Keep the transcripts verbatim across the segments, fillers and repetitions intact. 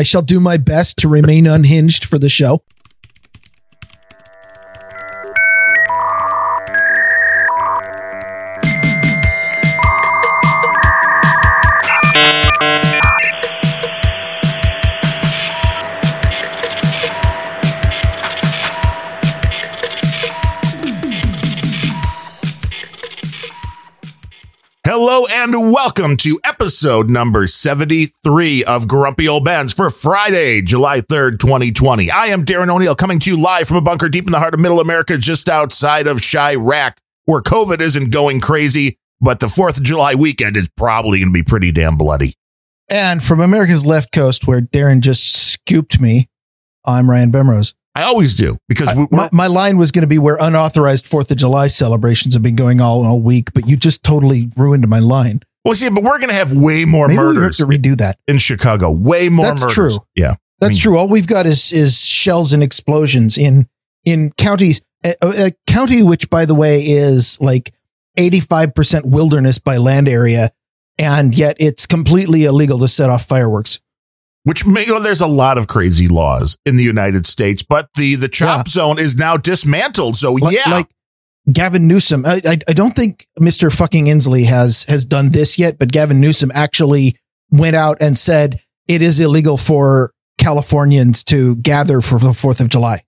I shall do my best to remain unhinged for the show. Hello and welcome to episode number seventy-three of Grumpy Old Bens for Friday, July third, twenty twenty. I am Darren O'Neill, coming to you live from a bunker deep in the heart of middle America, just outside of Chirac, where COVID isn't going crazy, but the fourth of July weekend is probably going to be pretty damn bloody. And from America's left coast, where Darren just scooped me, I'm Ryan Bemrose. I always do, because we, my, my line was going to be where unauthorized fourth of July celebrations have been going all, all week, but you just totally ruined my line. Well, see, but we're going to have way more Maybe murders. We have to redo that in Chicago. Way more. That's murders. True. Yeah, that's I mean, true. All we've got is is shells and explosions in in counties. A, a county which, by the way, is like eighty-five percent wilderness by land area, and yet it's completely illegal to set off fireworks. Which, you know, there's a lot of crazy laws in the United States, but the the CHOP yeah. zone is now dismantled. So, like, yeah, like Gavin Newsom. I, I I don't think Mister fucking Inslee has has done this yet, but Gavin Newsom actually went out and said it is illegal for Californians to gather for the fourth of July.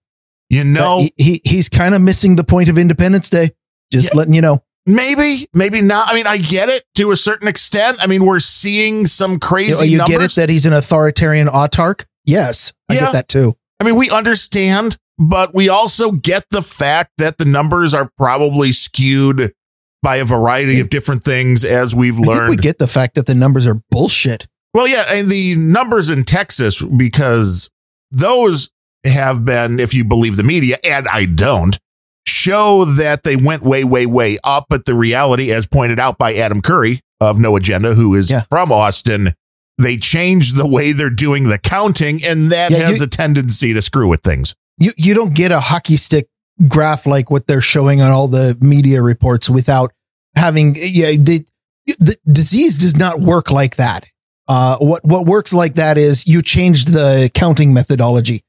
You know, he, he he's kind of missing the point of Independence Day. Just yeah. letting you know. Maybe, maybe not. I mean, I get it to a certain extent. I mean, we're seeing some crazy numbers. You, you get it that he's an authoritarian autarch? Yes, I yeah. get that too. I mean, we understand, but we also get the fact that the numbers are probably skewed by a variety of different things, as we've learned. I think we get the fact that the numbers are bullshit. Well, yeah, and the numbers in Texas, because those have been, if you believe the media, and I don't, show that they went way, way, way up. But the reality, as pointed out by Adam Curry of No Agenda, who is yeah. from Austin, they changed the way they're doing the counting, and that yeah, has you, a tendency to screw with things. You you don't get a hockey stick graph like what they're showing on all the media reports without having yeah the, the disease does not work like that. Uh, what what works like that is you changed the counting methodology.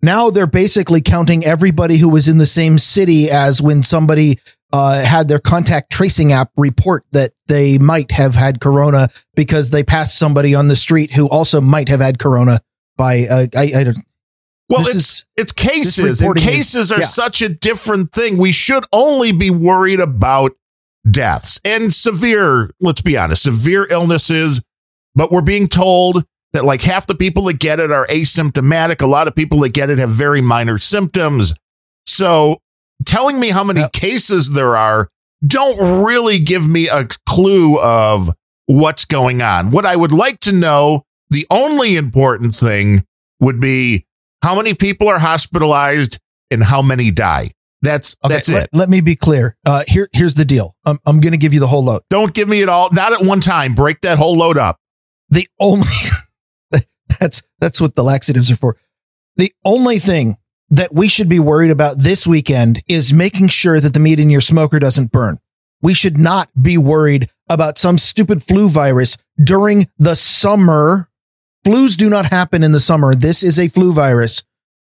Now they're basically counting everybody who was in the same city as when somebody uh, had their contact tracing app report that they might have had corona because they passed somebody on the street who also might have had corona by, uh, I, I don't Well, it's, is, it's cases and cases is, are yeah. such a different thing. We should only be worried about deaths and severe, let's be honest, severe illnesses, but we're being told that like half the people that get it are asymptomatic. A lot of people that get it have very minor symptoms. So telling me how many yep. cases there are don't really give me a clue of what's going on. What I would like to know, the only important thing would be how many people are hospitalized and how many die. That's okay, that's let, it. Let me be clear. Uh, here, here's the deal. I'm, I'm going to give you the whole load. Don't give me it all. Not at one time. Break that whole load up. The only... That's that's what the laxatives are for. The only thing that we should be worried about this weekend is making sure that the meat in your smoker doesn't burn. We should not be worried about some stupid flu virus during the summer. Flus do not happen in the summer. This is a flu virus.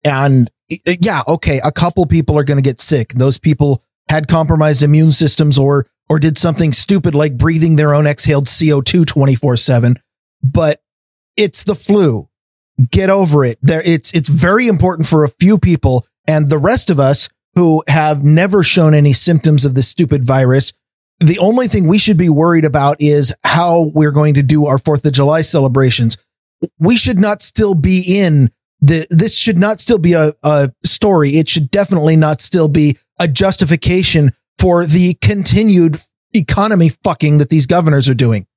And yeah, okay, a couple people are going to get sick. Those people had compromised immune systems or or did something stupid like breathing their own exhaled C O two twenty-four seven. But it's the flu. Get over it. There, it's it's very important for a few people, and the rest of us who have never shown any symptoms of this stupid virus, the only thing we should be worried about is how we're going to do our fourth of July celebrations. We should not still be in the. This should not still be a, a story. It should definitely not still be a justification for the continued economy fucking that these governors are doing.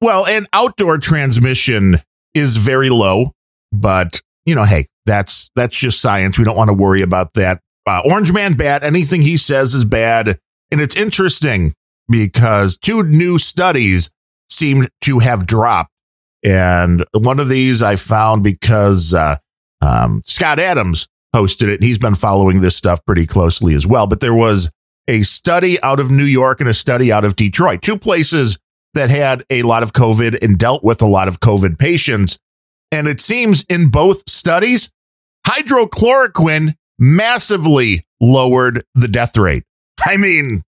Well, and outdoor transmission is very low, but, you know, hey, that's that's just science. We don't want to worry about that. Uh, Orange Man bad. Anything he says is bad. And it's interesting because two new studies seemed to have dropped. And one of these I found because uh, um, Scott Adams hosted it. He's been following this stuff pretty closely as well. But there was a study out of New York and a study out of Detroit, two places that had a lot of COVID and dealt with a lot of COVID patients. And it seems in both studies, hydrochloroquine massively lowered the death rate. I mean,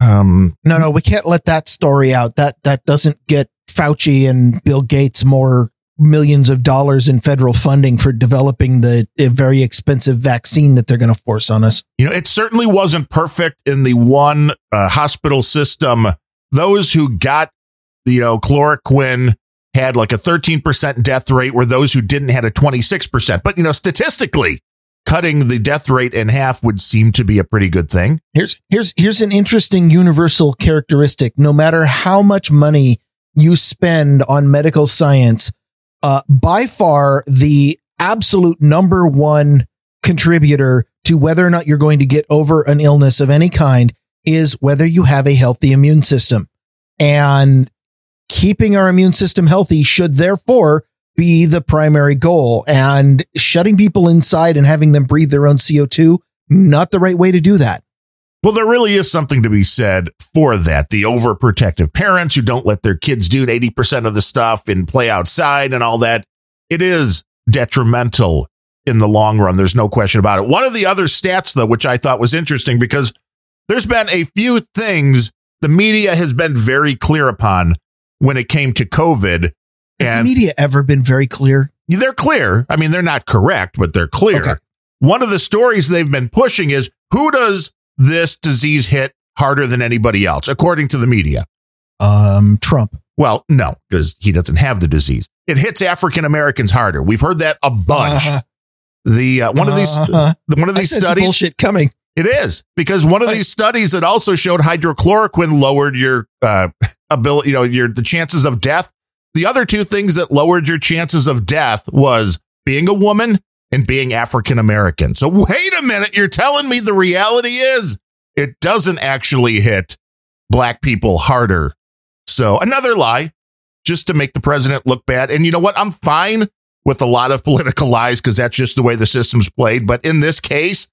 um, no, no, we can't let that story out. That that doesn't get Fauci and Bill Gates more millions of dollars in federal funding for developing the very expensive vaccine that they're going to force on us. You know, it certainly wasn't perfect in the one uh, hospital system. Those who got, you know, chloroquine had like a thirteen percent death rate, where those who didn't had a twenty-six percent. But, you know, statistically, cutting the death rate in half would seem to be a pretty good thing. Here's here's here's an interesting universal characteristic. No matter how much money you spend on medical science, uh, by far the absolute number one contributor to whether or not you're going to get over an illness of any kind is whether you have a healthy immune system. And keeping our immune system healthy should therefore be the primary goal, and shutting people inside and having them breathe their own C O two, not the right way to do that. Well, there really is something to be said for that. The overprotective parents who don't let their kids do eighty percent of the stuff and play outside and all that. It is detrimental in the long run. There's no question about it. One of the other stats, though, which I thought was interesting, because there's been a few things the media has been very clear upon when it came to COVID. Has and the media ever been very clear? They're clear. I mean, they're not correct, but they're clear. Okay. One of the stories they've been pushing is, who does this disease hit harder than anybody else, according to the media? Um, Trump. Well, no, because he doesn't have the disease. It hits African-Americans harder. We've heard that a bunch. Uh-huh. The uh, one, uh-huh. of these, the, one of these I studies bullshit coming. It is, because one of these studies that also showed hydrochloroquine lowered your uh, ability, you know, your the chances of death. The other two things that lowered your chances of death was being a woman and being African American. So wait a minute. You're telling me the reality is it doesn't actually hit black people harder. So another lie, just to make the president look bad. And you know what? I'm fine with a lot of political lies, because that's just the way the system's played. But in this case,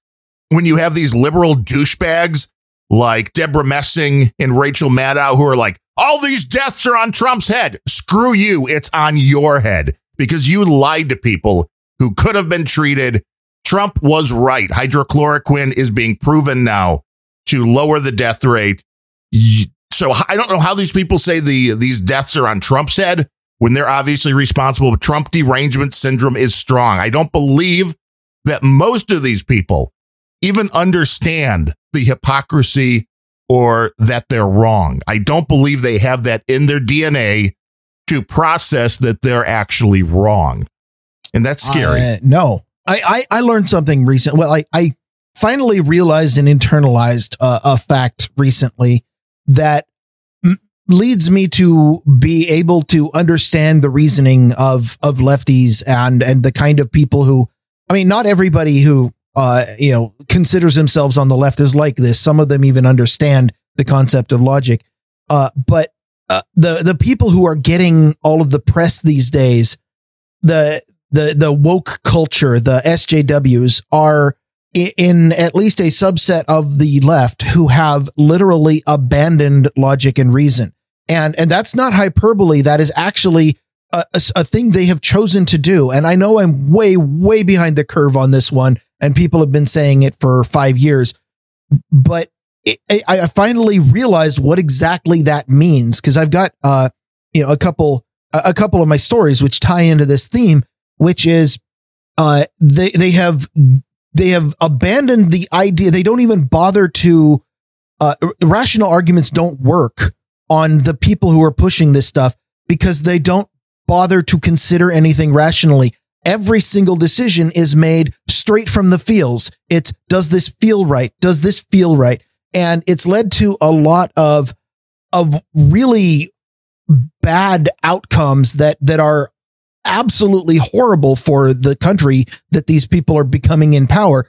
when you have these liberal douchebags like Deborah Messing and Rachel Maddow, who are like, all these deaths are on Trump's head. Screw you. It's on your head, because you lied to people who could have been treated. Trump was right. Hydrochloroquine is being proven now to lower the death rate. So I don't know how these people say the these deaths are on Trump's head when they're obviously responsible. Trump derangement syndrome is strong. I don't believe that most of these people even understand the hypocrisy or that they're wrong. I don't believe they have that in their D N A to process that they're actually wrong. And that's scary. Uh, no, I, I, I learned something recently. Well, I, I finally realized and internalized uh, a fact recently that m- leads me to be able to understand the reasoning of, of lefties and, and the kind of people who, I mean, not everybody who, Uh, you know, considers themselves on the left is like this. Some of them even understand the concept of logic. Uh, but uh, the the people who are getting all of the press these days, the the the woke culture, the S J Ws, are in, in at least a subset of the left who have literally abandoned logic and reason. And and that's not hyperbole. That is actually a, a, a thing they have chosen to do. And I know I'm way, way behind the curve on this one. And people have been saying it for five years, but it, I finally realized what exactly that means. Cause I've got, uh, you know, a couple, a couple of my stories, which tie into this theme, which is, uh, they, they have, they have abandoned the idea. They don't even bother to, uh, rational arguments don't work on the people who are pushing this stuff, because they don't bother to consider anything rationally. Every single decision is made straight from the feels. It's, does this feel right? Does this feel right? And it's led to a lot of, of really bad outcomes that, that are absolutely horrible for the country that these people are becoming in power.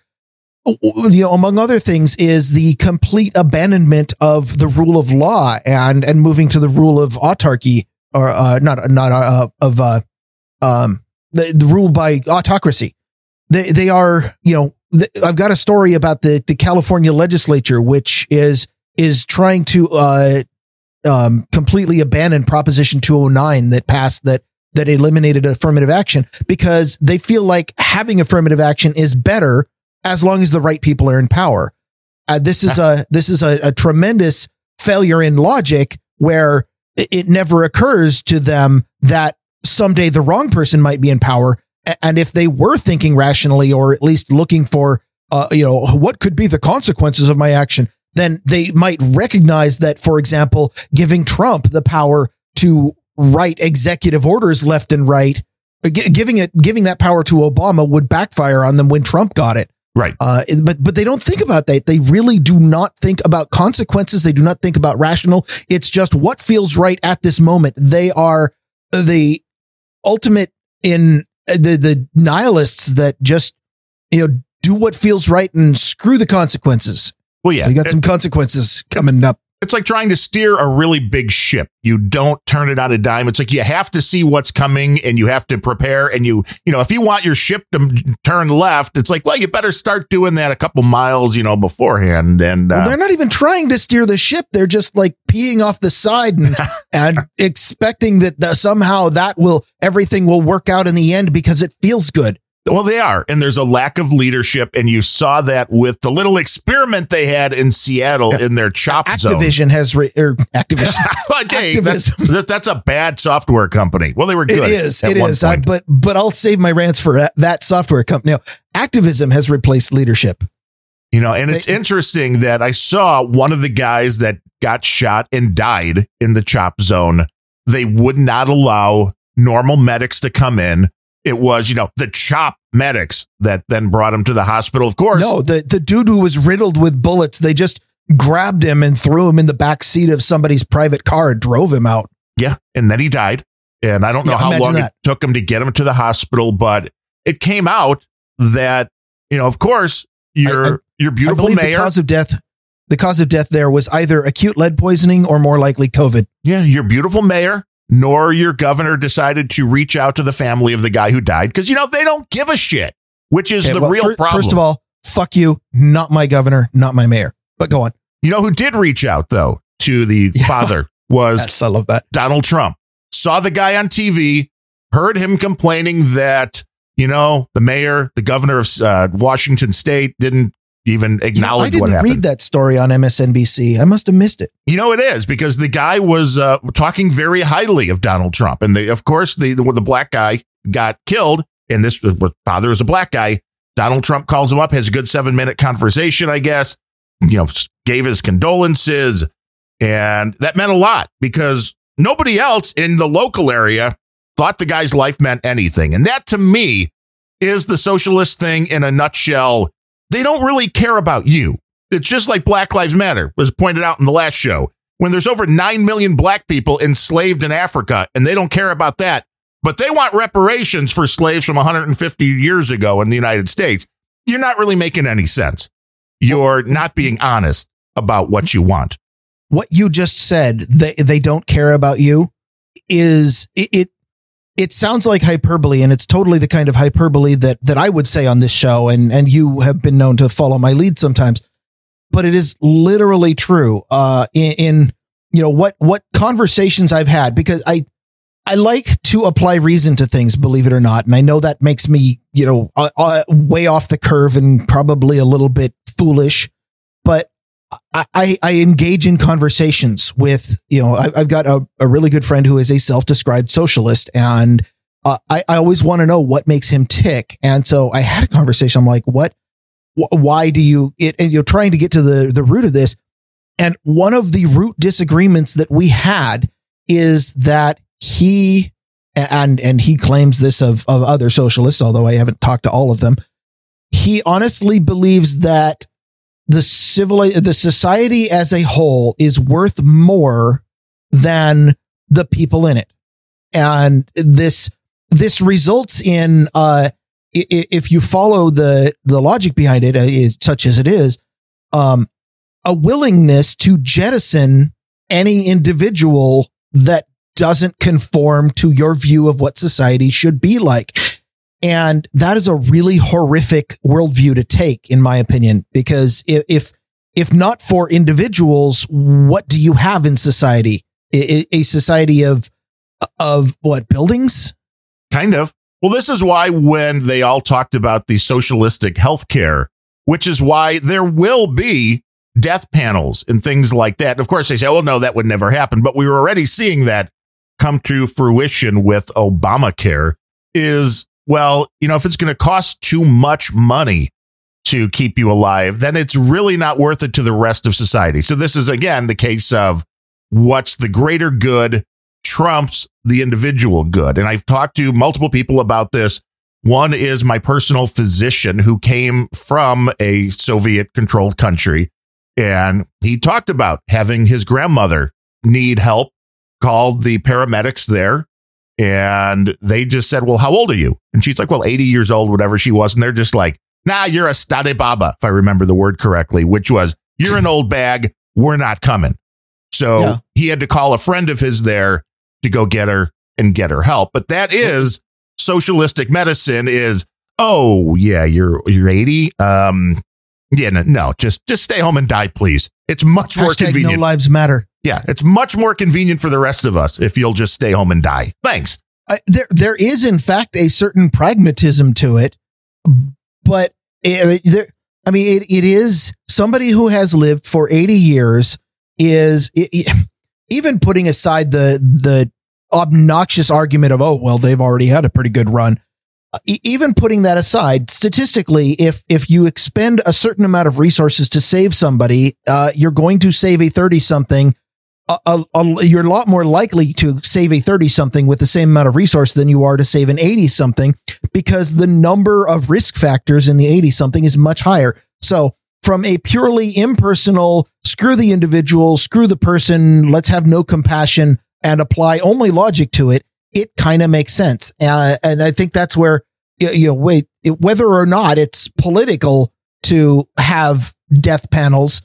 You know, among other things is the complete abandonment of the rule of law and, and moving to the rule of autarky, or, uh, not, not, uh, of, uh, um, The, the rule by autocracy. They they are, you know, the, I've got a story about the, the California legislature, which is is trying to uh, um, completely abandon Proposition two oh nine that passed that that eliminated affirmative action because they feel like having affirmative action is better as long as the right people are in power. Uh, this is a this is a, a tremendous failure in logic where it never occurs to them that someday the wrong person might be in power. And if they were thinking rationally, or at least looking for, uh, you know, what could be the consequences of my action, then they might recognize that, for example, giving Trump the power to write executive orders left and right, giving it, giving that power to Obama would backfire on them when Trump got it. Right. Uh, but, but they don't think about that. They really do not think about consequences. They do not think about rational. It's just what feels right at this moment. They are the ultimate in the, the nihilists that just, you know, do what feels right and screw the consequences. Well, yeah, we got some it, consequences coming up. It's like trying to steer a really big ship. You don't turn it on a dime. It's like you have to see what's coming and you have to prepare. And you, you know, if you want your ship to turn left, it's like, well, you better start doing that a couple miles, you know, beforehand. And uh, well, they're not even trying to steer the ship. They're just like peeing off the side and, and expecting that the, somehow that will, everything will work out in the end because it feels good. Well, they are. And there's a lack of leadership. And you saw that with the little experiment they had in Seattle yeah. in their CHOP Activision zone. Activision has re- or Activision. hey, Activism. That's, that's a bad software company. Well, they were good. It is. It is. I, but but I'll save my rants for that software company. Now, activism has replaced leadership. You know, and it's interesting that I saw one of the guys that got shot and died in the CHOP zone. They would not allow normal medics to come in. It was, you know, the CHOP medics that then brought him to the hospital. Of course, no, the, the dude who was riddled with bullets, they just grabbed him and threw him in the back seat of somebody's private car and drove him out. Yeah. And then he died. And I don't know yeah, how long that. it took him to get him to the hospital, but it came out that, you know, of course, your I, I, your beautiful mayor. The cause of death. The cause of death there was either acute lead poisoning or more likely COVID. Yeah. Your beautiful mayor. Nor your governor decided to reach out to the family of the guy who died because, you know, they don't give a shit, which is okay, the well, real for, problem. First of all, fuck you. Not my governor, not my mayor. But go on. You know who did reach out, though, to the yeah. father was yes, I love that. Donald Trump. Saw the guy on T V, heard him complaining that, you know, the mayor, the governor of uh, Washington State didn't even acknowledge you know, what happened. I didn't read that story on M S N B C. I must have missed it. You know, it is because the guy was uh, talking very highly of Donald Trump. And they, of course, the, the the black guy got killed. And this was father is a black guy. Donald Trump calls him up, has a good seven minute conversation, I guess, you know, gave his condolences. And that meant a lot because nobody else in the local area thought the guy's life meant anything. And that, to me, is the socialist thing in a nutshell. They don't really care about you. It's just like Black Lives Matter was pointed out in the last show when there's over nine million black people enslaved in Africa and they don't care about that. But they want reparations for slaves from one hundred fifty years ago in the United States. You're not really making any sense. You're not being honest about what you want. What you just said, they, they don't care about you is it, it. It sounds like hyperbole, and it's totally the kind of hyperbole that, that I would say on this show, and, and you have been known to follow my lead sometimes, but it is literally true uh, in, in, you know, what, what conversations I've had, because I, I like to apply reason to things, believe it or not. And I know that makes me, you know, uh, uh, way off the curve and probably a little bit foolish, but I, I, I engage in conversations with, you know, I, I've got a, a really good friend who is a self-described socialist, and uh, I, I always want to know what makes him tick. And so I had a conversation. I'm like, what, wh- why do you, it, and you're trying to get to the, the root of this. And one of the root disagreements that we had is that he, and, and he claims this of, of other socialists, although I haven't talked to all of them. He honestly believes that the civil, the society as a whole is worth more than the people in it. And this, this results in, uh, if you follow the, the logic behind it, such as it is, um, a willingness to jettison any individual that doesn't conform to your view of what society should be like. And that is a really horrific worldview to take, in my opinion, because if if not for individuals, what do you have in society? A society of of what, buildings? Kind of. Well, this is why when they all talked about the socialistic healthcare, which is why there will be death panels and things like that. And of course, they say, oh, no, that would never happen. But we were already seeing that come to fruition with Obamacare is, well, you know, if it's going to cost too much money to keep you alive, then it's really not worth it to the rest of society. So this is, again, the case of what's the greater good trumps the individual good. And I've talked to multiple people about this. One is my personal physician who came from a Soviet-controlled country, and he talked about having his grandmother need help, called the paramedics there, and they just said, well, how old are you? And she's like, well, eighty years old, whatever she was. And they're just like, nah, you're a stade baba, if I remember the word correctly, which was, you're an old bag, we're not coming. So yeah. He had to call a friend of his there to go get her and get her help. But that is socialistic medicine is, oh, yeah, you're you're eighty. Um, yeah, no, no, just just stay home and die, please. It's much Hashtag more convenient. No lives matter. Yeah, it's much more convenient for the rest of us if you'll just stay home and die. Thanks. Uh, there, there is, in fact, a certain pragmatism to it, but it, there, I mean, it, it is somebody who has lived for eighty years is it, it, even putting aside the the obnoxious argument of, oh, well, they've already had a pretty good run. Even putting that aside, statistically, if if you expend a certain amount of resources to save somebody, uh, you're going to save a thirty-something. A, a, a, you're a lot more likely to save a thirty-something with the same amount of resource than you are to save an eighty-something, because the number of risk factors in the eighty-something is much higher. So from a purely impersonal, screw the individual, screw the person, let's have no compassion and apply only logic to it, it kind of makes sense. Uh, and I think that's where, you know, wait, it, whether or not it's political to have death panels,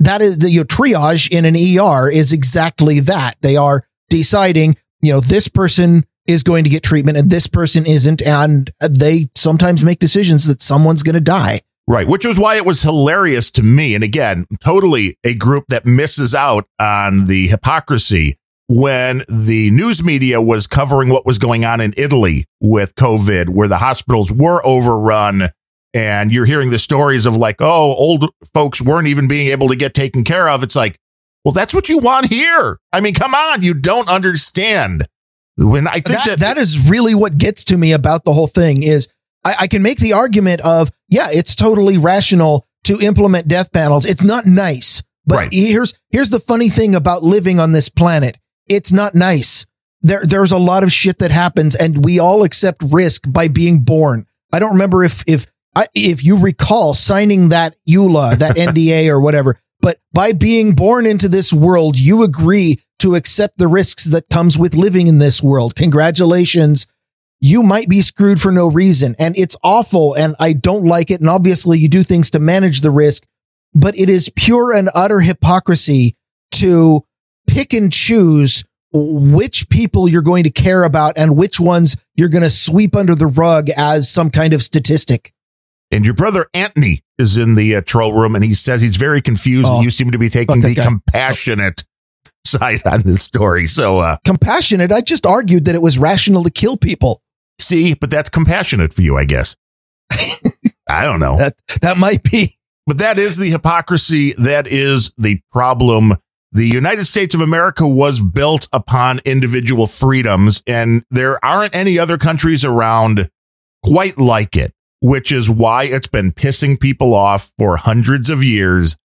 that is the, you know, triage in an E R is exactly that. They are deciding, you know, this person is going to get treatment and this person isn't. And they sometimes make decisions that someone's going to die. Right. Which was why it was hilarious to me. And again, totally a group that misses out on the hypocrisy. When the news media was covering what was going on in Italy with COVID, where the hospitals were overrun, and you're hearing the stories of like, oh, old folks weren't even being able to get taken care of. It's like, well, that's what you want here. I mean, come on, you don't understand. When I think that that, that is really what gets to me about the whole thing is I, I can make the argument of, yeah, it's totally rational to implement death panels. It's not nice. But right. here's here's the funny thing about living on this planet. It's not nice. There, there's a lot of shit that happens, and we all accept risk by being born. I don't remember if, if I, if you recall signing that E U L A, that N D A or whatever, but by being born into this world, you agree to accept the risks that comes with living in this world. Congratulations. You might be screwed for no reason, and it's awful, and I don't like it. And obviously you do things to manage the risk, but it is pure and utter hypocrisy to pick and choose which people you're going to care about and which ones you're going to sweep under the rug as some kind of statistic. And your brother Anthony is in the uh, troll room, and he says he's very confused. Oh, and you seem to be taking the guy. compassionate oh. side on this story. So uh, compassionate. I just argued that it was rational to kill people. See, but that's compassionate for you, I guess. I don't know. That, that might be. But that is the hypocrisy. That is the problem. The United States of America was built upon individual freedoms, and there aren't any other countries around quite like it, which is why it's been pissing people off for hundreds of years.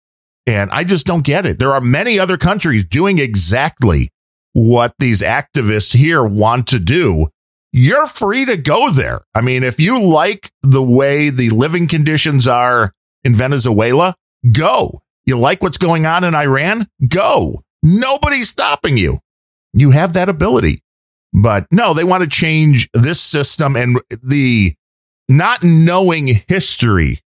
And I just don't get it. There are many other countries doing exactly what these activists here want to do. You're free to go there. I mean, if you like the way the living conditions are in Venezuela, go. You like what's going on in Iran? Go. Nobody's stopping you. You have that ability. But no, they want to change this system. And the not knowing history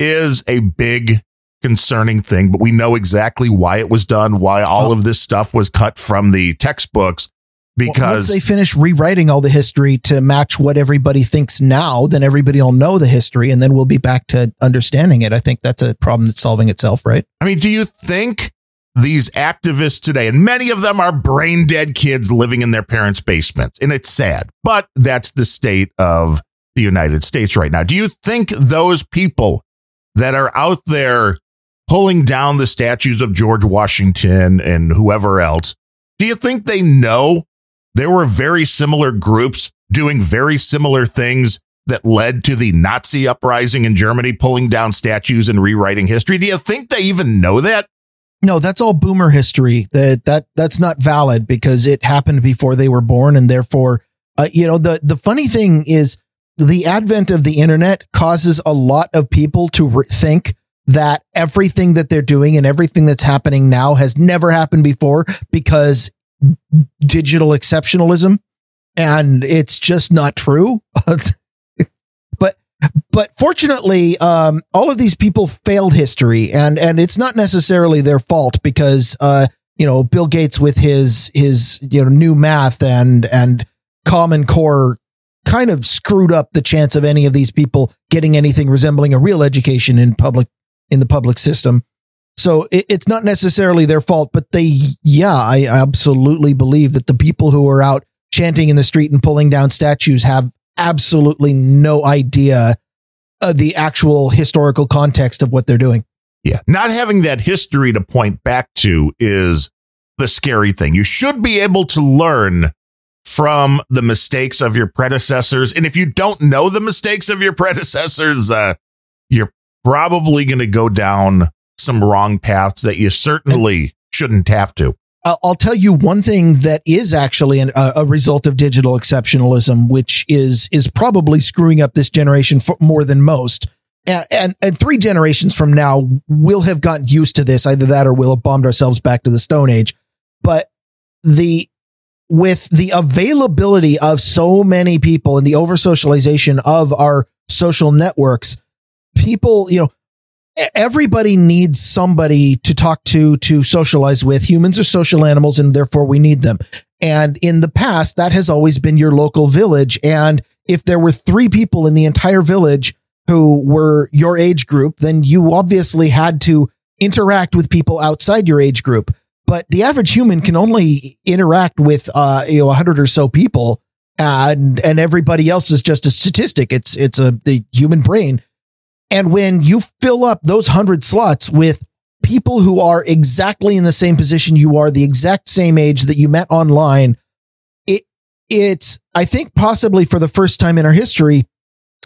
is a big concerning thing. But we know exactly why it was done, why all of this stuff was cut from the textbooks. Because well, once they finish rewriting all the history to match what everybody thinks now, then everybody will know the history, and then we'll be back to understanding it. I think that's a problem that's solving itself, right? I mean, do you think these activists today, and many of them are brain dead kids living in their parents' basements. And it's sad, but that's the state of the United States right now. Do you think those people that are out there pulling down the statues of George Washington and whoever else, do you think they know there were very similar groups doing very similar things that led to the Nazi uprising in Germany, pulling down statues and rewriting history? Do you think they even know that? No, that's all boomer history. That that that's not valid because it happened before they were born. And therefore, uh, you know, the, the funny thing is the advent of the internet causes a lot of people to re- think that everything that they're doing and everything that's happening now has never happened before because digital exceptionalism. And it's just not true. But but fortunately, um, all of these people failed history, and and it's not necessarily their fault because uh, you know, Bill Gates with his his you know new math and and Common Core kind of screwed up the chance of any of these people getting anything resembling a real education in public in the public system. So it, it's not necessarily their fault, but they yeah, I absolutely believe that the people who are out chanting in the street and pulling down statues have absolutely no idea of the actual historical context of what they're doing. Yeah. Not having that history to point back to is the scary thing. You should be able to learn from the mistakes of your predecessors. And if you don't know the mistakes of your predecessors, uh, you're probably going to go down some wrong paths that you certainly and- shouldn't have to. I'll tell you one thing that is actually an, uh, a result of digital exceptionalism, which is is probably screwing up this generation for more than most. And, and and three generations from now, we'll have gotten used to this. Either that or we'll have bombed ourselves back to the Stone Age. But the with the availability of so many people and the over-socialization of our social networks, people, you know, everybody needs somebody to talk to, to socialize with. Humans are social animals, and therefore we need them. And in the past, that has always been your local village. And if there were three people in the entire village who were your age group, then you obviously had to interact with people outside your age group. But the average human can only interact with, uh, you know, a hundred or so people, and, and everybody else is just a statistic. It's, it's a, the human brain. And when you fill up those hundred slots with people who are exactly in the same position you are, the exact same age that you met online, it it's, I think possibly for the first time in our history,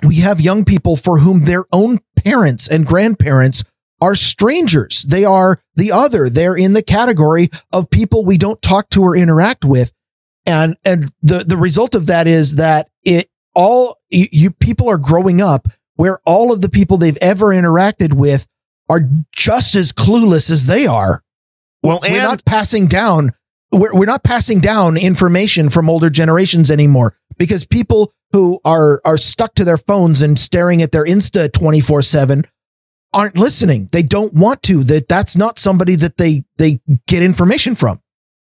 we have young people for whom their own parents and grandparents are strangers. They are the other. They're in the category of people we don't talk to or interact with. And, and the, the result of that is that it all, you, you people are growing up where all of the people they've ever interacted with are just as clueless as they are. Well, we're and not passing down, we're, we're not passing down information from older generations anymore because people who are, are stuck to their phones and staring at their Insta twenty-four seven aren't listening. They don't want to. That that's not somebody that they, they get information from.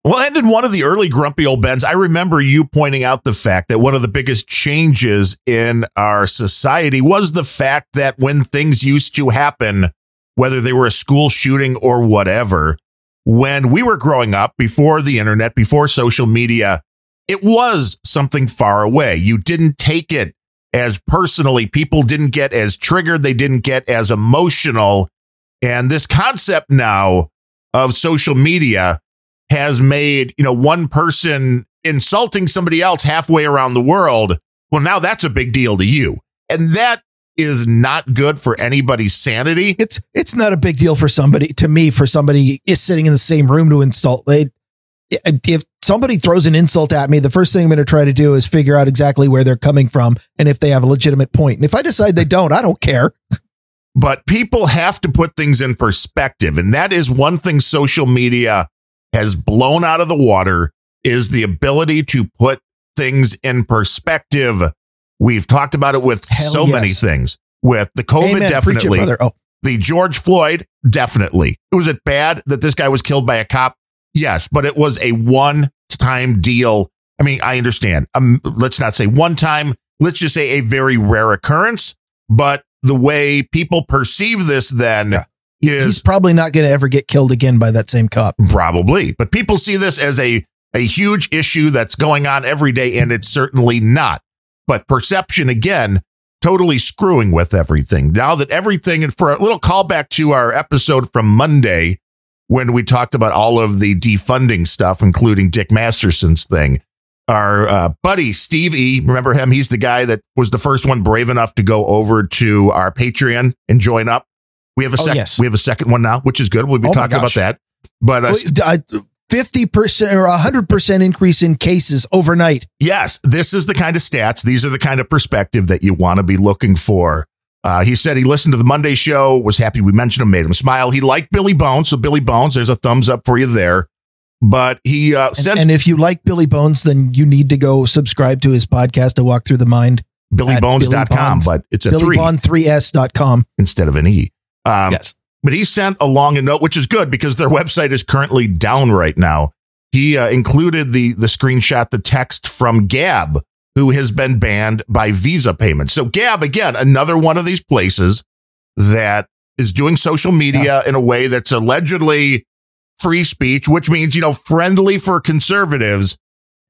Well, and in one of the early Grumpy Old Bens, I remember you pointing out the fact that one of the biggest changes in our society was the fact that when things used to happen, whether they were a school shooting or whatever, when we were growing up, before the internet, before social media, it was something far away. You didn't take it as personally. People didn't get as triggered. They didn't get as emotional. And this concept now of social media has made, you know, one person insulting somebody else halfway around the world. Well, now that's a big deal to you. And that is not good for anybody's sanity. It's it's not a big deal for somebody, to me, for somebody is sitting in the same room to insult. They, if somebody throws an insult at me, the first thing I'm going to try to do is figure out exactly where they're coming from and if they have a legitimate point. And if I decide they don't, I don't care. But people have to put things in perspective. And that is one thing social media has blown out of the water, is the ability to put things in perspective. We've talked about it with Hell so yes. many things, with the COVID, Amen. Definitely, it, oh. the George Floyd, definitely. Was it bad that this guy was killed by a cop? Yes, but it was a one-time deal. I mean, I understand. Um, let's not say one time. Let's just say a very rare occurrence. But the way people perceive this then yeah. Yes. He's probably not going to ever get killed again by that same cop. Probably. But people see this as a, a huge issue that's going on every day, and it's certainly not. But perception, again, totally screwing with everything. Now that everything, and for a little callback to our episode from Monday, when we talked about all of the defunding stuff, including Dick Masterson's thing, our uh, buddy Steve E., remember him? He's the guy that was the first one brave enough to go over to our Patreon and join up. We have a, sec- oh, yes. we have a second one now, which is good. We'll be oh talking about that. But uh, I, fifty percent or one hundred percent increase in cases overnight. Yes, this is the kind of stats. These are the kind of perspective that you want to be looking for. Uh, he said he listened to the Monday show, was happy we mentioned him, made him smile. He liked Billy Bones. So Billy Bones, there's a thumbs up for you there. But he uh, sent. And, and if you like Billy Bones, then you need to go subscribe to his podcast, A Walk Through the Mind. Billy Bones dot com, but it's a three. Billy Bond three S dot com instead of an E. Um, yes. But he sent along a note, which is good because their website is currently down right now. He uh, included the the screenshot, the text from Gab, who has been banned by Visa payments. So Gab, again, another one of these places that is doing social media yeah. in a way that's allegedly free speech, which means, you know, friendly for conservatives.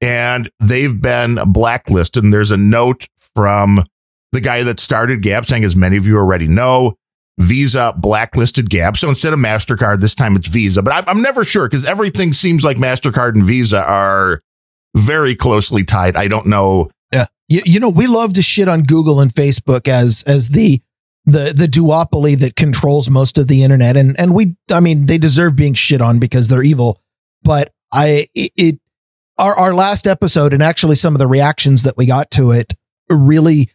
And they've been blacklisted. And there's a note from the guy that started Gab saying, as many of you already know, Visa blacklisted Gab. So instead of MasterCard, this time it's Visa. But I'm, I'm never sure because everything seems like MasterCard and Visa are very closely tied. I don't know. Yeah, you, you know, we love to shit on Google and Facebook as as the the the duopoly that controls most of the internet, and and we, I mean, they deserve being shit on because they're evil. But I it, it our our last episode and actually some of the reactions that we got to it really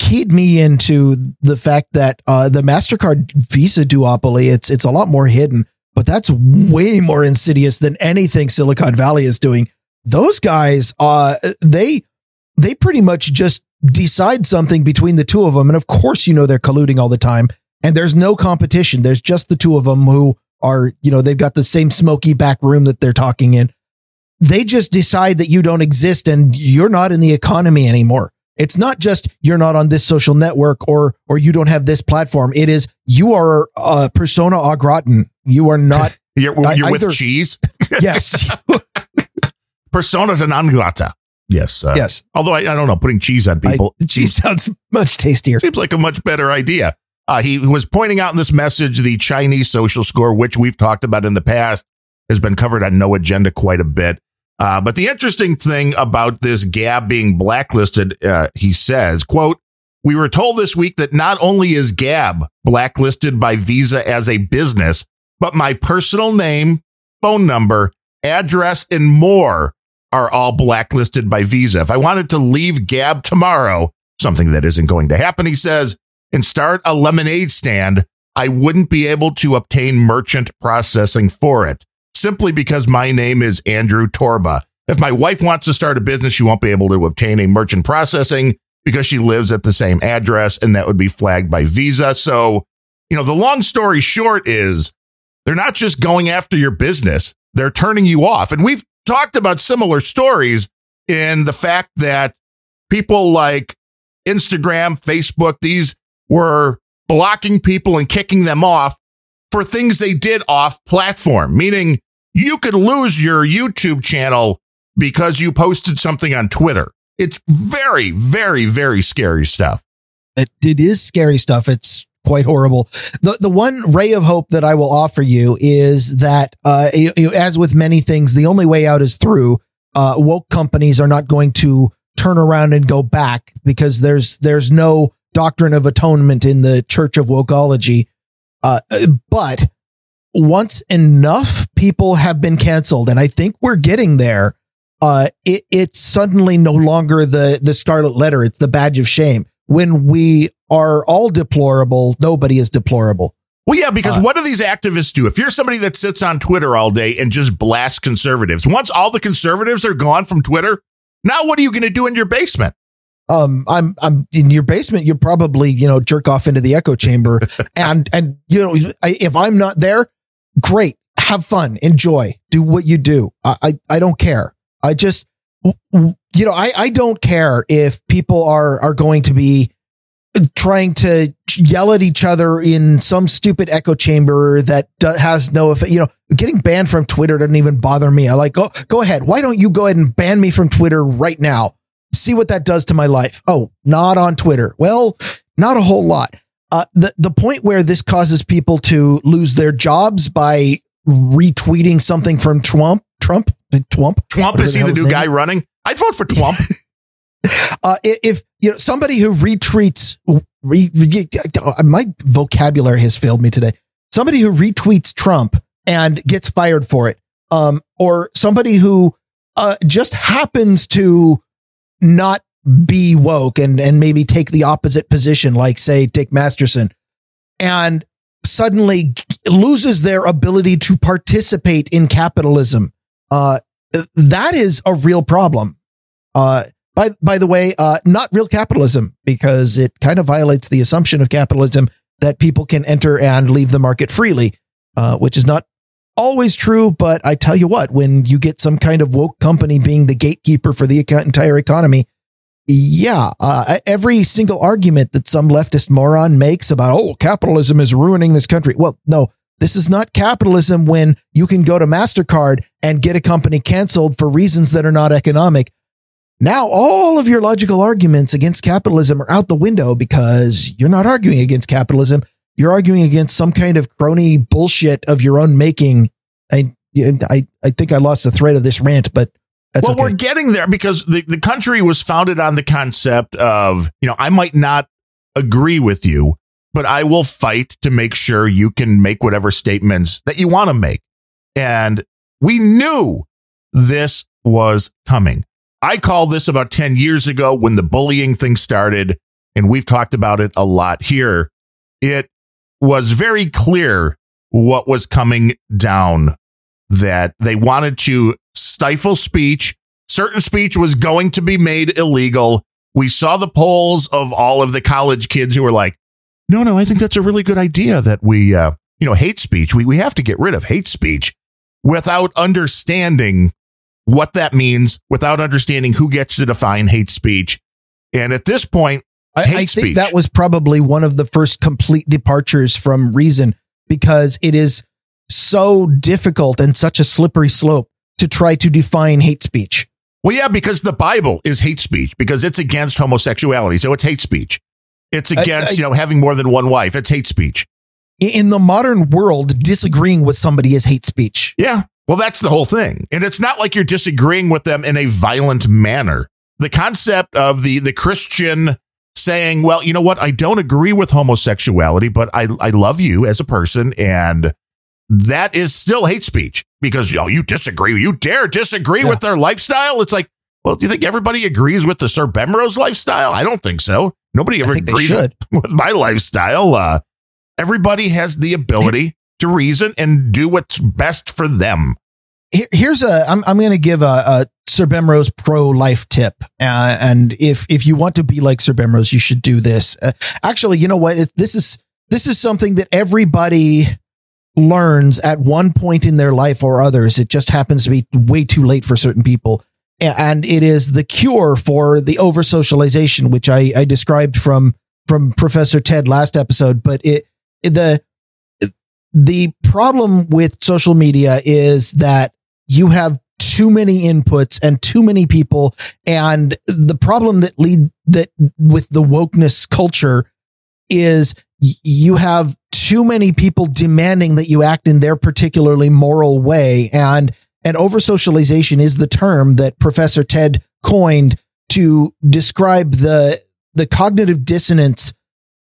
keyed me into the fact that uh, the MasterCard Visa duopoly, it's it's a lot more hidden, but that's way more insidious than anything Silicon Valley is doing. Those guys, uh, they they pretty much just decide something between the two of them. And of course, you know, they're colluding all the time and there's no competition. There's just the two of them who are, you know, they've got the same smoky back room that they're talking in. They just decide that you don't exist and you're not in the economy anymore. It's not just you're not on this social network or or you don't have this platform. It is you are uh, persona au gratin. You are not. you're you're I, with either, cheese. Yes. Personas and non grata. Yes. Uh, yes. Although I, I don't know, putting cheese on people. I, cheese seems, sounds much tastier. Seems like a much better idea. Uh, he was pointing out in this message the Chinese social score, which we've talked about in the past, has been covered on No Agenda quite a bit. Uh, but the interesting thing about this Gab being blacklisted, uh, he says, quote, we were told this week that not only is Gab blacklisted by Visa as a business, but my personal name, phone number, address and more are all blacklisted by Visa. If I wanted to leave Gab tomorrow, something that isn't going to happen, he says, and start a lemonade stand, I wouldn't be able to obtain merchant processing for it. Simply because my name is Andrew Torba. If my wife wants to start a business, she won't be able to obtain a merchant processing because she lives at the same address, and that would be flagged by Visa. So, you know, the long story short is they're not just going after your business. They're turning you off. And we've talked about similar stories in the fact that people like Instagram, Facebook, these were blocking people and kicking them off for things they did off platform, meaning you could lose your YouTube channel because you posted something on Twitter. It's very, very, very scary stuff. It, it is scary stuff. It's quite horrible. The the one ray of hope that I will offer you is that, uh, you, you, as with many things, the only way out is through. Uh, woke companies are not going to turn around and go back because there's there's no doctrine of atonement in the Church of Wokeology. Uh, but once enough people have been canceled, and I think we're getting there, uh, it, it's suddenly no longer the, the scarlet letter. It's the badge of shame. When we are all deplorable, nobody is deplorable. Well, yeah, because uh, what do these activists do? If you're somebody that sits on Twitter all day and just blasts conservatives, once all the conservatives are gone from Twitter, now what are you going to do in your basement? Um, I'm, I'm in your basement. You probably, you know, jerk off into the echo chamber and, and, you know, I, if I'm not there, great, have fun, enjoy, do what you do. I, I, I don't care. I just, you know, I, I don't care if people are, are going to be trying to yell at each other in some stupid echo chamber that do, has no effect. You know, getting banned from Twitter doesn't even bother me. I like, go, go ahead. Why don't you go ahead and ban me from Twitter right now? See what that does to my life. Oh, not on Twitter. Well, not a whole lot. Uh, the, the point where this causes people to lose their jobs by retweeting something from Trump, Trump, Trump, Trump is he the new guy running? I'd vote for Trump. Uh, if you know somebody who retweets, re, re, my vocabulary has failed me today. Somebody who retweets Trump and gets fired for it, um, or somebody who uh, just happens to not be woke and and maybe take the opposite position, like say Dick Masterson, and suddenly loses their ability to participate in capitalism. Uh, that is a real problem. Uh, By by the way, uh, not real capitalism, because it kind of violates the assumption of capitalism that people can enter and leave the market freely, uh, which is not always true. But I tell you what, when you get some kind of woke company being the gatekeeper for the entire economy, yeah, uh, every single argument that some leftist moron makes about, oh, capitalism is ruining this country. Well, no, this is not capitalism when you can go to MasterCard and get a company canceled for reasons that are not economic. Now, all of your logical arguments against capitalism are out the window because you're not arguing against capitalism. You're arguing against some kind of crony bullshit of your own making. I I, I think I lost the thread of this rant, but that's well, okay. We're getting there because the, the country was founded on the concept of, you know, I might not agree with you, but I will fight to make sure you can make whatever statements that you want to make. And we knew this was coming. I called this about ten years ago when the bullying thing started, and we've talked about it a lot here. It was very clear what was coming down, that they wanted to stifle speech. Certain speech was going to be made illegal. We saw the polls of all of the college kids who were like, no, no, I think that's a really good idea that we, uh, you know, hate speech. We, we have to get rid of hate speech without understanding what that means, without understanding who gets to define hate speech. And at this point, I, hate I think speech. That was probably one of the first complete departures from reason, because it is so difficult and such a slippery slope to try to define hate speech. Well, yeah, because the Bible is hate speech, because it's against homosexuality. So it's hate speech. It's against, I, I, you know, having more than one wife. It's hate speech. In the modern world, disagreeing with somebody is hate speech. Yeah. Well, that's the whole thing. And it's not like you're disagreeing with them in a violent manner. The concept of the the Christian saying, well, you know what? I don't agree with homosexuality, but I, I love you as a person. And that is still hate speech because, you know, you disagree. You dare disagree yeah. with their lifestyle. It's like, well, do you think everybody agrees with the Sir Bemrose lifestyle? I don't think so. Nobody ever agrees with my lifestyle. Uh, everybody has the ability to reason and do what's best for them. Here's a, I'm, I'm going to give a, a Sir Bemrose pro-life tip. Uh, and if, if you want to be like Sir Bemrose, you should do this. Uh, actually, you know what? It, this is, this is something that everybody learns at one point in their life or others. It just happens to be way too late for certain people. And it is the cure for the over-socialization, which I, I described from, from Professor Ted last episode, but it, the, The problem with social media is that you have too many inputs and too many people. And the problem that lead that with the wokeness culture is you have too many people demanding that you act in their particularly moral way. And, and over-socialization is the term that Professor Ted coined to describe the, the cognitive dissonance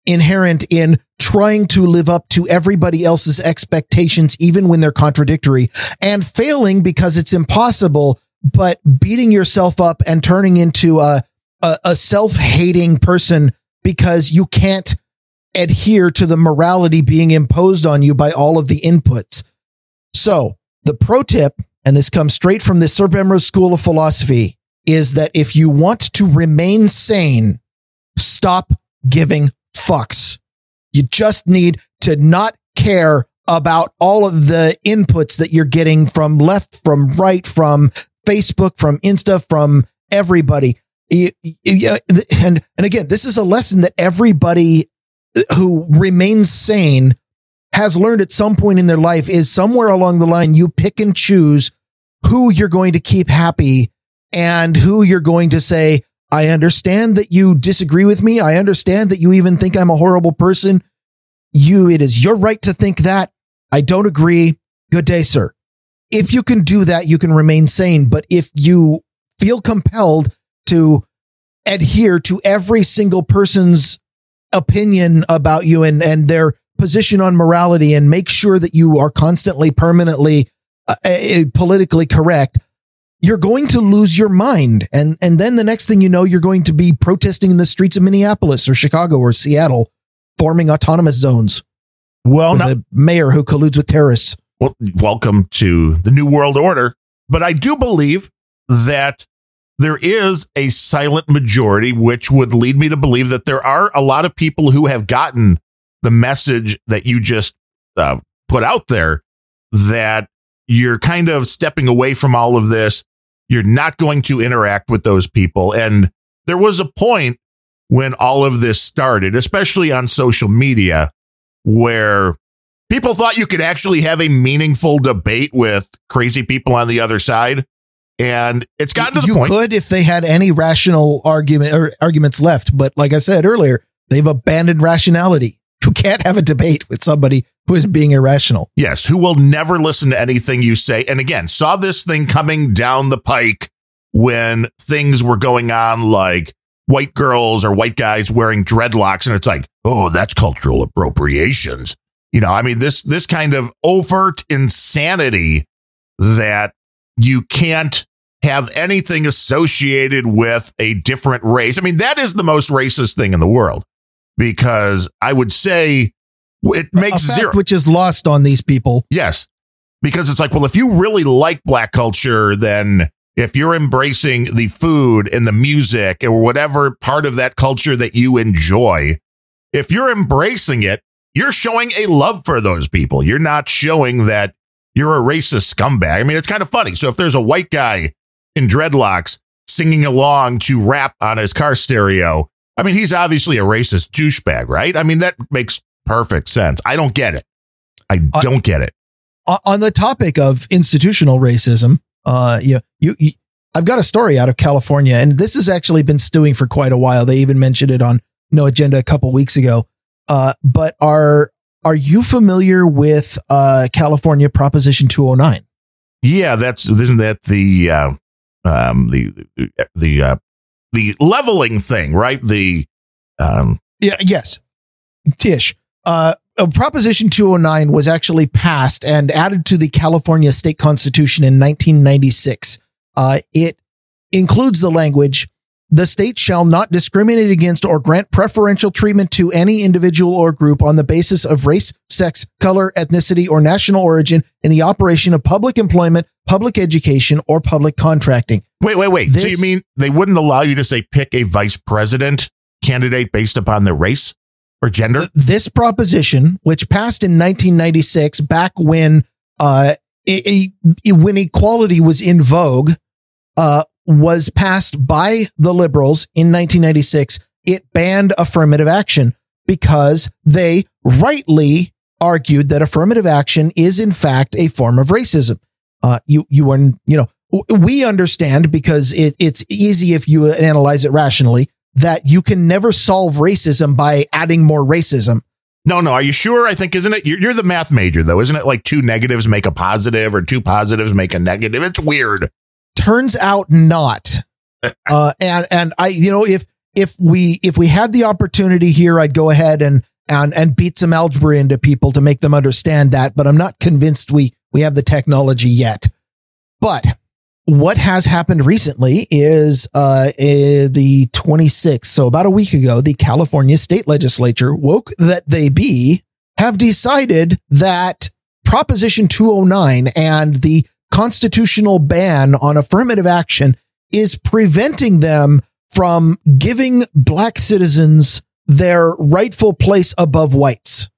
inherent in trying to live up to everybody else's expectations, even when they're contradictory, and failing because it's impossible, but beating yourself up and turning into a, a, a self-hating person because you can't adhere to the morality being imposed on you by all of the inputs. So the pro tip, and this comes straight from the Sir Bemrose School of Philosophy, is that if you want to remain sane, stop giving fucks. You just need to not care about all of the inputs that you're getting from left, from right, from Facebook, from Insta, from everybody. And, and again, this is a lesson that everybody who remains sane has learned at some point in their life is somewhere along the line, you pick and choose who you're going to keep happy and who you're going to say, I understand that you disagree with me. I understand that you even think I'm a horrible person. You, it is your right to think that. I don't agree. Good day, sir. If you can do that, you can remain sane. But if you feel compelled to adhere to every single person's opinion about you and, and their position on morality and make sure that you are constantly, permanently, uh, uh, politically correct, you're going to lose your mind. And, and then the next thing you know, you're going to be protesting in the streets of Minneapolis or Chicago or Seattle, forming autonomous zones. Well, not- a mayor who colludes with terrorists. Well, welcome to the New World Order. But I do believe that there is a silent majority, which would lead me to believe that there are a lot of people who have gotten the message that you just uh, put out there, that you're kind of stepping away from all of this. You're not going to interact with those people. And there was a point when all of this started, especially on social media, where people thought you could actually have a meaningful debate with crazy people on the other side. And it's gotten to the you point. You could if they had any rational argument or arguments left. But like I said earlier, they've abandoned rationality. You can't have a debate with somebody who is being irrational. Yes, who will never listen to anything you say. And again, saw this thing coming down the pike when things were going on like white girls or white guys wearing dreadlocks. And it's like, oh, that's cultural appropriations. You know, I mean, this this kind of overt insanity that you can't have anything associated with a different race. I mean, that is the most racist thing in the world, because I would say it makes a fact zero. Which is lost on these people. Yes, because it's like, well, if you really like black culture, then if you're embracing the food and the music or whatever part of that culture that you enjoy, if you're embracing it, you're showing a love for those people. You're not showing that you're a racist scumbag. I mean, it's kind of funny. So if there's a white guy in dreadlocks singing along to rap on his car stereo, I mean, he's obviously a racist douchebag, right? I mean, that makes perfect sense. I don't get it. I don't uh, get it. On the topic of institutional racism, uh, you, you, you, I've got a story out of California, and this has actually been stewing for quite a while. They even mentioned it on No Agenda a couple weeks ago. Uh, but are are you familiar with uh, California Proposition two oh nine? Yeah, that's isn't that the uh, um, the the uh, the leveling thing, right? The um, yeah, yes, Tish. Uh, Proposition two oh nine was actually passed and added to the California State Constitution in nineteen ninety-six. Uh, it includes the language: the state shall not discriminate against or grant preferential treatment to any individual or group on the basis of race, sex, color, ethnicity, or national origin in the operation of public employment, public education, or public contracting. Wait, wait, wait. This, so you mean they wouldn't allow you to, say, pick a vice president candidate based upon their race or gender? This proposition, which passed in nineteen ninety-six, back when uh, a, a, when equality was in vogue, uh, was passed by the liberals in nineteen ninety-six. It banned affirmative action because they rightly argued that affirmative action is in fact a form of racism. Uh, you, you are, you know, we understand, because it, it's easy if you analyze it rationally, that you can never solve racism by adding more racism. No, no. Are you sure? I think, isn't it? You're, you're the math major though. Isn't it like two negatives make a positive or two positives make a negative? It's weird. Turns out not. Uh, and, and I, you know, if, if we, if we had the opportunity here, I'd go ahead and, and, and beat some algebra into people to make them understand that, but I'm not convinced we, we have the technology yet. But what has happened recently is, uh, the twenty-sixth. So about a week ago, the California state legislature, woke that they be, have decided that Proposition two oh nine and the constitutional ban on affirmative action is preventing them from giving black citizens their rightful place above whites.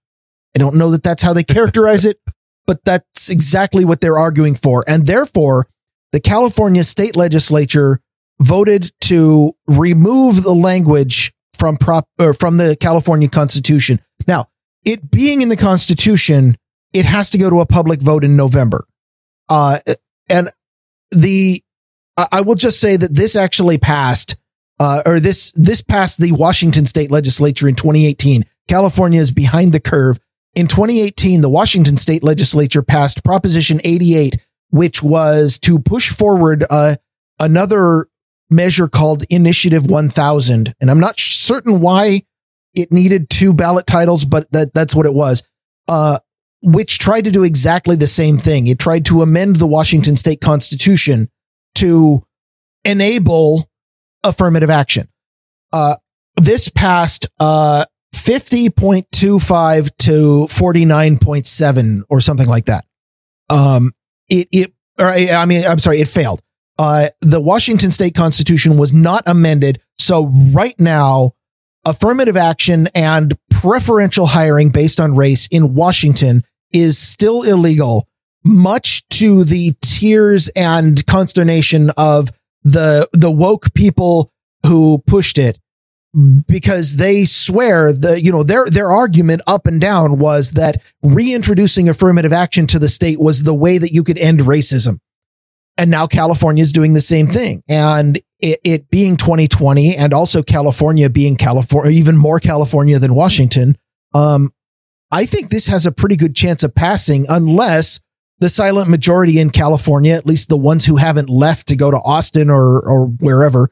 I don't know that that's how they characterize it, but that's exactly what they're arguing for. And therefore, the California state legislature voted to remove the language from prop or from the California Constitution. Now, it being in the Constitution, it has to go to a public vote in November. Uh, and the, I will just say that this actually passed, uh, or this, this passed the Washington state legislature in twenty eighteen. California is behind the curve. In twenty eighteen, the Washington state legislature passed Proposition eighty-eight, which was to push forward, uh, another measure called Initiative one thousand. And I'm not certain why it needed two ballot titles, but that, that's what it was. Uh, which tried to do exactly the same thing. It tried to amend the Washington state constitution to enable affirmative action. Uh, this passed uh, fifty point two five to forty-nine point seven or something like that. Um, it, it, or I, I mean, I'm sorry, it failed. Uh, the Washington state constitution was not amended. So right now, affirmative action and preferential hiring based on race in Washington is still illegal, much to the tears and consternation of the the woke people who pushed it, because they swear the you know their their argument up and down was that reintroducing affirmative action to the state was the way that you could end racism. And now California is doing the same thing. And it, it being twenty twenty, and also California being California, even more California than Washington. Um, I think this has a pretty good chance of passing, unless the silent majority in California, at least the ones who haven't left to go to Austin or, or wherever,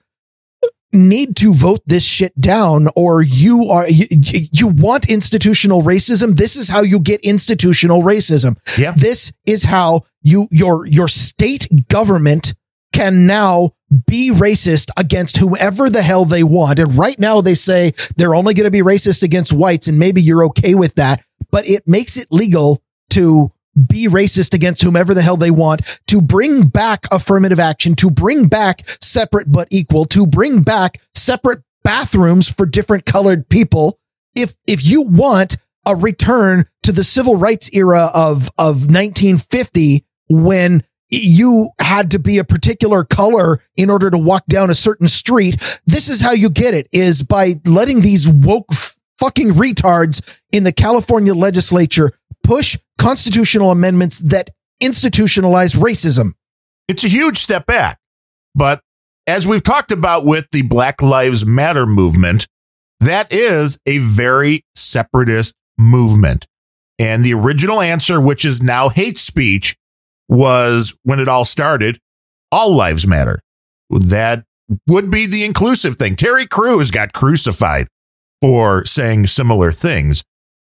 need to vote this shit down, or you are, you, you want institutional racism. This is how you get institutional racism. Yeah. This is how you, your, your state government can now be racist against whoever the hell they want. And right now they say they're only going to be racist against whites, and maybe you're okay with that, but it makes it legal to be racist against whomever the hell they want, to bring back affirmative action, to bring back separate but equal, to bring back separate bathrooms for different colored people. If, if you want a return to the civil rights era of, of nineteen fifty, when you had to be a particular color in order to walk down a certain street, this is how you get it, is by letting these woke f- fucking retards in the California legislature push constitutional amendments that institutionalize racism. It's a huge step back. But as we've talked about with the Black Lives Matter movement, that is a very separatist movement. And the original answer, which is now hate speech, was, when it all started, all lives matter. That would be the inclusive thing. Terry Crews got crucified for saying similar things,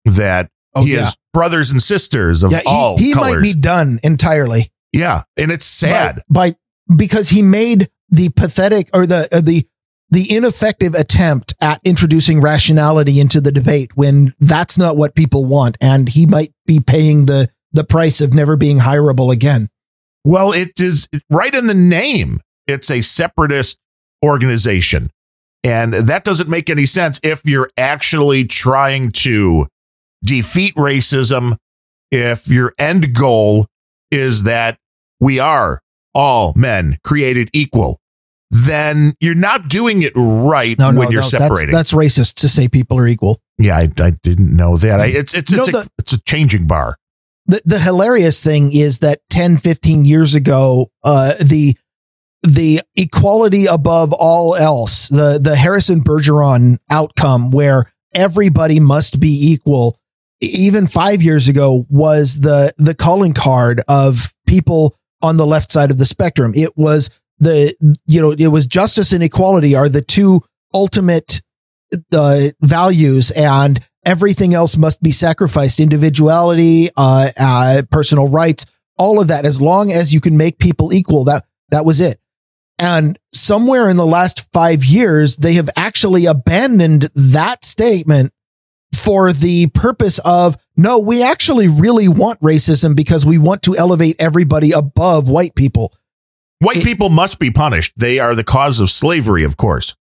that oh, he yeah. is brothers and sisters of yeah, all he, he colors. He might be done entirely. Yeah. And it's sad. By, by because he made the pathetic or the, uh, the, the ineffective attempt at introducing rationality into the debate, when that's not what people want. And he might be paying the, the price of never being hireable again. Well, it is right in the name. It's a separatist organization. And that doesn't make any sense if you're actually trying to defeat racism, if your end goal is that we are all men created equal. Then you're not doing it right no, no, when you're no, separating. That's, that's racist to say people are equal. Yeah, I, I didn't know that. I, it's it's, it's, no, a, the- it's a changing bar. The, the hilarious thing is that ten, fifteen years ago, uh, the the equality above all else, the, the Harrison Bergeron outcome where everybody must be equal, even five years ago, was the, the calling card of people on the left side of the spectrum. It was the, you know, it was justice and equality are the two ultimate uh, values, and everything else must be sacrificed. Individuality, uh, uh, personal rights, all of that, as long as you can make people equal. That, that was it. And somewhere in the last five years, they have actually abandoned that statement for the purpose of, no, we actually really want racism because we want to elevate everybody above white people. White it, people must be punished. They are the cause of slavery, of course.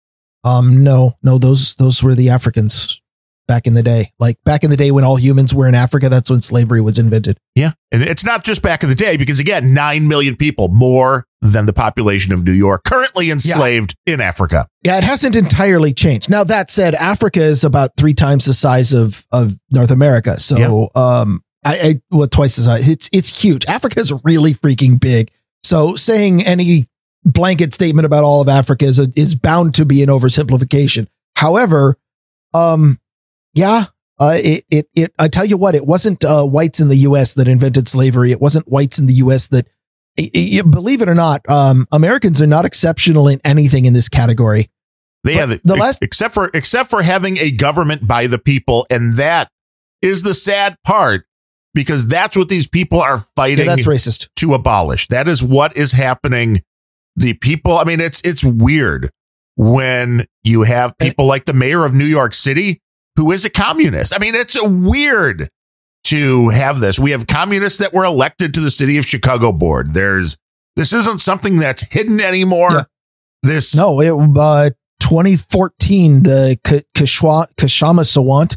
Um, no, no, those, those were the Africans. back in the day, like back in the day when all humans were in Africa. That's when slavery was invented. Yeah. And it's not just back in the day, because, again, nine million people, more than the population of New York, currently enslaved yeah. in Africa. Yeah. It hasn't entirely changed. Now, that said, Africa is about three times the size of, of North America. So, yeah. um, I, I well, twice the size. It's, it's huge. Africa is really freaking big. So saying any blanket statement about all of Africa is, a, is bound to be an oversimplification. However, um, Yeah, uh, it, it, it, I tell you what, it wasn't uh, whites in the U S that invented slavery. It wasn't whites in the U S that, it, it, believe it or not, um, Americans are not exceptional in anything in this category. Yeah, the, the last, except for, except for having a government by the people. And that is the sad part, because that's what these people are fighting. Yeah, that's racist. To abolish. That is what is happening. The people, I mean, it's, it's weird when you have people and, like the mayor of New York City, who is a communist. I mean, it's weird to have this. We have communists that were elected to the city of Chicago board. There's, this isn't something that's hidden anymore. Yeah. This, no, it, uh, twenty fourteen, the K- Kshama Sawant,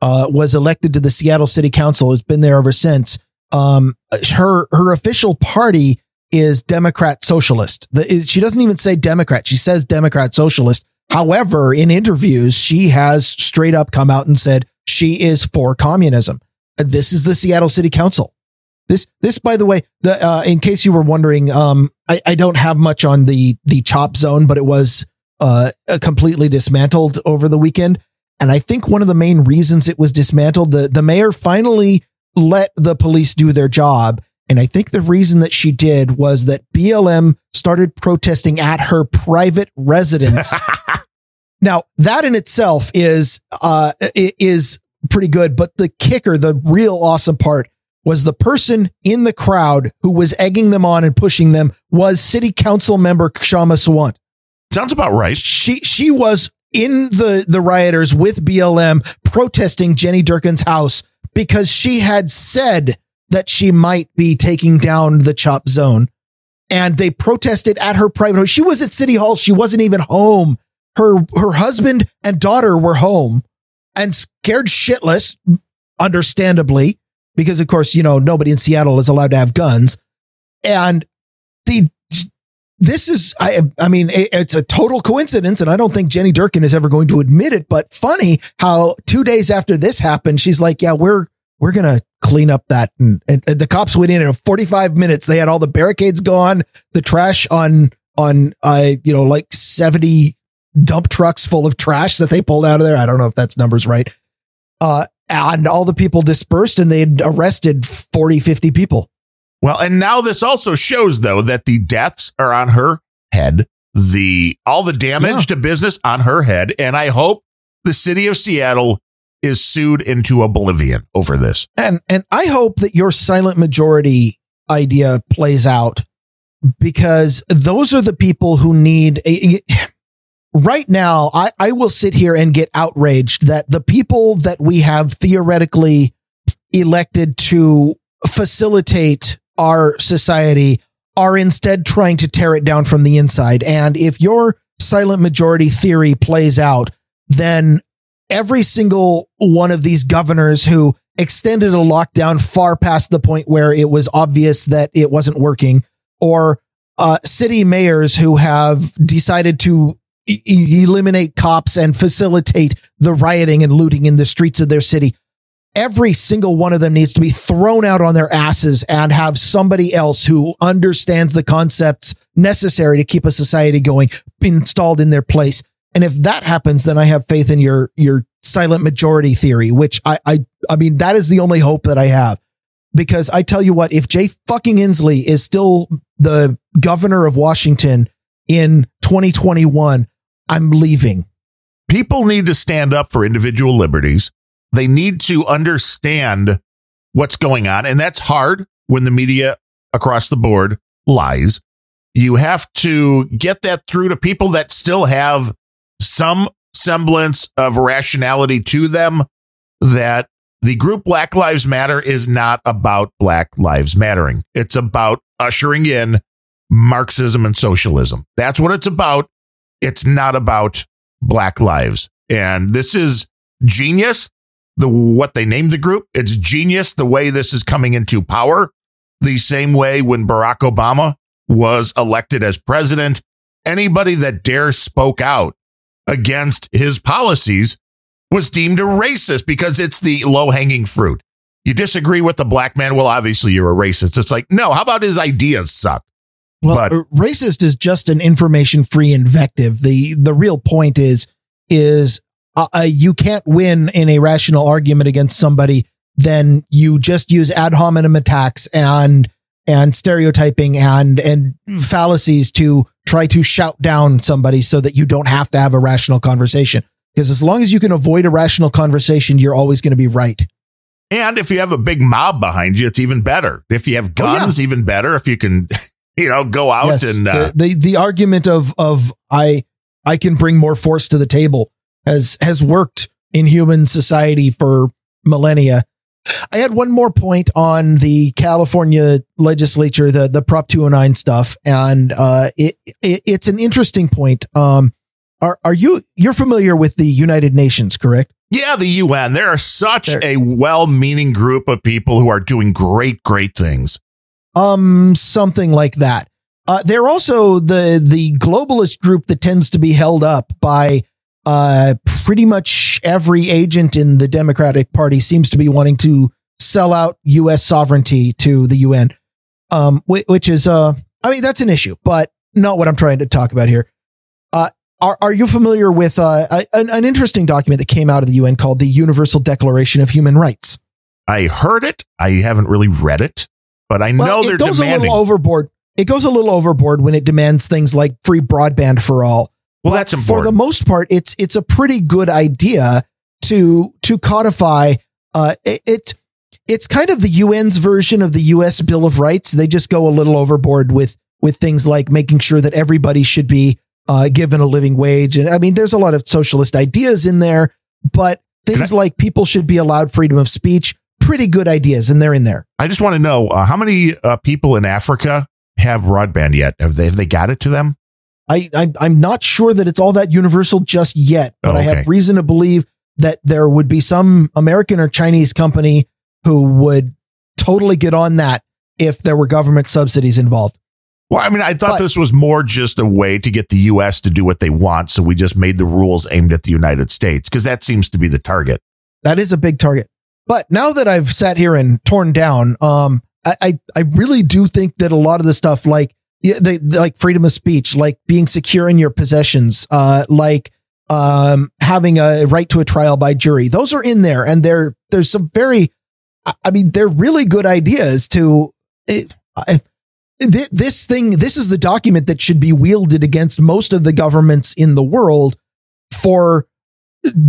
uh, was elected to the Seattle City Council. Has been there ever since. Um, her, her official party is Democrat Socialist. The, she doesn't even say Democrat. She says Democrat Socialist. However, in interviews, she has straight up come out and said she is for communism. This is the Seattle City Council. This, this, by the way, the uh, in case you were wondering, um, I, I don't have much on the the CHOP zone, but it was uh, completely dismantled over the weekend. And I think one of the main reasons it was dismantled, the, the mayor finally let the police do their job. And I think the reason that she did was that B L M started protesting at her private residence. Now, that in itself is uh, is pretty good. But the kicker, the real awesome part, was the person in the crowd who was egging them on and pushing them was city council member Kshama Sawant. Sounds about right. She she was in the, the rioters with B L M protesting Jenny Durkan's house because she had said that she might be taking down the CHOP zone, and they protested at her private home. She was at City Hall. She wasn't even home. Her, her husband and daughter were home and scared shitless, understandably, because of course, you know, nobody in Seattle is allowed to have guns. And the, this is, I, I mean, it, it's a total coincidence. And I don't think Jenny Durkan is ever going to admit it, but funny how two days after this happened, she's like, yeah, we're, we're going to clean up that. And, and, and the cops went in in forty-five minutes. They had all the barricades gone, the trash on, on, uh, you know, like seventy dump trucks full of trash that they pulled out of there. I don't know if that's numbers right. Uh, and all the people dispersed, and they had arrested forty, fifty people. Well, and now this also shows, though, that the deaths are on her head, the, all the damage yeah. to business on her head. And I hope the city of Seattle is sued into oblivion over this. And and I hope that your silent majority idea plays out, because those are the people who need a, right now. I, I will sit here and get outraged that the people that we have theoretically elected to facilitate our society are instead trying to tear it down from the inside. And if your silent majority theory plays out, then every single one of these governors who extended a lockdown far past the point where it was obvious that it wasn't working, or uh, city mayors who have decided to e- eliminate cops and facilitate the rioting and looting in the streets of their city, every single one of them needs to be thrown out on their asses and have somebody else who understands the concepts necessary to keep a society going installed in their place. And if that happens, then I have faith in your your silent majority theory, which I, I I mean, that is the only hope that I have, because I tell you what, if Jay fucking Inslee is still the governor of Washington in twenty twenty-one, I'm leaving. People need to stand up for individual liberties. They need to understand what's going on. And that's hard when the media across the board lies. You have to get that through to people that still have some semblance of rationality to them, that the group Black Lives Matter is not about Black Lives Mattering. It's about ushering in Marxism and socialism. That's what it's about. It's not about Black lives. And this is genius, the what they named the group. It's genius the way this is coming into power, the same way when Barack Obama was elected as president. Anybody that dare spoke out against his policies was deemed a racist because it's the low-hanging fruit. You disagree with the black man, well, obviously you're a racist. It's like, no, how about his ideas suck? Well, but, racist is just an information-free invective. The the real point is, is uh, you can't win in a rational argument against somebody, then you just use ad hominem attacks and and stereotyping and and fallacies to try to shout down somebody so that you don't have to have a rational conversation. Because as long as you can avoid a rational conversation, you're always going to be right. And if you have a big mob behind you, it's even better. If you have guns, oh, yeah. even better. If you can, you know, go out yes, and uh, the, the the argument of of I I can bring more force to the table has has worked in human society for millennia. I had one more point on the California legislature, the the Prop two oh nine stuff, and uh, it, it it's an interesting point. Um, are are you you're familiar with the United Nations, correct? Yeah, the U N. There are such there. a well-meaning group of people who are doing great, great things. Um, something like that. Uh, they're also the the globalist group that tends to be held up by. Uh, pretty much every agent in the Democratic Party seems to be wanting to sell out U S sovereignty to the U N, um, which is, uh, I mean, that's an issue, but not what I'm trying to talk about here. Uh, are, are you familiar with uh, a, an, an interesting document that came out of the U N called the Universal Declaration of Human Rights? I heard it. I haven't really read it, but I well, know they're demanding. It goes a little overboard. It goes a little overboard when it demands things like free broadband for all. Well, but that's important. For the most part, it's it's a pretty good idea to to codify. Uh, it, it it's kind of the U N's version of the U S Bill of Rights. They just go a little overboard with with things like making sure that everybody should be uh, given a living wage. And I mean, there's a lot of socialist ideas in there, but things I, like people should be allowed freedom of speech. Pretty good ideas, and they're in there. I just want to know uh, how many uh, people in Africa have broadband yet? Have they have they got it to them? I, I, I'm not sure that it's all that universal just yet, but oh, okay. I have reason to believe that there would be some American or Chinese company who would totally get on that if there were government subsidies involved. Well, I mean, I thought but, this was more just a way to get the U S to do what they want. So we just made the rules aimed at the United States because that seems to be the target. That is a big target. But now that I've sat here and torn down, um, I, I, I really do think that a lot of the stuff like Yeah, they, they like freedom of speech, like being secure in your possessions, uh, like um, having a right to a trial by jury. Those are in there, and they're there's some very, I mean, they're really good ideas to it, I, th- this thing. This is the document that should be wielded against most of the governments in the world for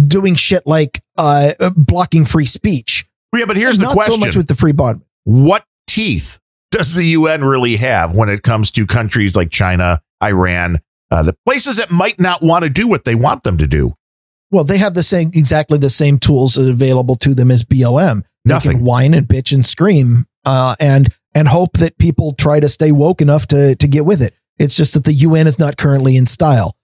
doing shit like uh, blocking free speech. Yeah, but here's and the not question: so much with the free bond. What teeth does the U N really have when it comes to countries like China, Iran, uh, the places that might not want to do what they want them to do? Well, they have the same, exactly the same tools available to them as B L M. Nothing. They can whine and bitch and scream uh, and and hope that people try to stay woke enough to, to get with it. It's just that the U N is not currently in style.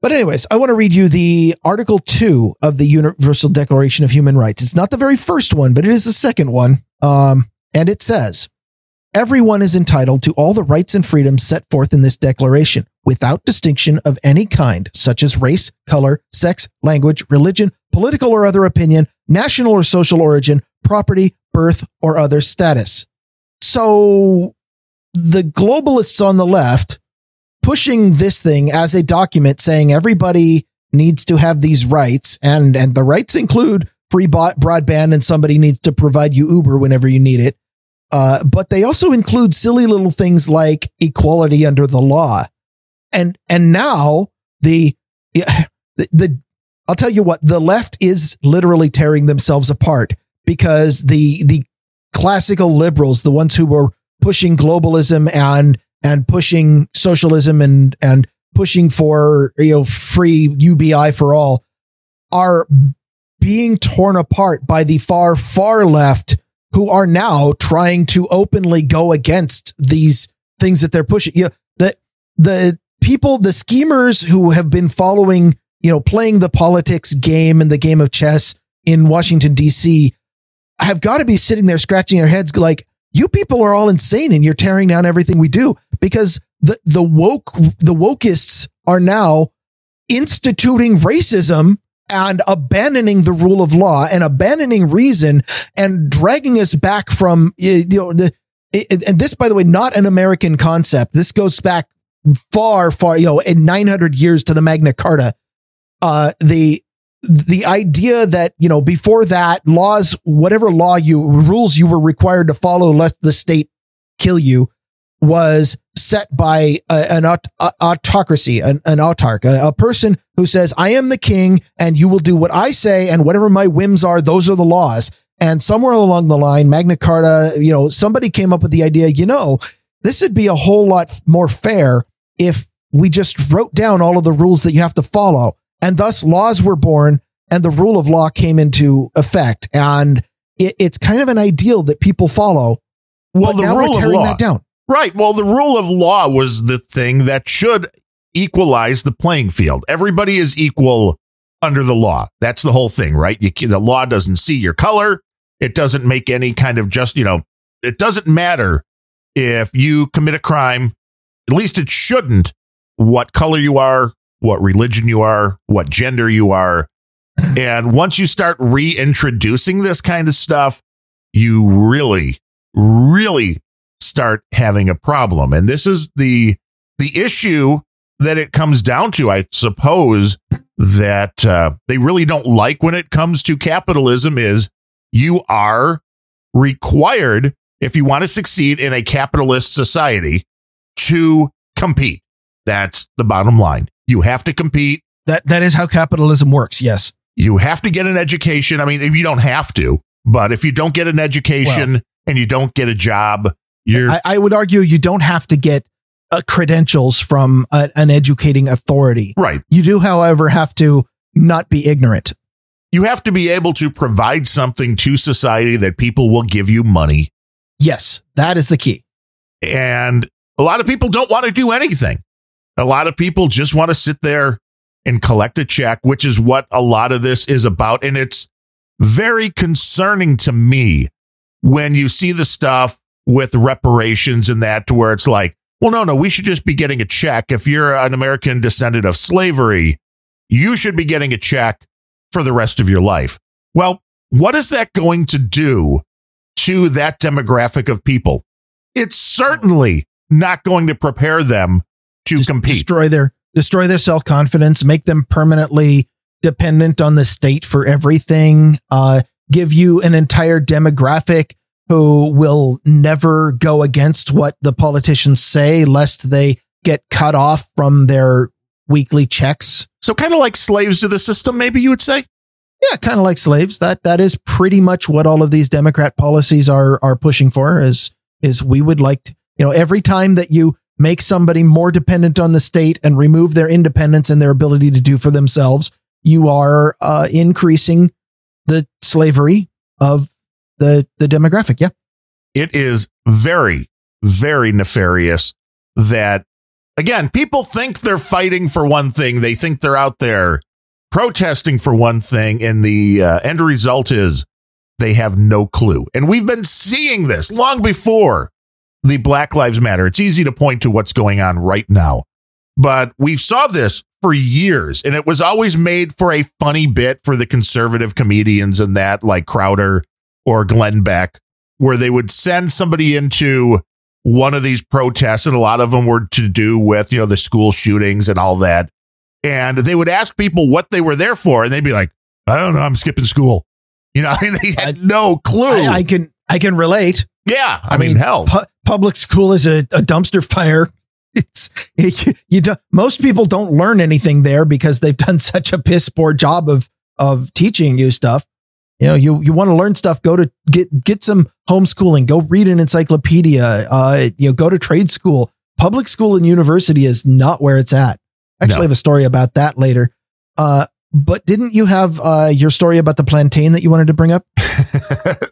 But anyways, I want to read you the Article two of the Universal Declaration of Human Rights. It's not the very first one, but it is the second one. Um, and it says, "Everyone is entitled to all the rights and freedoms set forth in this declaration, without distinction of any kind, such as race, color, sex, language, religion, political or other opinion, national or social origin, property, birth, or other status." So the globalists on the left pushing this thing as a document saying everybody needs to have these rights, and, and the rights include free broadband and somebody needs to provide you Uber whenever you need it. Uh, but they also include silly little things like equality under the law. And and now the, the the I'll tell you what, the left is literally tearing themselves apart because the the classical liberals, the ones who were pushing globalism and and pushing socialism and and pushing for, you know, free U B I for all, are being torn apart by the far, far left, who are now trying to openly go against these things that they're pushing. You know, the, the people, the schemers who have been following, you know, playing the politics game and the game of chess in Washington, D C have got to be sitting there scratching their heads like, you people are all insane and you're tearing down everything we do, because the, the woke, the wokeists are now instituting racism and abandoning the rule of law and abandoning reason and dragging us back from, you know, the, it, and this, by the way, not an American concept. This goes back far, far, you know, in nine hundred years to the Magna Carta. Uh, the, the idea that, you know, before that, laws, whatever law you rules you were required to follow, lest the state kill you, was set by a, an aut- autocracy, an, an autarch, a, a person who says, I am the king and you will do what I say, and whatever my whims are, those are the laws. And somewhere along the line, Magna Carta, you know, somebody came up with the idea, you know, this would be a whole lot more fair if we just wrote down all of the rules that you have to follow. And thus laws were born and the rule of law came into effect. And it, it's kind of an ideal that people follow. Well, but the now rule we're tearing of law. That down. Right. Well, the rule of law was the thing that should equalize the playing field. Everybody is equal under the law. That's the whole thing, right? You, the law doesn't see your color. It doesn't make any kind of just, you know, it doesn't matter if you commit a crime. At least it shouldn't. What color you are, what religion you are, what gender you are. And once you start reintroducing this kind of stuff, you really, really start having a problem. And this is the the issue that it comes down to, I suppose, that uh, they really don't like when it comes to capitalism is you are required, if you want to succeed in a capitalist society, to compete. That's the bottom line. You have to compete. That that is how capitalism works. Yes. You have to get an education. I mean, if you don't have to, but if you don't get an education well, and you don't get a job, You're, I, I would argue you don't have to get uh, credentials from a, an educating authority. Right. You do, however, have to not be ignorant. You have to be able to provide something to society that people will give you money. Yes, that is the key. And a lot of people don't want to do anything. A lot of people just want to sit there and collect a check, which is what a lot of this is about. And it's very concerning to me when you see the stuff with reparations and that, to where it's like, well, no, no, we should just be getting a check. If you're an American descendant of slavery, you should be getting a check for the rest of your life. Well, what is that going to do to that demographic of people? It's certainly not going to prepare them to just compete. Destroy their, destroy their self-confidence, make them permanently dependent on the state for everything, uh, give you an entire demographic who will never go against what the politicians say, lest they get cut off from their weekly checks. So kind of like slaves to the system, maybe you would say? Yeah, kind of like slaves. That that is pretty much what all of these Democrat policies are are pushing for, is, is we would like to, you know, every time that you make somebody more dependent on the state and remove their independence and their ability to do for themselves, you are uh, increasing the slavery of The, the demographic. Yeah, it is very, very nefarious that, again, people think they're fighting for one thing. They think they're out there protesting for one thing. And the uh, end result is they have no clue. And we've been seeing this long before the Black Lives Matter. It's easy to point to what's going on right now, but we've saw this for years, and it was always made for a funny bit for the conservative comedians and that, like Crowder or Glenn Beck, where they would send somebody into one of these protests, and a lot of them were to do with, you know, the school shootings and all that. And they would ask people what they were there for, and they'd be like, I don't know, I'm skipping school. You know, they had I, no clue. I, I can I can relate. Yeah. I, I mean, mean, hell. Pu- public school is a, a dumpster fire. It's it, you do, most people don't learn anything there because they've done such a piss poor job of of teaching you stuff. You know, you, you want to learn stuff, go to get, get some homeschooling, go read an encyclopedia, uh, you know, go to trade school. Public school and university is not where it's at. Actually, no. I have a story about that later. Uh, but didn't you have uh, your story about the plantain that you wanted to bring up?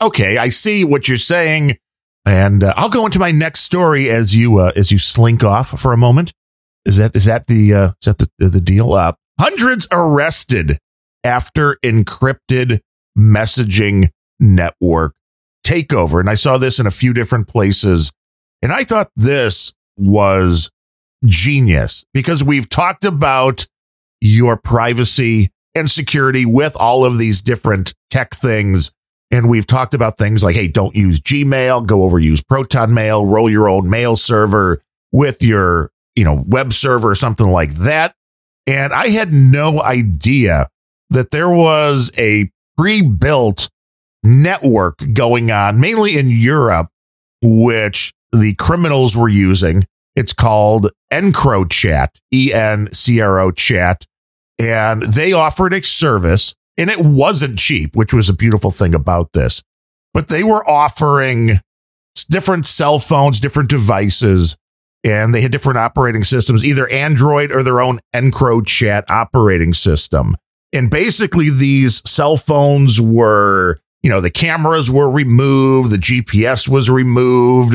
Okay, I see what you're saying. And uh, I'll go into my next story as you uh, as you slink off for a moment. Is that is that the uh, is that the, the deal? Uh, hundreds arrested after encrypted messaging network takeover. And I saw this in a few different places. And I thought this was genius because we've talked about your privacy and security with all of these different tech things. And we've talked about things like, hey, don't use Gmail, go over, use Proton Mail, roll your own mail server with your, you know, web server or something like that. And I had no idea that there was a pre-built network going on, mainly in Europe, which the criminals were using. It's called EncroChat, E N C R O Chat. And they offered a service, and it wasn't cheap, which was a beautiful thing about this. But they were offering different cell phones, different devices, and they had different operating systems, either Android or their own EncroChat operating system. And basically, these cell phones were, you know, the cameras were removed, the G P S was removed,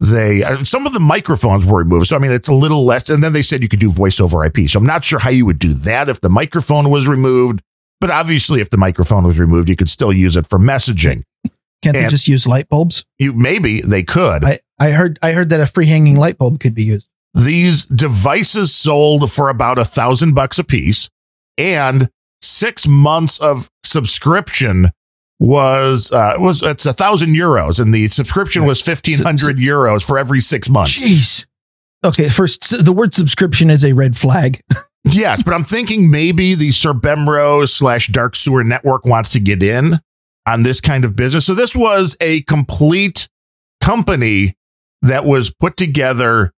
they some of the microphones were removed. So, I mean, it's a little less. And then they said you could do voice over I P. So I'm not sure how you would do that if the microphone was removed. But obviously, if the microphone was removed, you could still use it for messaging. Can't and they just use light bulbs? You maybe they could. I, I heard I heard that a free hanging light bulb could be used. These devices sold for about a thousand bucks a piece, and six months of subscription was uh, was it's a thousand euros, and the subscription was fifteen hundred euros for every six months. Jeez. Okay, first the word subscription is a red flag. Yes, but I'm thinking maybe the Sir Bemrose slash Dark Sewer Network wants to get in on this kind of business. So this was a complete company that was put together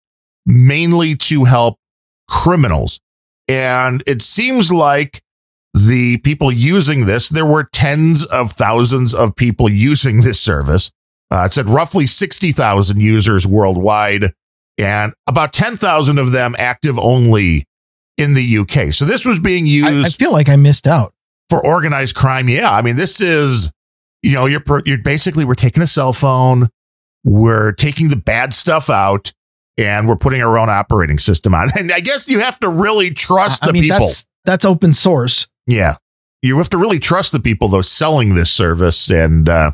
mainly to help criminals. And it seems like the people using this, there were tens of thousands of people using this service. Uh, it said roughly sixty thousand users worldwide and about ten thousand of them active only in the U K. So this was being used. I, I feel like I missed out for organized crime. Yeah. I mean, this is, you know, you're, you're basically, we're taking a cell phone. We're taking the bad stuff out and we're putting our own operating system on. And I guess you have to really trust the I mean, people. That's, that's open source. Yeah. You have to really trust the people though selling this service. And uh,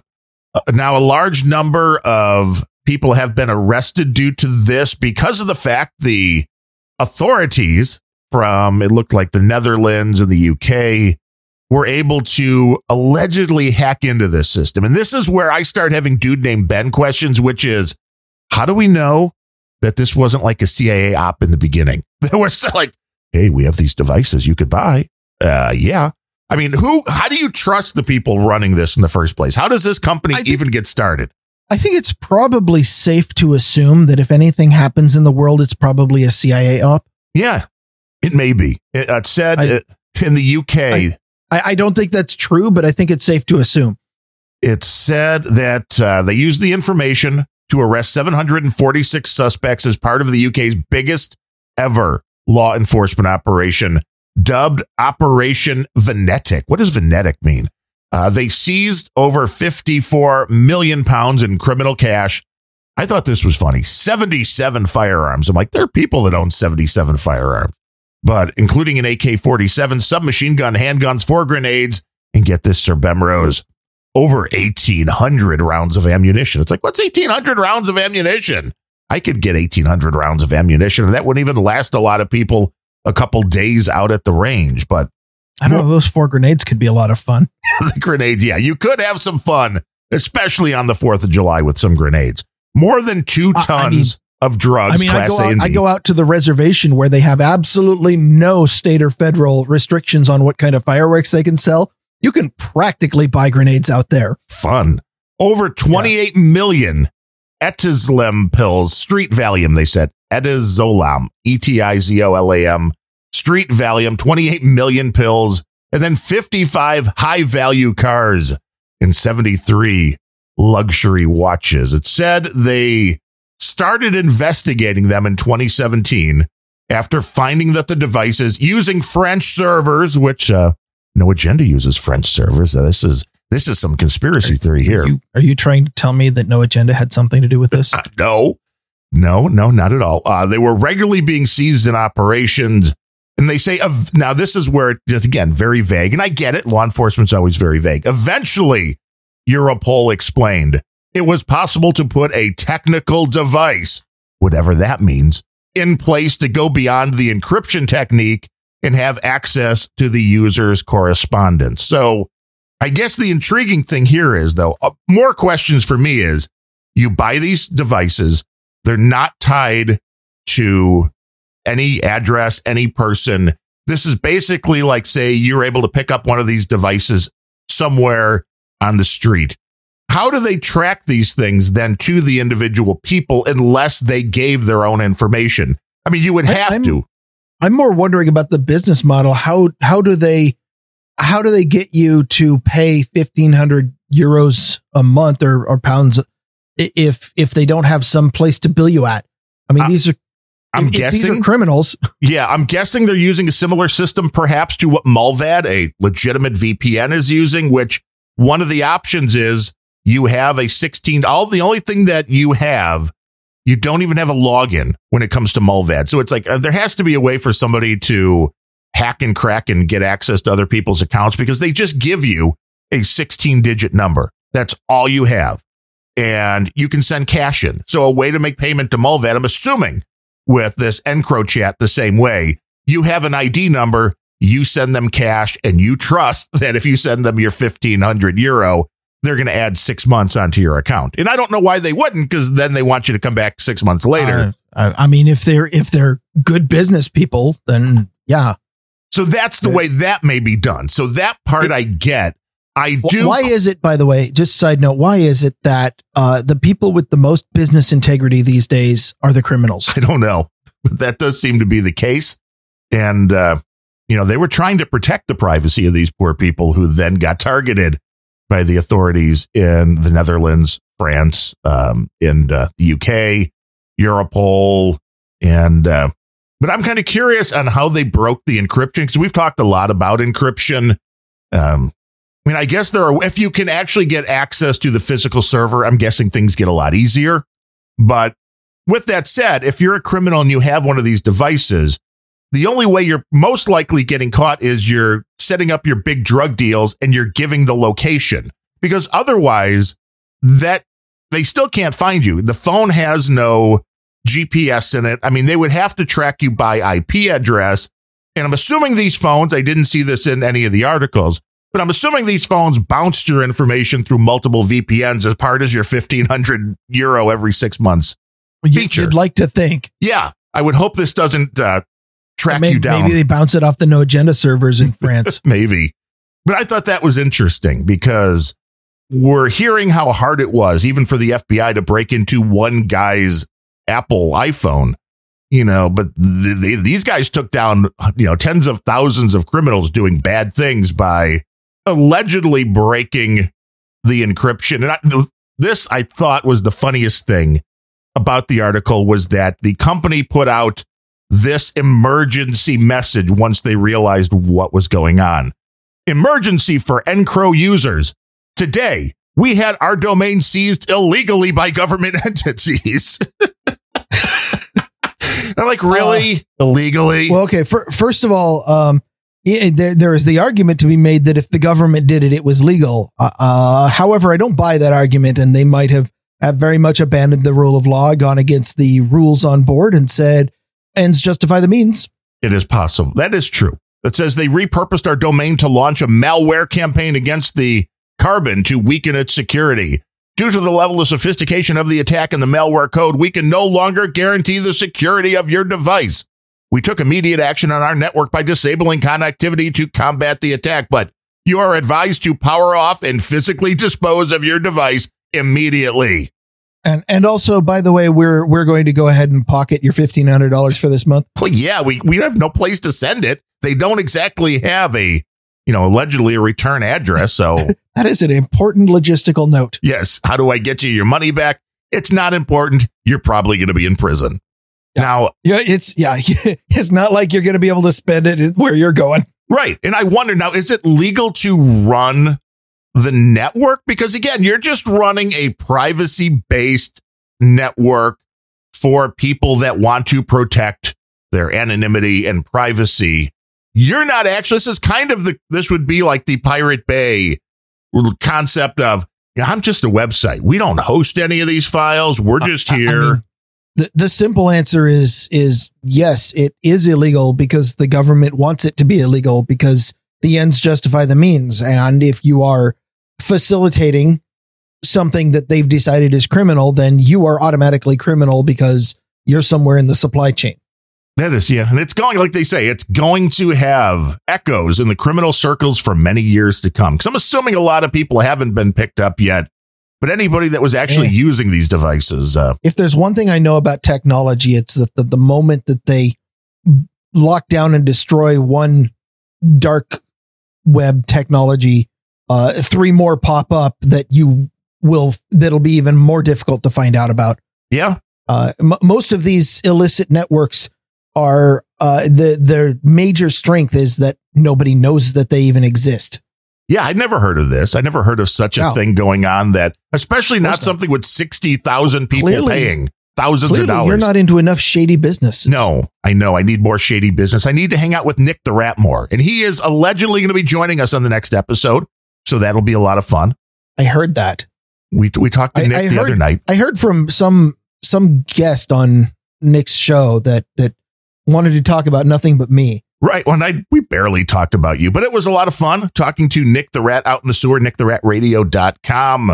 now a large number of people have been arrested due to this because of the fact the authorities from, it looked like the Netherlands and the U K were able to allegedly hack into this system. And this is where I start having dude named Ben questions, which is, how do we know that this wasn't like a C I A op in the beginning? They were like, hey, we have these devices you could buy. Uh, yeah. I mean, who, how do you trust the people running this in the first place? How does this company think, even get started? I think it's probably safe to assume that if anything happens in the world, it's probably a C I A op. Yeah. It may be. It uh, said I, it, in the U K. I, I don't think that's true, but I think it's safe to assume. It said that uh, they used the information to arrest seven hundred forty-six suspects as part of the U K's biggest ever law enforcement operation, dubbed Operation Venetic. What does Venetic mean? Uh, they seized over fifty-four million pounds in criminal cash. I thought this was funny. seventy-seven firearms. I'm like, there are people that own seventy-seven firearms. But including an A K forty-seven, submachine gun, handguns, four grenades, and get this, Sir Bemrose, over eighteen hundred rounds of ammunition. It's like, what's eighteen hundred rounds of ammunition? I could get eighteen hundred rounds of ammunition, and that wouldn't even last a lot of people a couple days out at the range. But I don't know, those four grenades could be a lot of fun. The grenades, yeah, you could have some fun, especially on the fourth of July with some grenades. More than two tons. Uh, I mean- Of drugs, I mean, class I, go out, I go out to the reservation where they have absolutely no state or federal restrictions on what kind of fireworks they can sell. You can practically buy grenades out there. Fun. Over twenty-eight yeah. million Etizolam pills, street Valium, they said. Etizolam, E T I Z O L A M, street Valium, twenty-eight million pills, and then fifty-five high-value cars and seventy-three luxury watches. It said they started investigating them in twenty seventeen after finding that the devices using French servers, which uh, No Agenda uses French servers. Uh, this is this is some conspiracy are, theory here. Are you, are you trying to tell me that No Agenda had something to do with this? Uh, no, no, no, not at all. Uh, they were regularly being seized in operations. And they say, now this is where it's, again, very vague. And I get it. Law enforcement's always very vague. Eventually, Europol explained it was possible to put a technical device, whatever that means, in place to go beyond the encryption technique and have access to the user's correspondence. So I guess the intriguing thing here is, though, uh, more questions for me is, you buy these devices, they're not tied to any address, any person. This is basically like, say, you're able to pick up one of these devices somewhere on the street. How do they track these things then to the individual people unless they gave their own information? I mean, you would have I, I'm, to. I'm more wondering about the business model. How how do they how do they get you to pay fifteen hundred euros a month or, or pounds if if they don't have some place to bill you at? I mean, I, these are. I'm if, guessing if these are criminals. Yeah, I'm guessing they're using a similar system, perhaps, to what Mullvad, a legitimate V P N, is using. Which one of the options is you have a sixteen. All the only thing that you have, you don't even have a login when it comes to Mullvad. So it's like uh, there has to be a way for somebody to hack and crack and get access to other people's accounts, because they just give you a sixteen digit number. That's all you have, and you can send cash in. So a way to make payment to Mullvad, I'm assuming, with this EncroChat the same way. You have an I D number, you send them cash, and you trust that if you send them your fifteen hundred euro, they're going to add six months onto your account. And I don't know why they wouldn't, because then they want you to come back six months later. Uh, I mean, if they're if they're good business people, then yeah. So that's the way that may be done. So that part it, I get. I do. Why is it, by the way, just side note, why is it that uh, the people with the most business integrity these days are the criminals? I don't know, but that does seem to be the case. And, uh, you know, they were trying to protect the privacy of these poor people who then got targeted by the authorities in the Netherlands, France, um, in uh, the U K, Europol. And uh, but I'm kind of curious on how they broke the encryption, because we've talked a lot about encryption. Um I mean, I guess there are, if you can actually get access to the physical server, I'm guessing things get a lot easier. But with that said, if you're a criminal and you have one of these devices, the only way you're most likely getting caught is you're setting up your big drug deals and you're giving the location, because otherwise that they still can't find you. The phone has no G P S in it. I mean, they would have to track you by I P address. And I'm assuming these phones, I didn't see this in any of the articles, but I'm assuming these phones bounced your information through multiple V P Ns as part of your fifteen hundred euro every six months feature. You'd like to think. Yeah. I would hope this doesn't uh, track maybe, you down. Maybe they bounce it off the No Agenda servers in France. Maybe. But I thought that was interesting, because we're hearing how hard it was, even for the F B I, to break into one guy's Apple iPhone. You know, but th- th- these guys took down, you know, tens of thousands of criminals doing bad things by allegedly breaking the encryption. And I, th- this, I thought, was the funniest thing about the article, was that the company put out this emergency message once they realized what was going on. Emergency for Encro users. Today, we had our domain seized illegally by government entities. I'm like, really? Uh, illegally? Well, okay. For, first of all, um, It, there, there is the argument to be made that if the government did it, it was legal. Uh, uh, however, I don't buy that argument, and they might have, have very much abandoned the rule of law, gone against the rules on board, and said, ends justify the means. It is possible. That is true. It says they repurposed our domain to launch a malware campaign against the carbon to weaken its security. Due to the level of sophistication of the attack and the malware code, we can no longer guarantee the security of your device. We took immediate action on our network by disabling connectivity to combat the attack, but you are advised to power off and physically dispose of your device immediately. And and also, by the way, we're we're going to go ahead and pocket your fifteen hundred dollars for this month. Well, yeah, we, we have no place to send it. They don't exactly have a, you know, allegedly a return address. So that is an important logistical note. Yes. How do I get you your money back? It's not important. You're probably going to be in prison. Yeah. Now, yeah, it's yeah, it's not like you're going to be able to spend it where you're going. Right. And I wonder now, is it legal to run the network? Because, again, you're just running a privacy based network for people that want to protect their anonymity and privacy. You're not actually, this is kind of the, this would be like the Pirate Bay concept of, I'm just a website. We don't host any of these files. We're just here. I, I mean, the, the simple answer is, is yes, it is illegal because the government wants it to be illegal because the ends justify the means. And if you are facilitating something that they've decided is criminal, then you are automatically criminal because you're somewhere in the supply chain. That is, yeah. And it's going, like they say, it's going to have echoes in the criminal circles for many years to come. Because I'm assuming a lot of people haven't been picked up yet, but anybody that was actually yeah. using these devices. Uh, if there's one thing I know about technology, it's that the, the moment that they lock down and destroy one dark web technology, uh, three more pop up that you will, that'll be even more difficult to find out about. Yeah. Uh, m- most of these illicit networks are uh the their major strength is that nobody knows that they even exist. Yeah, I'd never heard of this. I never heard of such a no. thing going on, that especially not something with sixty thousand people clearly, paying thousands of dollars. You're not into enough shady business. No, I know. I need more shady business. I need to hang out with Nick the Rat more. And he is allegedly going to be joining us on the next episode. So that'll be a lot of fun. I heard that. We we talked to I, Nick I the heard, other night. I heard from some some guest on Nick's show that that wanted to talk about nothing but me. Right. Well, I, we barely talked about you, but it was a lot of fun talking to Nick the Rat out in the sewer, nick the rat radio dot com.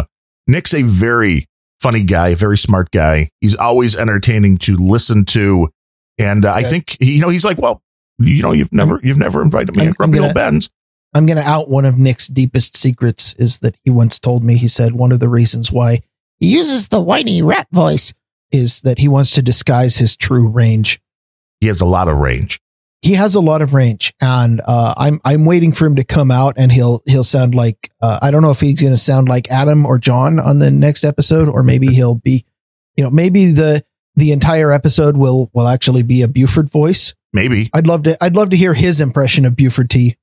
Nick's a very funny guy, very smart guy. He's always entertaining to listen to. And uh, okay. I think, he, you know, he's like, well, you know, you've never, you've never invited me to Grumpy Old Bens. I'm going to out one of Nick's deepest secrets is that he once told me, he said, one of the reasons why he uses the whiny rat voice is that he wants to disguise his true range. He has a lot of range. He has a lot of range, and uh, I'm I'm waiting for him to come out, and he'll he'll sound like uh, I don't know if he's going to sound like Adam or John on the next episode, or maybe he'll be, you know, maybe the the entire episode will will actually be a Buford voice. Maybe I'd love to I'd love to hear his impression of Buford T,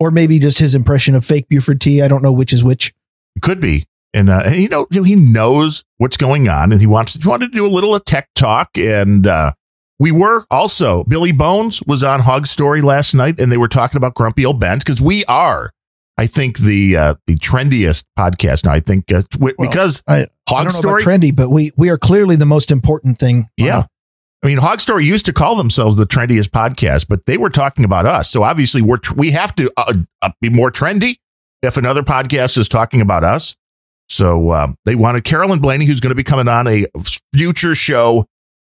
or maybe just his impression of fake Buford T. I don't know which is which. It could be, and uh, you know he knows what's going on, and he wants he wanted to do a little of tech talk and. Uh, We were also, Billy Bones was on Hog Story last night, and they were talking about Grumpy Old Bens, because we are, I think, the uh, the trendiest podcast now. I think uh, w- well, because I, Hog I don't Story know about trendy, but we we are clearly the most important thing. Yeah, um, I mean, Hog Story used to call themselves the trendiest podcast, but they were talking about us, so obviously we're tr- we have to uh, uh, be more trendy if another podcast is talking about us. So um, they wanted Carolyn Blaney, who's going to be coming on a future show.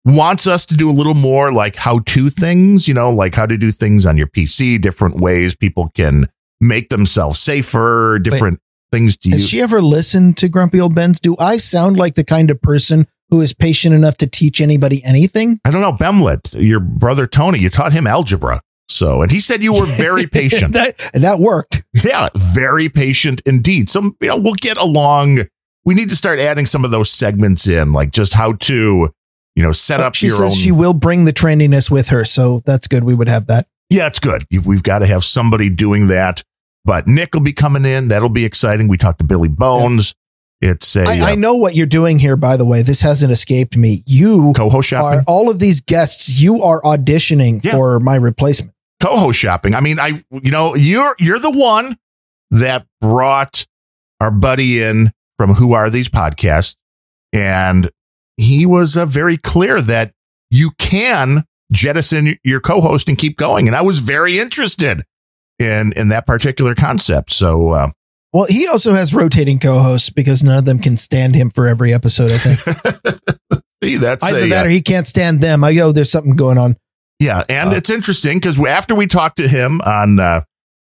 Wants us to do a little more like how to things, you know, like how to do things on your P C, different ways people can make themselves safer, different Wait, things to has use. She ever listened to Grumpy Old Bens? Do I sound like the kind of person who is patient enough to teach anybody anything? I don't know. Bemlet, your brother, Tony, you taught him algebra. So, and he said you were very patient. that, and that worked. Yeah. Very patient indeed. Some, you know, we'll get along. We need to start adding some of those segments in, like just how to, you know, set up your own. She will bring the trendiness with her. So that's good. We would have that. Yeah, it's good. We've got to have somebody doing that. But Nick will be coming in. That'll be exciting. We talked to Billy Bones. Yeah. It's a. I, uh, I know what you're doing here, by the way. This hasn't escaped me. You co-host shopping. Are, all of these guests, you are auditioning yeah. for my replacement. Co-host shopping. I mean, I, you know, you're, you're the one that brought our buddy in from Who Are These Podcasts, and he was uh, very clear that you can jettison your co-host and keep going. And I was very interested in in that particular concept. So, uh, well, he also has rotating co-hosts because none of them can stand him for every episode, I think. See, that's either a, that or he can't stand them. I go, there's something going on. Yeah. And uh, it's interesting because after we talked to him on uh,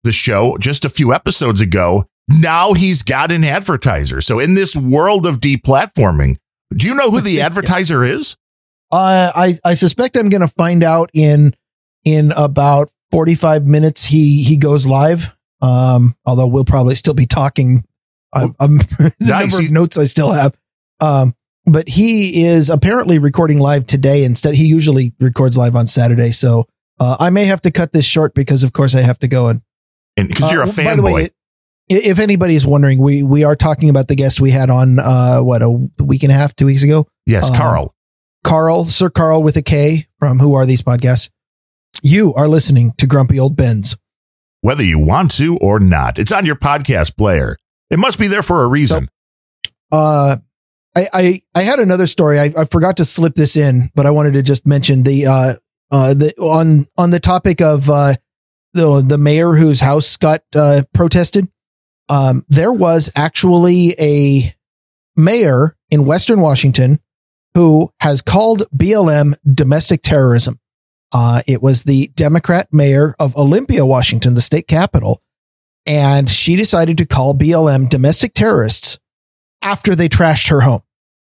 the show just a few episodes ago, now he's got an advertiser. So in this world of deplatforming, do you know who the advertiser is? Uh, I, I suspect I'm going to find out in in about forty-five minutes. He he goes live, um, although we'll probably still be talking. I, I'm the nice. number of notes I still have. Um, but he is apparently recording live today. Instead, he usually records live on Saturday. So uh, I may have to cut this short because, of course, I have to go. And because you're uh, a fanboy. By the way, it, if anybody is wondering, we, we are talking about the guest we had on, uh, what, a week and a half, two weeks ago? Yes, um, Carl. Carl, Sir Carl with a K from Who Are These Podcasts? You are listening to Grumpy Old Bens. Whether you want to or not, it's on your podcast player. It must be there for a reason. So, uh, I, I, I had another story. I, I forgot to slip this in, but I wanted to just mention the, uh, uh, the, on, on the topic of, uh, the, the mayor whose house got, uh, protested. Um, there was actually a mayor in Western Washington who has called B L M domestic terrorism. Uh, it was the Democrat mayor of Olympia, Washington, the state capital. And she decided to call B L M domestic terrorists after they trashed her home.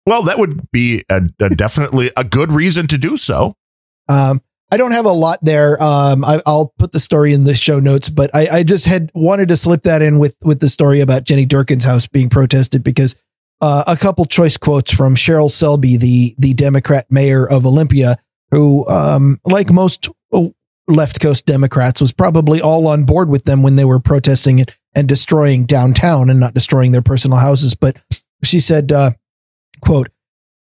Well, that would be a, a definitely a good reason to do so. Um, I don't have a lot there. Um, I, I'll put the story in the show notes, but I, I just had wanted to slip that in with, with the story about Jenny Durkin's house being protested because uh, a couple choice quotes from Cheryl Selby, the, the Democrat mayor of Olympia, who, um, like most left coast Democrats, was probably all on board with them when they were protesting it and destroying downtown and not destroying their personal houses. But she said, uh, quote,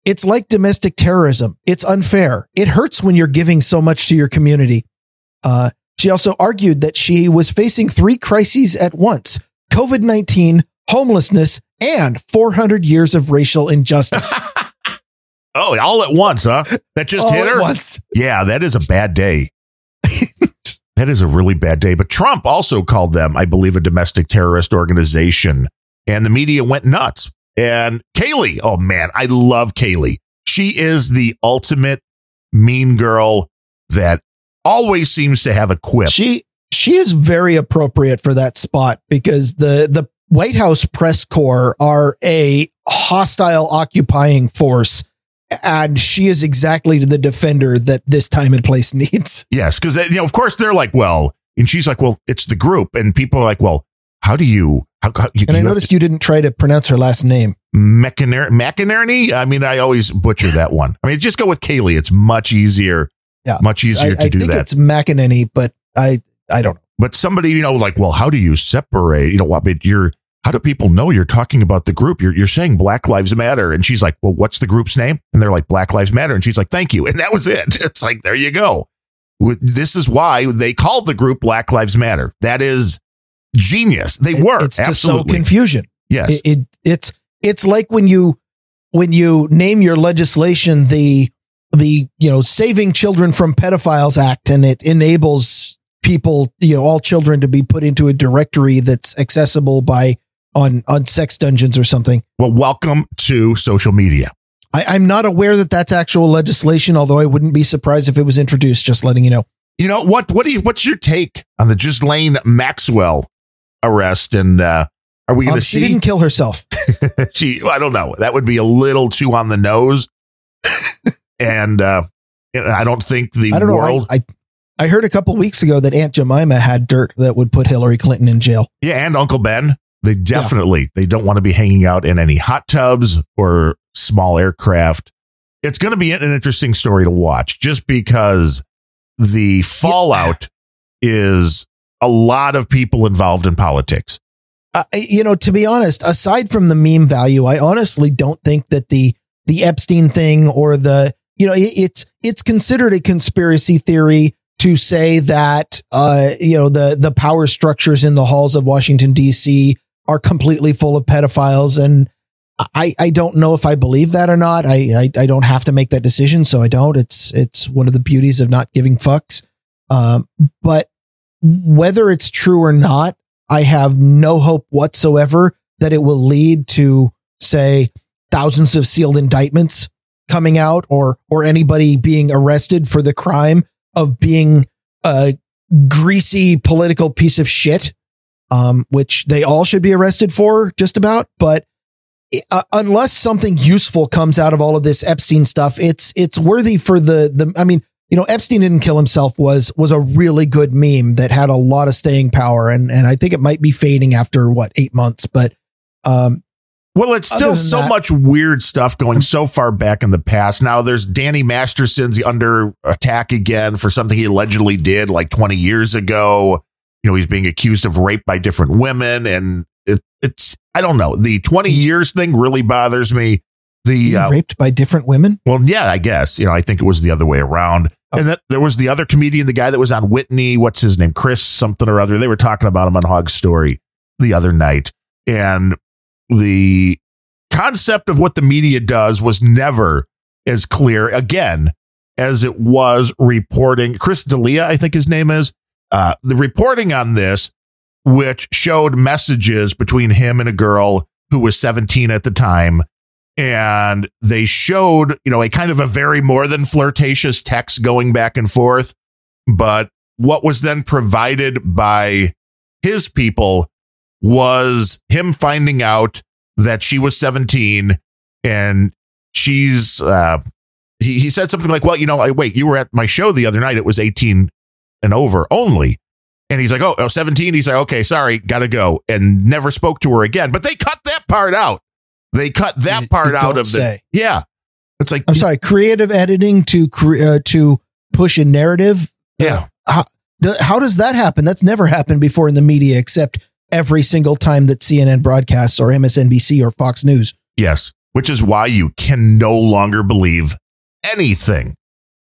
"It's like domestic terrorism. It's unfair. It hurts when you're giving so much to your community." Uh, she also argued that she was facing three crises at once: COVID nineteen, homelessness, and four hundred years of racial injustice. Oh, all at once, huh? That just all hit her? At once. Yeah, that is a bad day. That is a really bad day. But Trump also called them, I believe, a domestic terrorist organization. And the media went nuts. And Kayleigh, oh, man, I love Kayleigh. She is the ultimate mean girl that always seems to have a quip. She she is very appropriate for that spot because the, the White House press corps are a hostile occupying force. And she is exactly the defender that this time and place needs. Yes, because, you know, of course, they're like, well, and she's like, well, it's the group. And people are like, well, how do you? How, how, you and I you noticed to, you didn't try to pronounce her last name. McInerney? McInerney? I mean, I always butcher that one. I mean, just go with Kayleigh. It's much easier. Yeah, much easier I, to I do that. I think it's McInerney, but I, I don't know. But somebody, you know, like, well, how do you separate? You know, I mean, you're. How do people know you're talking about the group? You're you're saying Black Lives Matter. And she's like, well, what's the group's name? And they're like, Black Lives Matter. And she's like, thank you. And that was it. It's like, there you go. This is why they called the group Black Lives Matter. That is genius. They were. It's just so confusion. Yes. It, it, it's it's like when you when you name your legislation the the, you know, Saving Children from Pedophiles Act, and it enables people, you know, all children to be put into a directory that's accessible by on on sex dungeons or something. Well, welcome to social media. I, I'm not aware that that's actual legislation, although I wouldn't be surprised if it was introduced, just letting you know. You know, what What do you? what's your take on the Ghislaine Maxwell arrest? And uh, are we going to um, see? She didn't kill herself. she, I don't know. That would be a little too on the nose. and uh, I don't think the I don't world... Know, I, I, I heard a couple weeks ago that Aunt Jemima had dirt that would put Hillary Clinton in jail. Yeah, and Uncle Ben. They definitely, yeah. They don't want to be hanging out in any hot tubs or small aircraft. It's going to be an interesting story to watch just because the fallout yeah. is a lot of people involved in politics. Uh, you know, to be honest, aside from the meme value, I honestly don't think that the, the Epstein thing or the, you know, it, it's, it's considered a conspiracy theory to say that, uh, you know, the, the power structures in the halls of Washington, D C are completely full of pedophiles. And I, I don't know if I believe that or not. I, I, I don't have to make that decision. So I don't, it's, it's one of the beauties of not giving fucks. Um, but whether it's true or not, I have no hope whatsoever that it will lead to, say, thousands of sealed indictments coming out or, or anybody being arrested for the crime of being a greasy political piece of shit. Um, which they all should be arrested for just about, but uh, unless something useful comes out of all of this Epstein stuff, it's, it's worthy for the, the, I mean, you know, Epstein didn't kill himself was, was a really good meme that had a lot of staying power. And, and I think it might be fading after what, eight months, but, um, well, it's still so that, much weird stuff going so far back in the past. Now there's Danny Masterson's under attack again for something he allegedly did like twenty years ago. You know, he's being accused of rape by different women. And it, it's, I don't know. The twenty years thing really bothers me. The uh, raped by different women. Well, yeah, I guess, you know, I think it was the other way around. And that, there was the other comedian, the guy that was on Whitney. What's his name? Chris something or other. They were talking about him on Hog Story the other night. And the concept of what the media does was never as clear, again, as it was reporting. Chris D'Elia, I think his name is, uh, the reporting on this, which showed messages between him and a girl who was seventeen at the time. And they showed, you know, a kind of a very more than flirtatious text going back and forth. But what was then provided by his people was him finding out that she was seventeen and she's uh, he, he said something like, well, you know, I wait, you were at my show the other night. It was eighteen and over only. And he's like, oh, oh seventeen. He's like, OK, sorry, got to go. And never spoke to her again. But they cut that part out. They cut that part you out of the. Yeah. It's like, I'm sorry. Creative editing to cre- uh, to push a narrative. Yeah. Uh, how, how does that happen? That's never happened before in the media, except every single time that C N N broadcasts or M S N B C or Fox News. Yes. Which is why you can no longer believe anything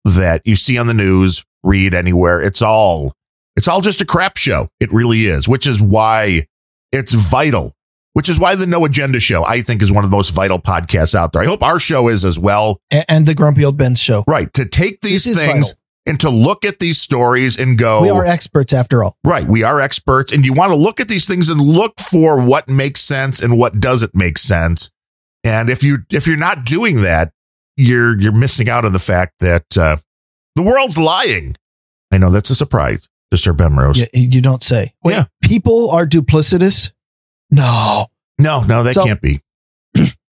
that you see on the news, read anywhere. It's all it's all just a crap show. It really is, which is why it's vital. Which is why the No Agenda show, I think, is one of the most vital podcasts out there. I hope our show is as well. And the Grumpy Old Bens show. Right. To take these things vital. And to look at these stories and go. We are experts after all. Right. We are experts. And you want to look at these things and look for what makes sense and what doesn't make sense. And if you if you're not doing that, you're you're missing out on the fact that uh, the world's lying. I know that's a surprise to Sir Bemrose. Yeah, you don't say. Wait, yeah. People are duplicitous. No, no, no, that so, can't be.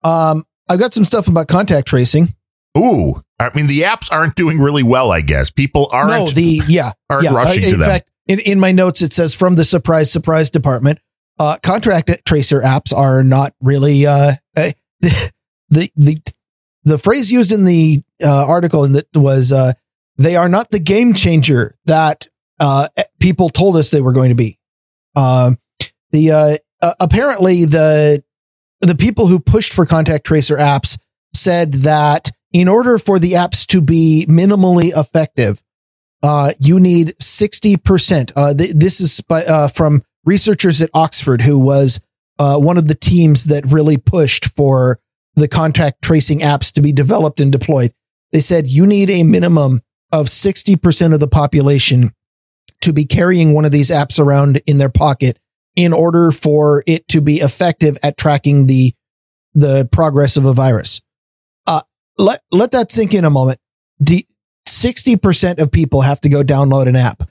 um, I've got some stuff about contact tracing. Ooh, I mean, the apps aren't doing really well, I guess. People aren't. No, the yeah, aren't yeah. rushing I, in to them. Fact, in in my notes, it says from the surprise, surprise department, uh, contract tracer apps are not really uh, uh the, the the the phrase used in the uh, article in that was uh, they are not the game changer that uh, people told us they were going to be. Um, the uh. Uh, apparently, the the people who pushed for contact tracer apps said that in order for the apps to be minimally effective, uh, you need sixty percent. Uh, th- this is by, uh, from researchers at Oxford, who was uh, one of the teams that really pushed for the contact tracing apps to be developed and deployed. They said you need a minimum of sixty percent of the population to be carrying one of these apps around in their pocket in order for it to be effective at tracking the the progress of a virus. Uh, let let that sink in a moment. D- sixty percent of people have to go download an app.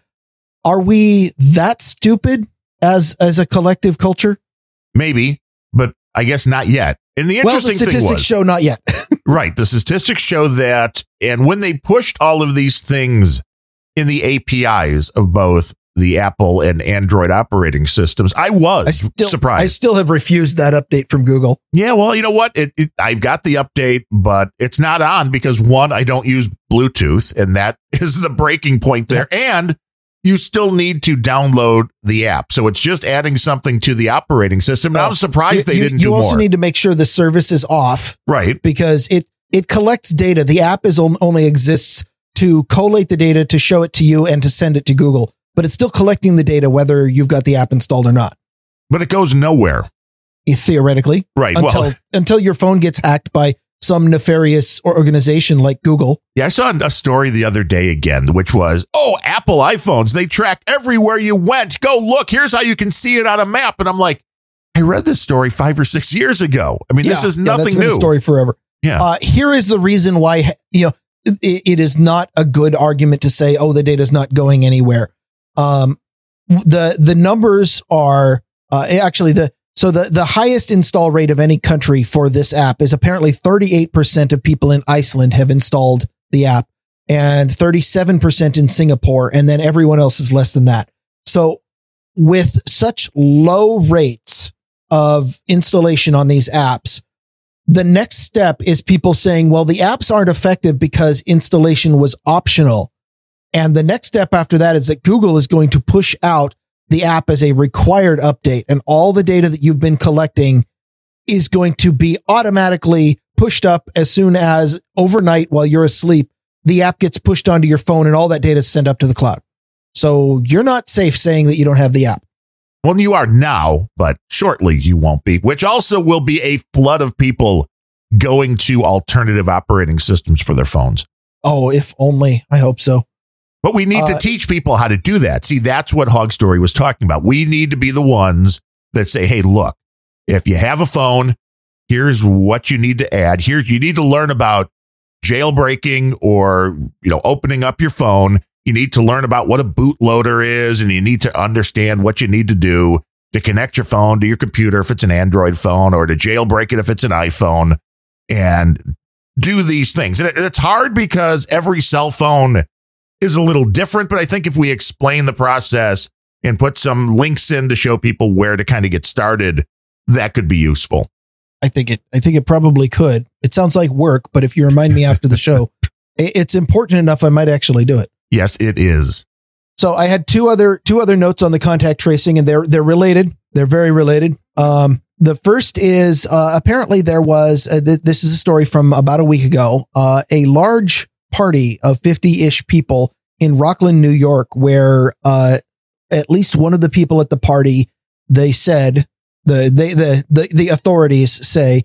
Are we that stupid as as a collective culture? Maybe, but I guess not yet. And the interesting well, the statistics thing was, show not yet. Right. The statistics show that. And when they pushed all of these things in the A P Is of both the Apple and Android operating systems, I was I still, surprised. I still have refused that update from Google. Yeah, well, you know what? It, it, I've got the update, but it's not on because, one, I don't use Bluetooth, and that is the breaking point there. Yeah. And you still need to download the app. So it's just adding something to the operating system. Now, I'm surprised you, they didn't you, you do more. You also need to make sure the service is off. Right. Because it, it collects data. The app is on, only exists to collate the data, to show it to you, and to send it to Google. But it's still collecting the data, whether you've got the app installed or not. But it goes nowhere. Theoretically. Right. Until, well, until your phone gets hacked by some nefarious organization like Google. Yeah, I saw a story the other day again, which was, oh, Apple iPhones, they track everywhere you went. Go look. Here's how you can see it on a map. And I'm like, I read this story five or six years ago. I mean, yeah, this is nothing yeah, that's new. Been a story forever. Yeah. Uh, here is the reason why, you know, it, it is not a good argument to say, oh, the data is not going anywhere. Um, the, the numbers are, uh, actually the, so the, the highest install rate of any country for this app is apparently thirty-eight percent of people in Iceland have installed the app and thirty-seven percent in Singapore. And then everyone else is less than that. So with such low rates of installation on these apps, the next step is people saying, well, the apps aren't effective because installation was optional. And the next step after that is that Google is going to push out the app as a required update. And all the data that you've been collecting is going to be automatically pushed up as soon as overnight while you're asleep. the app gets pushed onto your phone and all that data is sent up to the cloud. So you're not safe saying that you don't have the app. Well, you are now, but shortly you won't be, which also will be a flood of people going to alternative operating systems for their phones. Oh, if only. I hope so. But we need uh, to teach people how to do that. See, that's what Hog Story was talking about. We need to be the ones that say, hey, look, if you have a phone, here's what you need to add. Here, you need to learn about jailbreaking or, you know, opening up your phone. You need to learn about what a bootloader is, and you need to understand what you need to do to connect your phone to your computer if it's an Android phone, or to jailbreak it if it's an iPhone, and do these things. And it's hard because every cell phone is a little different, but I think if we explain the process and put some links in to show people where to kind of get started, that could be useful. I think it, I think it probably could. It sounds like work, but if you remind me after the show, it's important enough, I might actually do it. Yes, it is. So I had two other two other notes on the contact tracing, and they're they're related. They're very related. Um, the first is uh, apparently there was a, th- this is a story from about a week ago. Uh, a large party of fifty-ish people in Rockland, New York, where uh, at least one of the people at the party, they said the they the the, the authorities say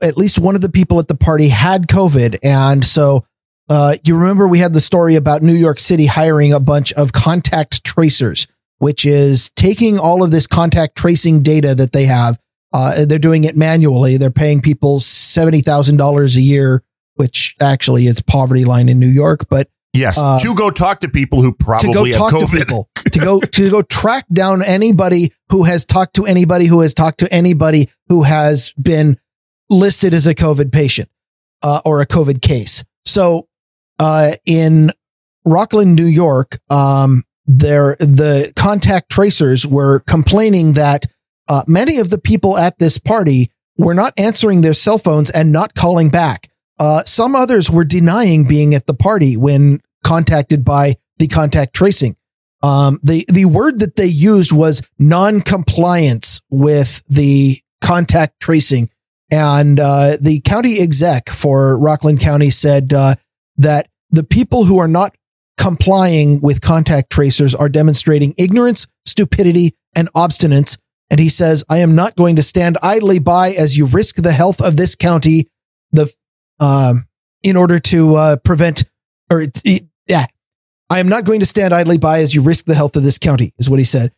at least one of the people at the party had COVID, and so. Uh, you remember we had the story about New York City hiring a bunch of contact tracers, which is taking all of this contact tracing data that they have. Uh, they're doing it manually. They're paying people seventy thousand dollars a year, which actually is poverty line in New York. But yes, uh, to go talk to people who probably to go have talk COVID. To, people, to go to go track down anybody who has talked to anybody who has talked to anybody who has been listed as a COVID patient uh, or a COVID case. So. Uh, in Rockland, New York, um, there, the contact tracers were complaining that uh, many of the people at this party were not answering their cell phones and not calling back. Uh, some others were denying being at the party when contacted by the contact tracing. Um, the, the word that they used was non-compliance with the contact tracing. And uh, the county exec for Rockland County said, uh, that the people who are not complying with contact tracers are demonstrating ignorance, stupidity, and obstinance. And he says, I am not going to stand idly by as you risk the health of this county the um, in order to uh, prevent, or yeah, I am not going to stand idly by as you risk the health of this county, is what he said.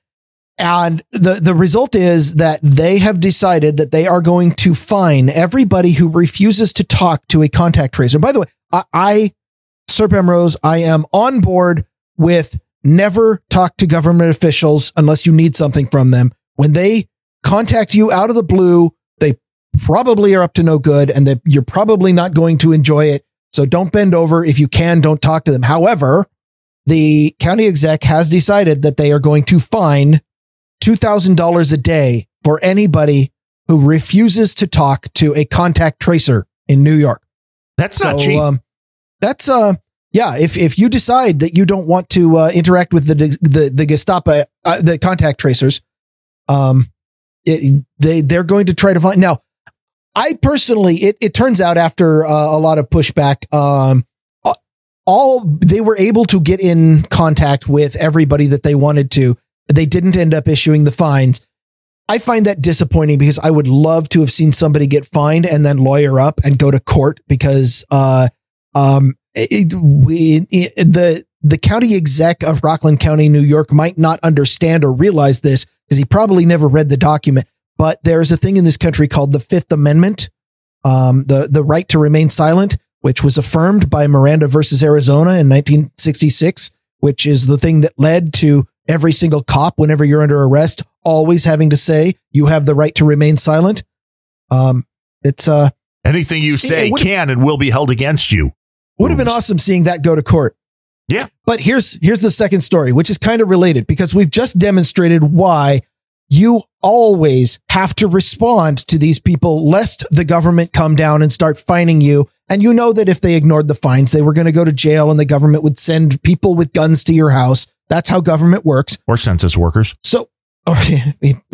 And the, the result is that they have decided that they are going to fine everybody who refuses to talk to a contact tracer. By the way, I, I Sir Bemrose, I am on board with never talk to government officials unless you need something from them. When they contact you out of the blue, they probably are up to no good, and that you're probably not going to enjoy it. So don't bend over. If you can, don't talk to them. However, the county exec has decided that they are going to fine two thousand dollars a day for anybody who refuses to talk to a contact tracer in New York. That's so, not cheap. Um, that's, uh, yeah, if if you decide that you don't want to uh, interact with the the, the Gestapo, uh, the contact tracers, um, it, they, they're going to try to find. Now, I personally, it, it turns out after uh, a lot of pushback, um, all they were able to get in contact with everybody that they wanted to. They didn't end up issuing the fines. I find that disappointing because I would love to have seen somebody get fined and then lawyer up and go to court, because uh, um, it, we, it, the the county exec of Rockland County, New York, might not understand or realize this because he probably never read the document. But there is a thing in this country called the Fifth Amendment, um, the the right to remain silent, which was affirmed by Miranda versus Arizona in nineteen sixty-six, which is the thing that led to every single cop, whenever you're under arrest, always having to say you have the right to remain silent. Um, it's uh, anything you say it, it can and will be held against you. Would have been awesome seeing that go to court. Yeah. But here's here's the second story, which is kind of related, because we've just demonstrated why you always have to respond to these people lest the government come down and start fining you. And you know that if they ignored the fines, they were going to go to jail, and the government would send people with guns to your house. That's how government works. Or census workers. So, or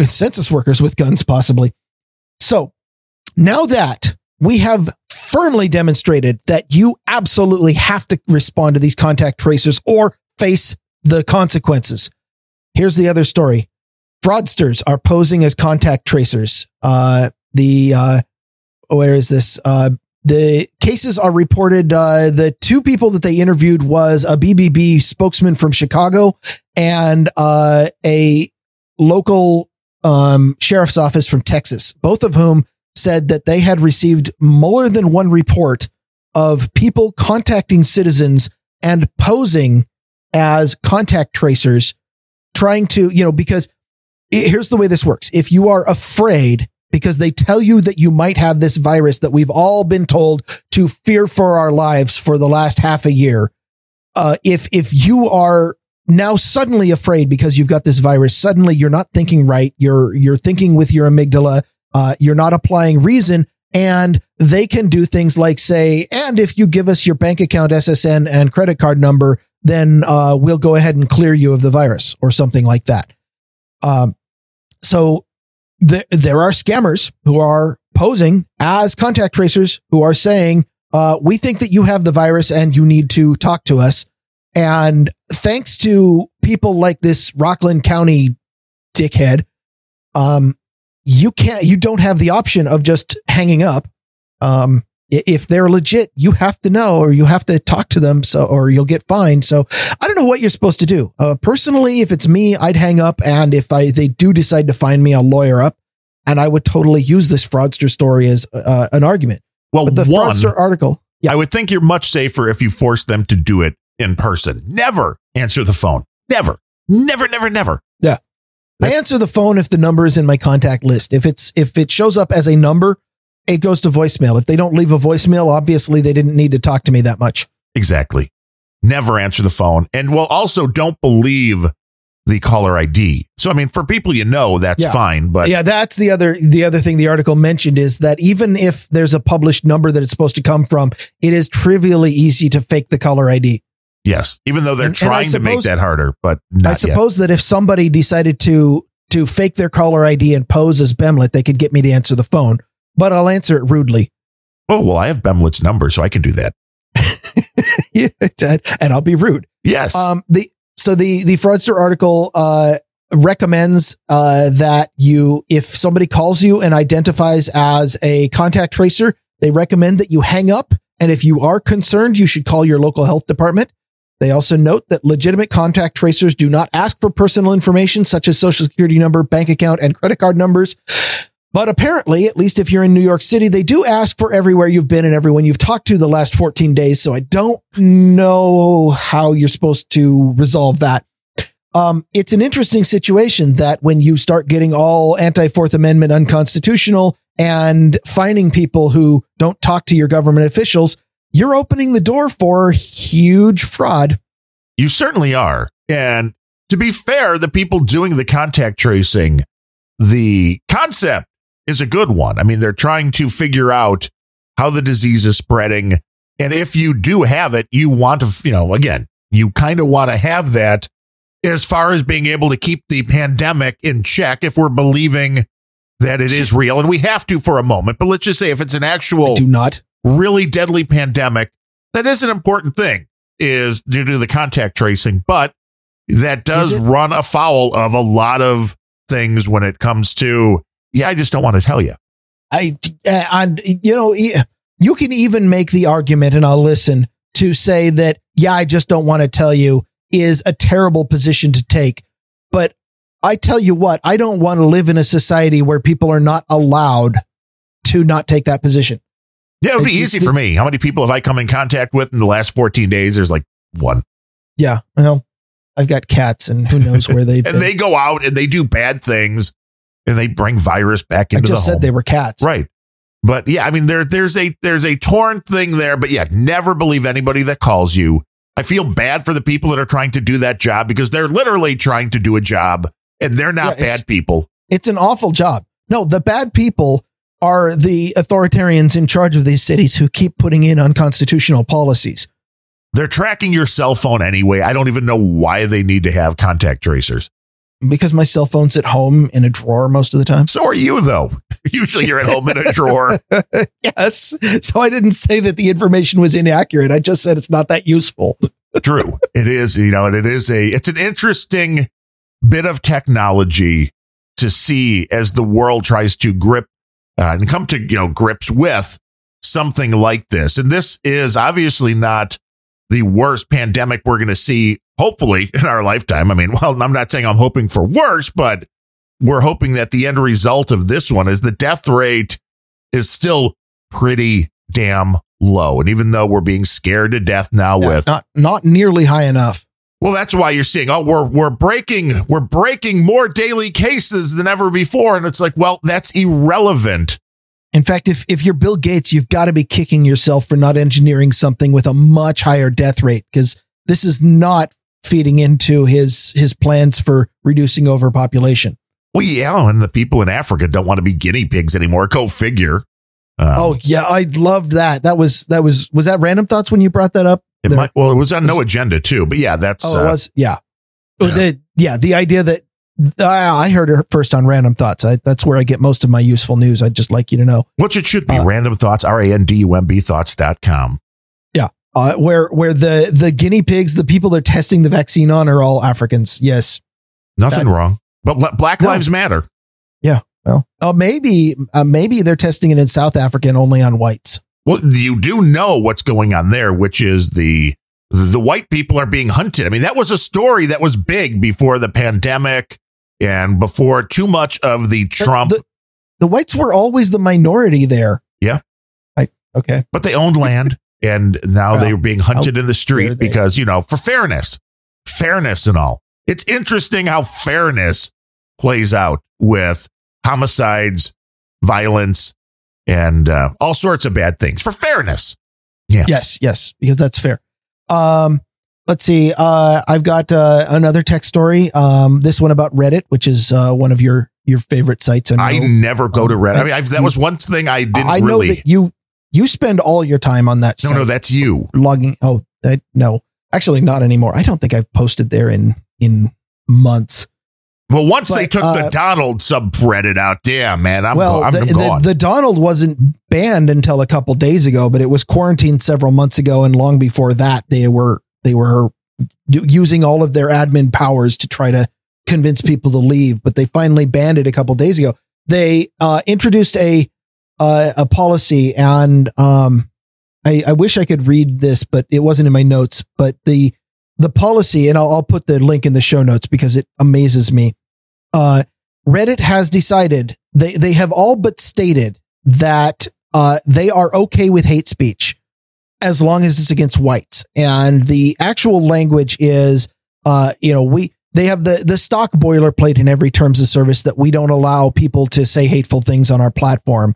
census workers with guns, possibly. So now that we have firmly demonstrated that you absolutely have to respond to these contact tracers or face the consequences. Here's the other story. Fraudsters are posing as contact tracers. Uh, the, uh, where is this? Uh, the cases are reported. Uh, the two people that they interviewed was a B B B spokesman from Chicago and, uh, a local, um, sheriff's office from Texas, both of whom said that they had received more than one report of people contacting citizens and posing as contact tracers, trying to, you know, because here's the way this works. If you are afraid because they tell you that you might have this virus that we've all been told to fear for our lives for the last half a year, uh, if, if you are now suddenly afraid because you've got this virus, suddenly you're not thinking right. You're, you're thinking with your amygdala. Uh, you're not applying reason, and they can do things like say, and if you give us your bank account, S S N, and credit card number, then uh, we'll go ahead and clear you of the virus or something like that. Um, so th- there are scammers who are posing as contact tracers who are saying, uh, we think that you have the virus and you need to talk to us. And thanks to people like this Rockland County dickhead, um, you can't, you don't have the option of just hanging up. Um, if they're legit, you have to know, or you have to talk to them. So, or you'll get fined. So I don't know what you're supposed to do. Uh, personally, if it's me, I'd hang up. And if I, they do decide to find me, I'll lawyer up, and I would totally use this fraudster story as uh, an argument. Well, but the one, fraudster article, yeah. I would think you're much safer if you force them to do it in person. Never answer the phone. Never, never, never, never. Yeah. I answer the phone if the number is in my contact list. If it's, if it shows up as a number, it goes to voicemail. If they don't leave a voicemail, obviously they didn't need to talk to me that much. Exactly. Never answer the phone. And well, also don't believe the caller I D. So, I mean, for people, you know, that's yeah. fine, but yeah, that's the other, the other thing the article mentioned is that even if there's a published number that it's supposed to come from, it is trivially easy to fake the caller I D. Yes, even though they're and, trying and suppose, to make that harder, but not I suppose yet. That if somebody decided to to fake their caller I D and pose as Bemlet, they could get me to answer the phone, but I'll answer it rudely. Oh, well, I have Bemlet's number, so I can do that. Yeah, and I'll be rude. Yes. Um. The so the the fraudster article uh, recommends uh, that you, if somebody calls you and identifies as a contact tracer, they recommend that you hang up, and if you are concerned, you should call your local health department. They also note that legitimate contact tracers do not ask for personal information such as social security number, bank account, and credit card numbers. But apparently, at least if you're in New York City, they do ask for everywhere you've been and everyone you've talked to the last fourteen days. So I don't know how you're supposed to resolve that. Um, it's an interesting situation that when you start getting all anti-Fourth Amendment unconstitutional and fining people who don't talk to your government officials, you're opening the door for huge fraud. You certainly are. And to be fair, the people doing the contact tracing, the concept is a good one. I mean, they're trying to figure out how the disease is spreading. And if you do have it, you want to, you know, again, you kind of want to have that as far as being able to keep the pandemic in check if we're believing that it is real. And we have to for a moment. But let's just say if it's an actual... I do not. really deadly pandemic, that is an important thing, is due to the contact tracing, but that does run afoul of a lot of things when it comes to, yeah, I just don't want to tell you. I, I, you know, you can even make the argument, and I'll listen, to say that, yeah, I just don't want to tell you is a terrible position to take. But I tell you what, I don't want to live in a society where people are not allowed to not take that position. Yeah, it would be easy for me. How many people have I come in contact with in the last fourteen days? There's like one. Yeah, well, I've got cats and who knows where they... and been. They go out and they do bad things and they bring virus back into the home. I just said they were cats. Right. But yeah, I mean, there, there's a there's a torn thing there, but yeah, never believe anybody that calls you. I feel bad for the people that are trying to do that job because they're literally trying to do a job and they're not yeah, bad it's, people. It's an awful job. No, the bad people are the authoritarians in charge of these cities who keep putting in unconstitutional policies. They're tracking your cell phone anyway. I don't even know why they need to have contact tracers. because my cell phone's at home in a drawer most of the time. So are you, though. Usually you're at home in a drawer. Yes. So I didn't say that the information was inaccurate. I just said it's not that useful. True. It is, you know, and it is a, it's an interesting bit of technology to see as the world tries to grip uh, and come to, you know, grips with something like this. And this is obviously not the worst pandemic we're going to see, hopefully, in our lifetime. I mean, well, I'm not saying I'm hoping for worse, but we're hoping that the end result of this one is the death rate is still pretty damn low. And even though we're being scared to death now yeah, with not not nearly high enough. Well, that's why you're seeing, oh, we're we're breaking we're breaking more daily cases than ever before. And it's like, well, that's irrelevant. In fact, if, if you're Bill Gates, you've got to be kicking yourself for not engineering something with a much higher death rate, because this is not feeding into his his plans for reducing overpopulation. Well, yeah, and the people in Africa don't want to be guinea pigs anymore. Go figure. Um, oh, yeah, I loved that. That was that was was that Random Thoughts when you brought that up? It might, well, it was on No Agenda, too. But yeah, that's. Oh, it uh, was. Yeah. Yeah. The, yeah. The idea that uh, I heard it first on Random Thoughts. I, that's where I get most of my useful news. I'd just like you to know. Which it should be. Uh, Random Thoughts, R A N D U M B thoughts dot com. Yeah. Uh, where where the, the guinea pigs, the people they're testing the vaccine on are all Africans. Yes. Nothing that, wrong. But l- Black no. Lives Matter. Yeah. Well, uh, maybe uh, maybe they're testing it in South Africa and only on whites. Well, you do know what's going on there, which is the the white people are being hunted. I mean, that was a story that was big before the pandemic and before too much of the Trump. The, the, the whites were always the minority there. Yeah. I, OK, but they owned land and now well, they were being hunted in the street because, you know, for fairness, fairness and all. It's interesting how fairness plays out with homicides, violence, and uh, all sorts of bad things for fairness. Yeah. Yes. Yes. Because that's fair. Um, let's see. Uh, I've got uh, another tech story. Um, this one about Reddit, which is uh, one of your your favorite sites. I, I never go to Reddit. I mean, I've, that was one thing I didn't I know really. That you you spend all your time on that. No, site. No, that's you logging. Oh, I, no, actually, not anymore. I don't think I've posted there in in months. Well, once but, they took uh, the Donald subreddit out, damn, man, I'm, well, I'm, I'm the, gone. The, the Donald wasn't banned until a couple days ago, but it was quarantined several months ago. And long before that, they were they were using all of their admin powers to try to convince people to leave. But they finally banned it a couple days ago. They uh, introduced a uh, a policy. And um, I, I wish I could read this, but it wasn't in my notes. But the The policy, and I'll, I'll put the link in the show notes because it amazes me. Uh, Reddit has decided they, they have all but stated that uh, they are okay with hate speech as long as it's against whites. And the actual language is, uh, you know, we they have the, the stock boilerplate in every terms of service that we don't allow people to say hateful things on our platform.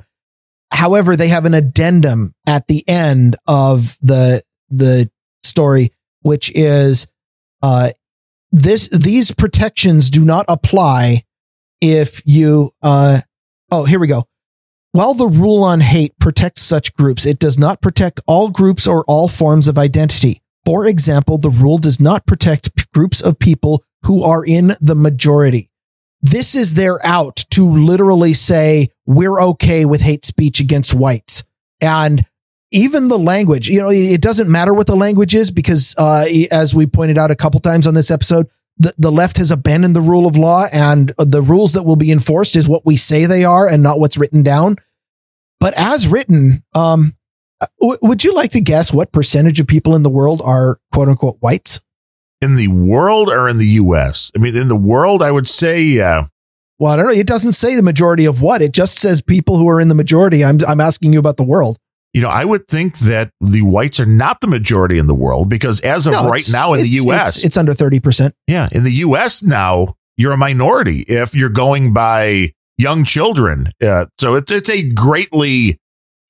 However, they have an addendum at the end of the the story, which is uh, this, these protections do not apply if you, uh, oh, here we go. While the rule on hate protects such groups, it does not protect all groups or all forms of identity. For example, the rule does not protect p- groups of people who are in the majority. This is their out to literally say, we're okay with hate speech against whites. And even the language, you know, it doesn't matter what the language is because, uh, as we pointed out a couple times on this episode, the, the left has abandoned the rule of law, and the rules that will be enforced is what we say they are and not what's written down. But as written, um, w- would you like to guess what percentage of people in the world are quote unquote whites? In the world or in the U S? I mean, in the world, I would say, uh, well, I don't know. It doesn't say the majority of what, it just says people who are in the majority. I'm, I'm asking you about the world. You know, I would think that the whites are not the majority in the world because as of no, right now in the U S, it's, it's under thirty percent. Yeah. In the U S now, you're a minority if you're going by young children. Uh, so it's, it's a greatly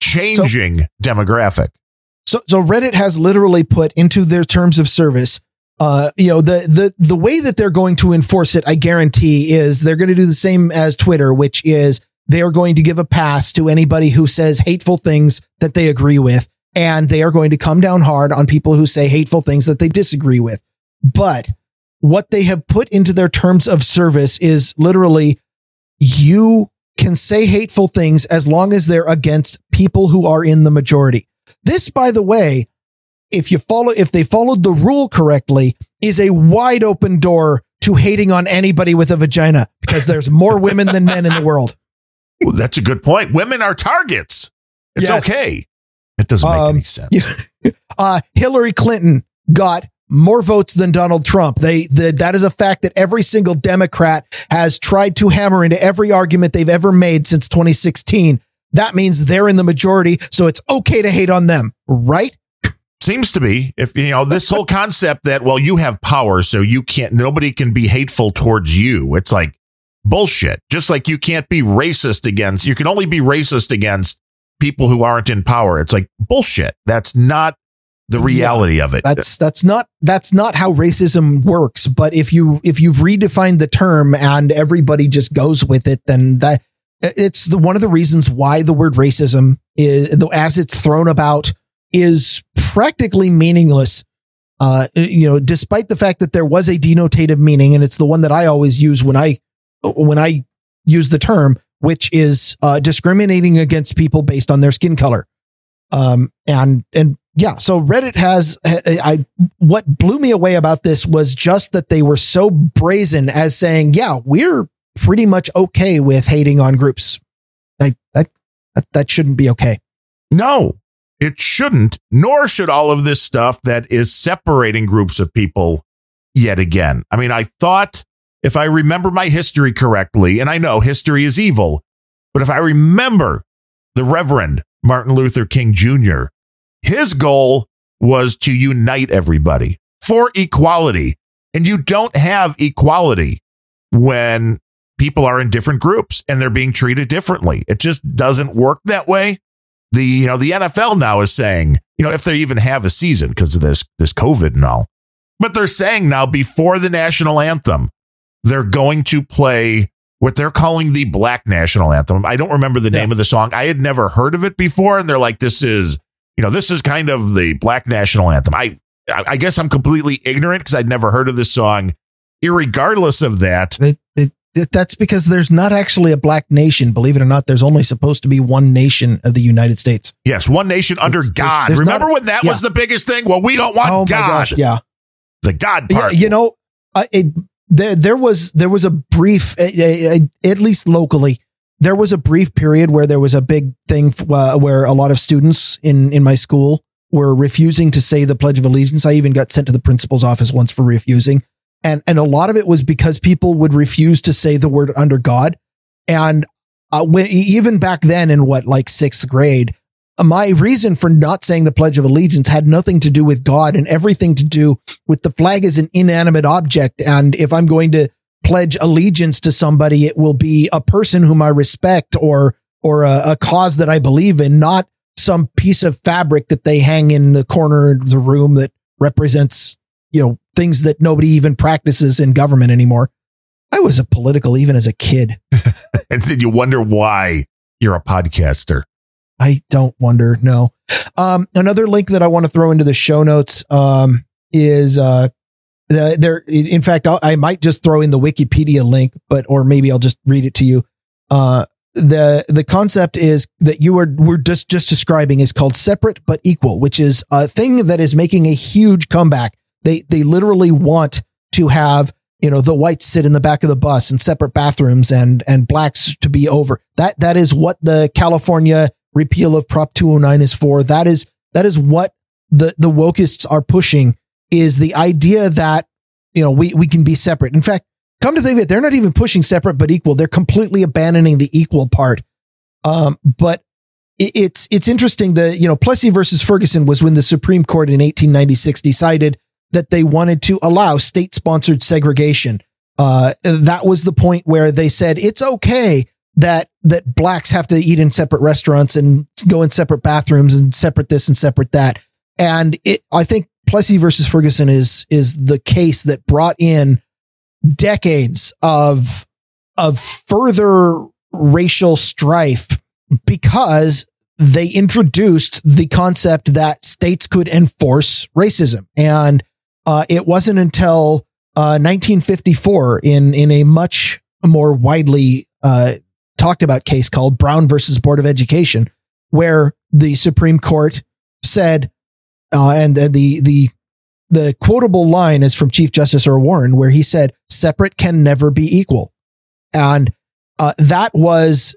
changing so, demographic. So so Reddit has literally put into their terms of service, uh, you know, the, the, the way that they're going to enforce it, I guarantee, is they're going to do the same as Twitter, which is, they are going to give a pass to anybody who says hateful things that they agree with, and they are going to come down hard on people who say hateful things that they disagree with. But what they have put into their terms of service is literally you can say hateful things as long as they're against people who are in the majority. This, by the way, if you follow, if they followed the rule correctly, is a wide open door to hating on anybody with a vagina, because there's more women than men in the world. Well, that's a good point. Women are targets. It's yes. okay. It doesn't make um, any sense. Yeah. Uh, Hillary Clinton got more votes than Donald Trump. They, the, that is a fact that every single Democrat has tried to hammer into every argument they've ever made since twenty sixteen. That means they're in the majority, so it's okay to hate on them, right? Seems to be. If you know this whole concept that, well, you have power, so you can't, nobody can be hateful towards you. It's like bullshit. Just like you can't be racist against, you can only be racist against people who aren't in power. It's like bullshit. That's not the reality yeah, of it. That's that's not that's not how racism works. But if you if you've redefined the term and everybody just goes with it, then that it's the one of the reasons why the word racism is, as it's thrown about, is practically meaningless. Uh, you know, despite the fact that there was a denotative meaning, and it's the one that I always use when I when I use the term, which is uh, discriminating against people based on their skin color. Um, and and yeah, so Reddit has I what blew me away about this was just that they were so brazen as saying, yeah, we're pretty much okay with hating on groups. Like that, that that shouldn't be okay. No, it shouldn't, nor should all of this stuff that is separating groups of people yet again. I mean, I thought, if I remember my history correctly, and I know history is evil, but if I remember the Reverend Martin Luther King Junior, his goal was to unite everybody for equality. And you don't have equality when people are in different groups and they're being treated differently. It just doesn't work that way. The, you know, the N F L now is saying, you know, if they even have a season because of this, this COVID and all, but they're saying now before the national anthem, they're going to play what they're calling the Black National Anthem. I don't remember the yeah. name of the song. I had never heard of it before. And they're like, this is, you know, this is kind of the Black National Anthem. I, I guess I'm completely ignorant because I'd never heard of this song. Irregardless of that, it, it, that's because there's not actually a black nation. Believe it or not, there's only supposed to be one nation of the United States. Yes, one nation under it's, God. There's, there's Remember not, when that yeah. was the biggest thing? Well, we don't want oh God. Gosh, yeah, the God part. Yeah, you know, uh, it, there there was there was a brief, uh, uh, at least locally, there was a brief period where there was a big thing uh, where a lot of students in in my school were refusing to say the Pledge of Allegiance. I even got sent to the principal's office once for refusing. And and a lot of it was because people would refuse to say the word under God. And uh, when, even back then in what, like sixth grade, my reason for not saying the Pledge of Allegiance had nothing to do with God and everything to do with the flag as an inanimate object. And if I'm going to pledge allegiance to somebody, it will be a person whom I respect or or a, a cause that I believe in, not some piece of fabric that they hang in the corner of the room that represents, you know, things that nobody even practices in government anymore. I was a political even as a kid. And did you wonder why you're a podcaster? I don't wonder. No. Um, another link that I want to throw into the show notes um, is uh, there. In fact, I'll, I might just throw in the Wikipedia link, but, or maybe I'll just read it to you. Uh, the, the concept is that you are, we're just, just describing is called separate but equal, which is a thing that is making a huge comeback. They they literally want to have, you know, the whites sit in the back of the bus and separate bathrooms and and blacks to be over. That that is what the California repeal of Prop two oh nine is for. That is that is what the the wokists are pushing, is the idea that, you know, we we can be separate. In fact, come to think of it, they're not even pushing separate but equal. They're completely abandoning the equal part. Um, but it, it's it's interesting that, you know, Plessy versus Ferguson was when the Supreme Court in eighteen ninety-six decided that they wanted to allow state-sponsored segregation. Uh, that was the point where they said it's okay that that blacks have to eat in separate restaurants and go in separate bathrooms and separate this and separate that. And it, I think Plessy versus Ferguson is is the case that brought in decades of of further racial strife, because they introduced the concept that states could enforce racism. And Uh, it wasn't until uh, nineteen fifty-four in, in a much more widely uh, talked about case called Brown versus Board of Education, where the Supreme Court said, uh, and uh, the, the, the quotable line is from Chief Justice Earl Warren, where he said, separate can never be equal. And uh, that was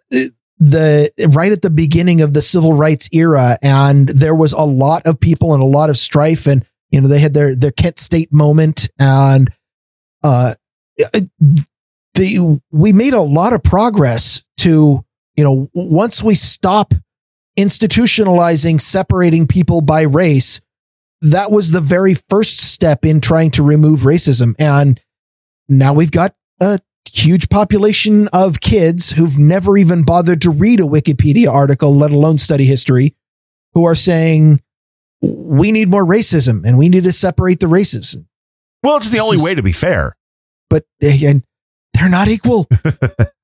the right at the beginning of the civil rights era. And there was a lot of people and a lot of strife, and, you know, they had their, their Kent State moment, and uh, the, we made a lot of progress to, you know, once we stop institutionalizing, separating people by race, that was the very first step in trying to remove racism. And now we've got a huge population of kids who've never even bothered to read a Wikipedia article, let alone study history, who are saying, we need more racism and we need to separate the races. Well, it's the only way, to be fair. But again, they're not equal.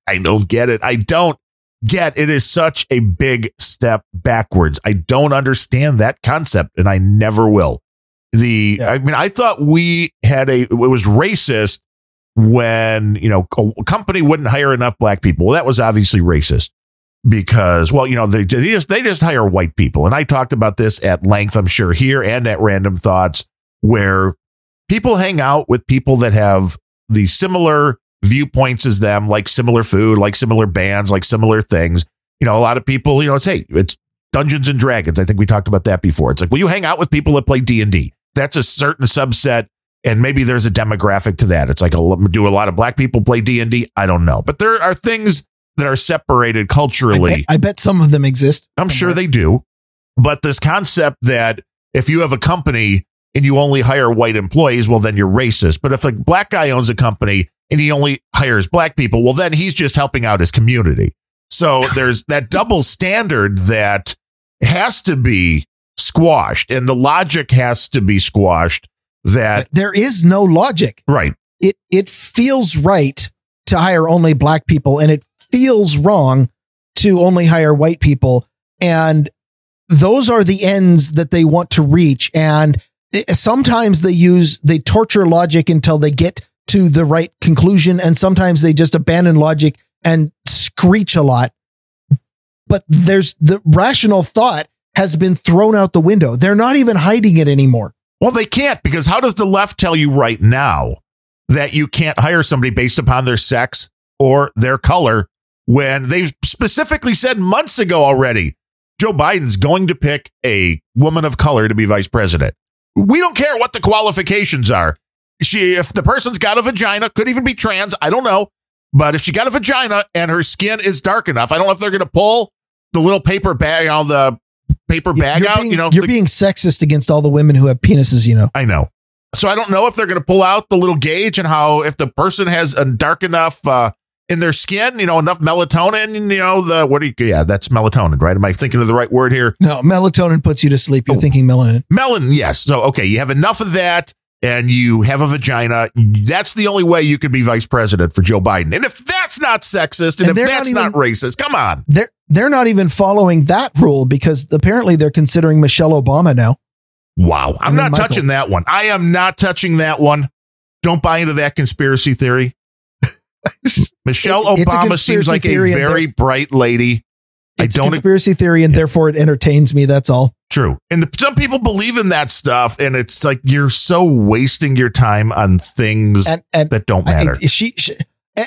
I don't get it. I don't get it. It is such a big step backwards. I don't understand that concept, and I never will. The yeah. I mean, I thought we had a, it was racist when, you know, a company wouldn't hire enough black people. Well, that was obviously racist because, well, you know, they, they just they just hire white people. And I talked about this at length, I'm sure, here and at Random Thoughts, where people hang out with people that have the similar viewpoints as them, like similar food, like similar bands, like similar things. You know, a lot of people, you know, it's, hey, it's Dungeons and Dragons. I think we talked about that before. It's like, well, you hang out with people that play D and D. That's a certain subset, and maybe there's a demographic to that. It's like, do a lot of black people play D and D? I don't know. But there are things that are separated culturally. I bet, I bet some of them exist. I'm sure they do. But this concept that if you have a company and you only hire white employees, well, then you're racist. But if a black guy owns a company and he only hires black people, well, then he's just helping out his community. So there's that double standard that has to be squashed, and the logic has to be squashed. That there is no logic, right? It it feels right to hire only black people, and it feels wrong to only hire white people. And those are the ends that they want to reach. And sometimes they use, they torture logic until they get to the right conclusion, and sometimes they just abandon logic and screech a lot. But there's the rational thought has been thrown out the window. They're not even hiding it anymore. Well, they can't, because how does the left tell you right now that you can't hire somebody based upon their sex or their color, when they've specifically said months ago already, Joe Biden's going to pick a woman of color to be vice president? We don't care what the qualifications are. She, if the person's got a vagina, could even be trans, I don't know. But if she got a vagina and her skin is dark enough, I don't know if they're going to pull the little paper bag, you know, the paper bag you're out. Being, you know, you're the, being sexist against all the women who have penises, you know. I know. So I don't know if they're going to pull out the little gauge and how, if the person has a dark enough uh, in their skin, you know, enough melatonin, you know, the what do you? Yeah, that's melatonin, right? Am I thinking of the right word here? No, melatonin puts you to sleep. You're oh, thinking melanin. Melanin, yes. So, okay, you have enough of that, and you have a vagina. That's the only way you could be vice president for Joe Biden. And if that's not sexist, and, and if that's not, even, not racist, come on. They're they're not even following that rule, because apparently they're considering Michelle Obama now. Wow. I'm not Michael. touching that one. I am not touching that one. Don't buy into that conspiracy theory. Michelle it, Obama seems like a very bright lady. It's I don't a conspiracy theory, and yeah. therefore it entertains me. That's all. True. And the, some people believe in that stuff, and it's like, you're so wasting your time on things and, and that don't matter. I, she, she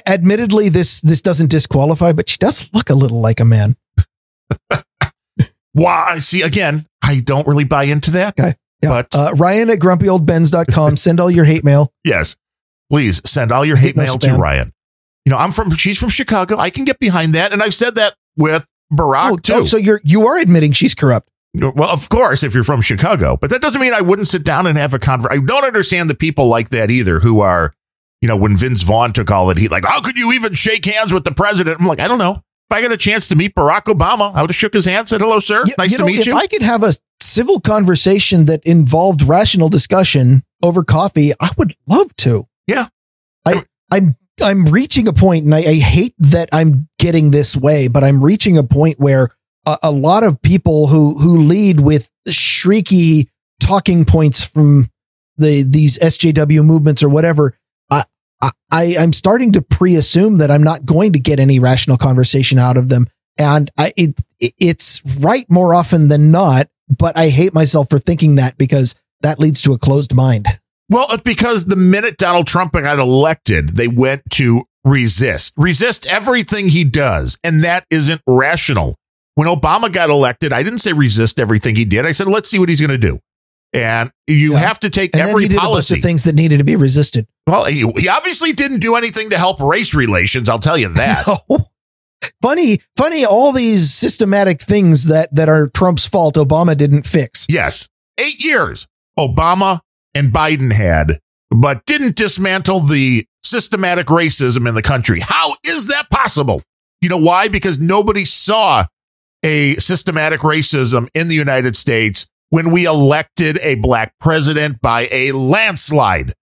admittedly, this this doesn't disqualify, but she does look a little like a man. Wow. See, again, I don't really buy into that. Okay. Yeah. But uh, Ryan at grumpy old bens dot com. Send all your hate mail. Yes, please send all your hate, hate mail spam. to Ryan. You know, I'm from she's from Chicago. I can get behind that. And I've said that with Barack, oh, too. Oh, so you're you are admitting she's corrupt. Well, of course, if you're from Chicago, but that doesn't mean I wouldn't sit down and have a conversation. I don't understand the people like that either, who are, you know, when Vince Vaughn took all that heat, like, how could you even shake hands with the president? I'm like, I don't know. If I got a chance to meet Barack Obama, I would have shook his hand, said, hello, sir. You, nice you to know, meet if you. If I could have a civil conversation that involved rational discussion over coffee, I would love to. Yeah. I, I'm I'm reaching a point, and I, I hate that I'm getting this way, but I'm reaching a point where a, a lot of people who, who lead with shrieky talking points from the, these S J W movements or whatever, I, I, I'm starting to pre-assume that I'm not going to get any rational conversation out of them. And I, it, it's right more often than not, but I hate myself for thinking that because that leads to a closed mind. Well, it's because the minute Donald Trump got elected, they went to resist, resist everything he does. And that isn't rational. When Obama got elected, I didn't say resist everything he did. I said, let's see what he's going to do. And you yeah. have to take and every then he did policy a bunch of things that needed to be resisted. Well, he, he obviously didn't do anything to help race relations. I'll tell you that. No. Funny, funny, all these systematic things that, that are Trump's fault Obama didn't fix. Yes. Eight years Obama and Biden had, but didn't dismantle the systematic racism in the country. How is that possible? You know why? Because nobody saw a systematic racism in the United States when we elected a black president by a landslide.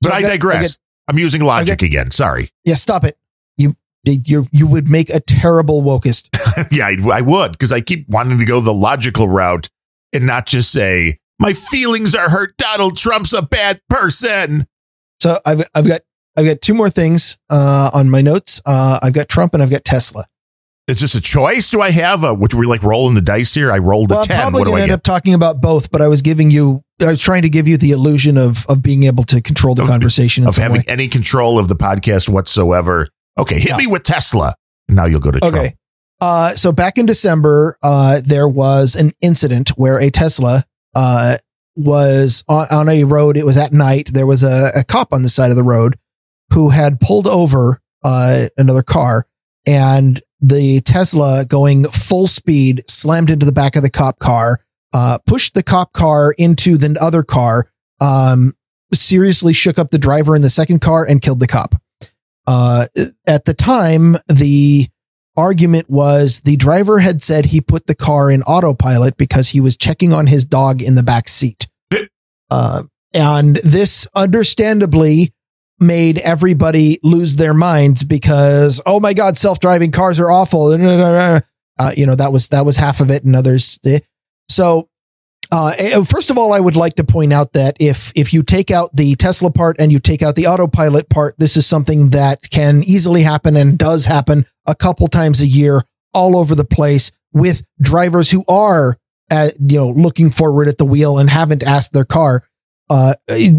But so I, I got, digress. I get, I'm using logic I get, again. Sorry. Yeah, stop it. You you you would make a terrible wokist. yeah, I, I would, because I keep wanting to go the logical route and not just say, my feelings are hurt. Donald Trump's a bad person. So I've I've got I've got two more things uh, on my notes. Uh, I've got Trump and I've got Tesla. Is this a choice? Do I have a, which we like rolling the dice here? I rolled well, a ten. I'm probably going to end up talking about both, but I was giving you, I was trying to give you the illusion of, of being able to control the of, conversation. Of having way. any control of the podcast whatsoever. Okay. Hit yeah. me with Tesla. And now you'll go to okay. Trump. Uh, so back in December, uh, there was an incident where a Tesla uh, was on, on a road. It was at night. There was a, a cop on the side of the road who had pulled over uh, another car, and the Tesla, going full speed, slammed into the back of the cop car, uh, pushed the cop car into the other car, um, seriously shook up the driver in the second car, and killed the cop. Uh, at the time, the argument was the driver had said he put the car in autopilot because he was checking on his dog in the back seat. Uh, and this understandably made everybody lose their minds because, oh my God, self-driving cars are awful. Uh, you know, that was, that was half of it, and others. So, uh, first of all, I would like to point out that if, if you take out the Tesla part and you take out the autopilot part, this is something that can easily happen and does happen a couple times a year all over the place with drivers who are, uh, you know, looking forward at the wheel and haven't asked their car. Uh, you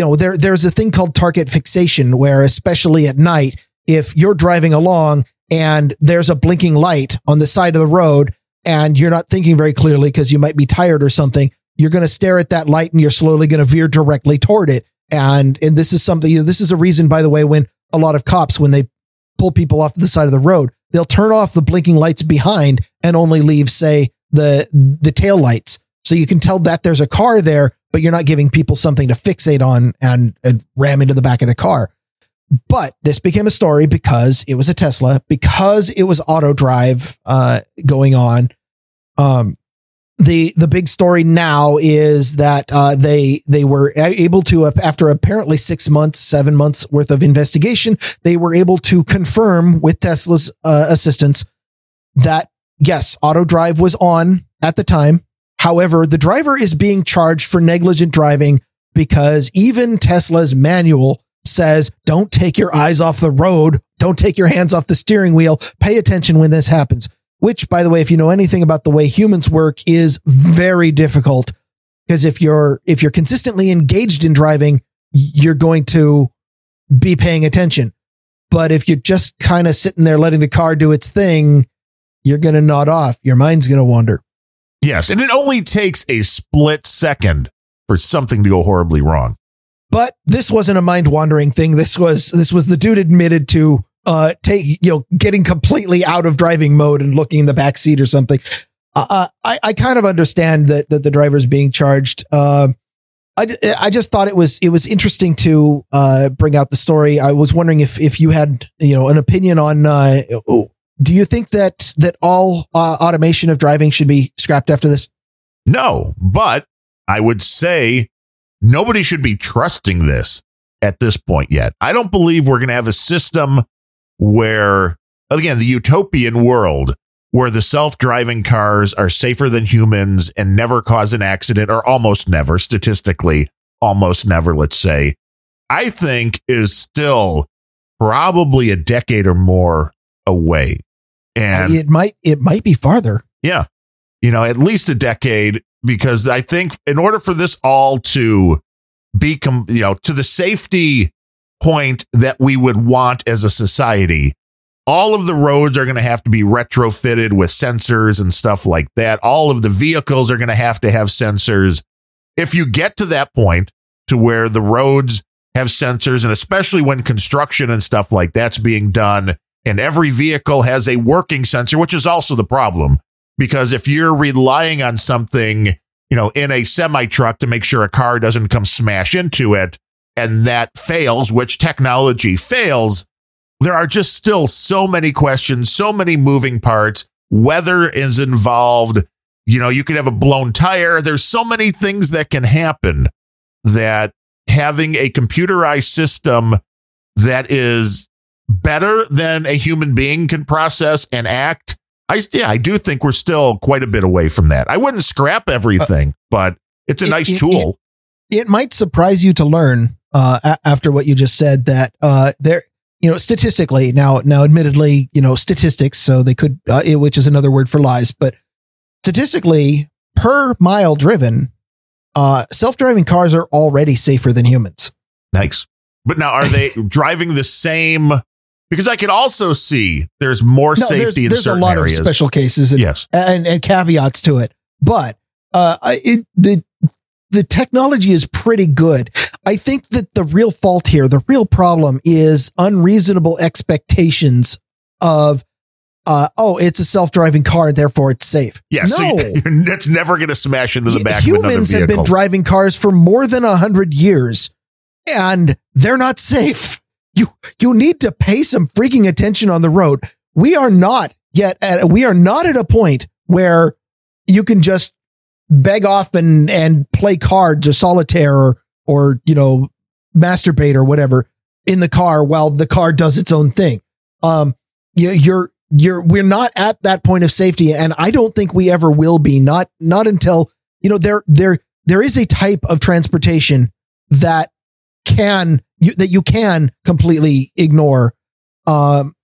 know, there, there's a thing called target fixation where, especially at night, if you're driving along and there's a blinking light on the side of the road and you're not thinking very clearly because you might be tired or something, you're going to stare at that light and you're slowly going to veer directly toward it. And, and this is something, you know, this is a reason, by the way, when a lot of cops, when they pull people off to the side of the road, they'll turn off the blinking lights behind and only leave, say, the, the tail lights. So you can tell that there's a car there, but you're not giving people something to fixate on and, and ram into the back of the car. But this became a story because it was a Tesla, because it was auto drive uh, going on. Um, the the big story now is that uh, they they were able to, after apparently six months, seven months worth of investigation, they were able to confirm with Tesla's uh, assistance that, yes, auto drive was on at the time. However, the driver is being charged for negligent driving because even Tesla's manual says, don't take your eyes off the road. Don't take your hands off the steering wheel. Pay attention when this happens, which, by the way, if you know anything about the way humans work, is very difficult, because if you're if you're consistently engaged in driving, you're going to be paying attention. But if you're just kind of sitting there letting the car do its thing, you're going to nod off. Your mind's going to wander. Yes, and it only takes a split second for something to go horribly wrong. But this wasn't a mind-wandering thing. This was this was the dude admitted to uh, take you know getting completely out of driving mode and looking in the backseat or something. Uh, I I kind of understand that that the driver's being charged. Uh, I I just thought it was it was interesting to uh, bring out the story. I was wondering if if you had you know an opinion on. Uh, oh, Do you think that that all uh, automation of driving should be scrapped after this? No, but I would say nobody should be trusting this at this point yet. I don't believe we're going to have a system where, again, the utopian world where the self-driving cars are safer than humans and never cause an accident, or almost never, statistically, almost never, let's say. I think is still probably a decade or more away. And it might, it might be farther. Yeah. You know, at least a decade, because I think in order for this all to be, you know, to the safety point that we would want as a society, all of the roads are going to have to be retrofitted with sensors and stuff like that. All of the vehicles are going to have to have sensors. If you get to that point to where the roads have sensors, and especially when construction and stuff like that's being done, and every vehicle has a working sensor, which is also the problem, because if you're relying on something, you know, in a semi truck to make sure a car doesn't come smash into it, and that fails, which technology fails, there are just still so many questions, so many moving parts. Weather is involved. You know, you could have a blown tire. There's so many things that can happen that having a computerized system that is better than a human being can process and act. I, yeah, I do think we're still quite a bit away from that. I wouldn't scrap everything, uh, but it's a it, nice it, tool. It, it might surprise you to learn uh, a- after what you just said that uh, there, you know, statistically now, now admittedly, you know, statistics, so they could, uh, it, which is another word for lies, but statistically per mile driven, uh, self-driving cars are already safer than humans. Thanks. But now are they driving the same? Because I can also see there's more no, safety there's, in certain areas. There's a lot areas. Of special cases and, yes. and, and caveats to it. But uh, it, the the technology is pretty good. I think that the real fault here, the real problem is unreasonable expectations of, uh, oh, it's a self-driving car, therefore it's safe. Yeah, no. So you, it's never going to smash into the back of another vehicle. Humans have been driving cars for more than one hundred years, and they're not safe. You you need to pay some freaking attention on the road. We are not yet at we are not at a point where you can just beg off and, and play cards or solitaire or, or, you know, masturbate or whatever in the car while the car does its own thing. Um, you, you're you're we're not at that point of safety, and I don't think we ever will be. Not not until, you know, there there there is a type of transportation that can. You, that you can completely ignore. Um,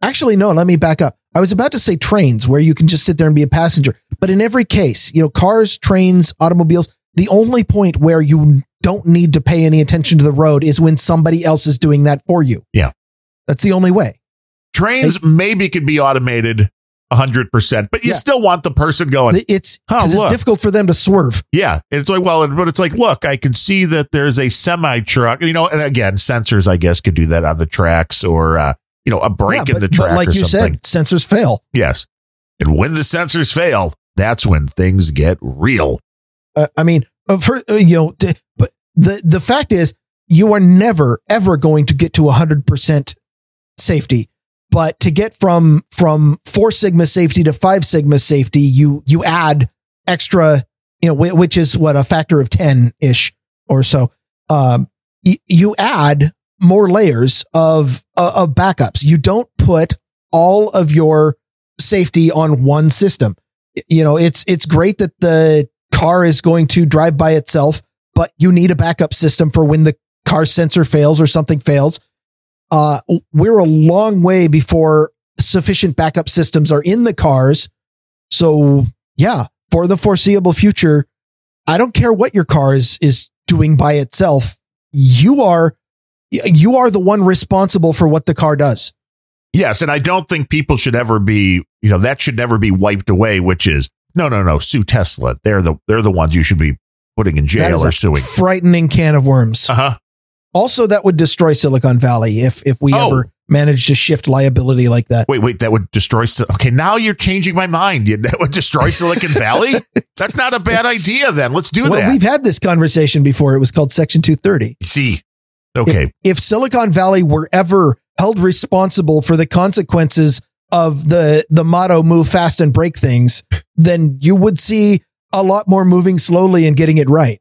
actually, no, let me back up. I was about to say trains, where you can just sit there and be a passenger. But in every case, you know, cars, trains, automobiles, the only point where you don't need to pay any attention to the road is when somebody else is doing that for you. Yeah. That's the only way. Trains they, maybe could be automated one hundred percent, but you yeah. still want the person going. It's, oh, look. It's difficult for them to swerve. Yeah. It's like, well, but it's like, look, I can see that there's a semi truck, you know, and again, sensors, I guess, could do that on the tracks or, uh, you know, a break yeah, but, in the track. But like or you something. Said, sensors fail. Yes. And when the sensors fail, that's when things get real. Uh, I mean, for, you know, but the, the fact is you are never, ever going to get to one hundred percent safety. But to get from from four sigma safety to five sigma safety, you you add extra, you know, w- which is what a factor of ten ish or so. Um, y- you add more layers of uh, of backups. You don't put all of your safety on one system. You know, it's it's great that the car is going to drive by itself, but you need a backup system for when the car sensor fails or something fails. Uh, we're a long way before sufficient backup systems are in the cars. So yeah, for the foreseeable future, I don't care what your car is, is doing by itself. You are, you are the one responsible for what the car does. Yes. And I don't think people should ever be, you know, that should never be wiped away, which is no, no, no. Sue Tesla. They're the, they're the ones you should be putting in jail or suing. Frightening can of worms. Uh huh. Also, that would destroy Silicon Valley if if we oh. ever managed to shift liability like that. Wait, wait, that would destroy. Okay, now you're changing my mind. That would destroy Silicon Valley? That's not a bad idea then. Let's do well, that. We've had this conversation before. It was called Section two thirty. See, okay. If, if Silicon Valley were ever held responsible for the consequences of the, the motto, move fast and break things, then you would see a lot more moving slowly and getting it right.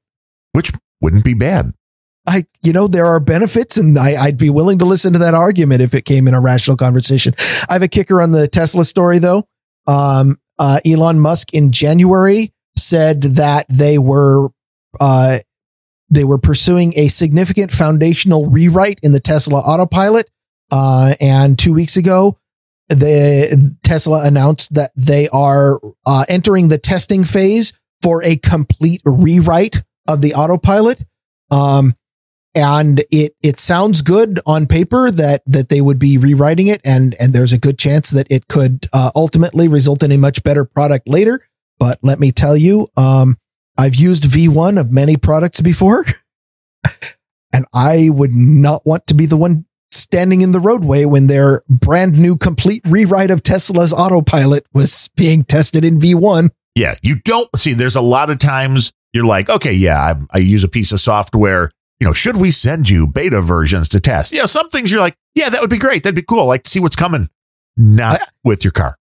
Which wouldn't be bad. I, you know, there are benefits, and I, I'd be willing to listen to that argument if it came in a rational conversation. I have a kicker on the Tesla story, though. Um, uh, Elon Musk in January said that they were uh, They were pursuing a significant foundational rewrite in the Tesla autopilot. Uh, and two weeks ago, the Tesla announced that they are uh, entering the testing phase for a complete rewrite of the autopilot. Um, and it, it sounds good on paper that, that they would be rewriting it. And, and there's a good chance that it could uh, ultimately result in a much better product later. But let me tell you, um, I've used V one of many products before, and I would not want to be the one standing in the roadway when their brand new complete rewrite of Tesla's autopilot was being tested in V one. Yeah, you don't see, there's a lot of times you're like, okay, yeah, I'm, I use a piece of software. You know, should we send you beta versions to test? You know, some things you're like, yeah, that would be great. That'd be cool. Like to see what's coming. Not I, with your car.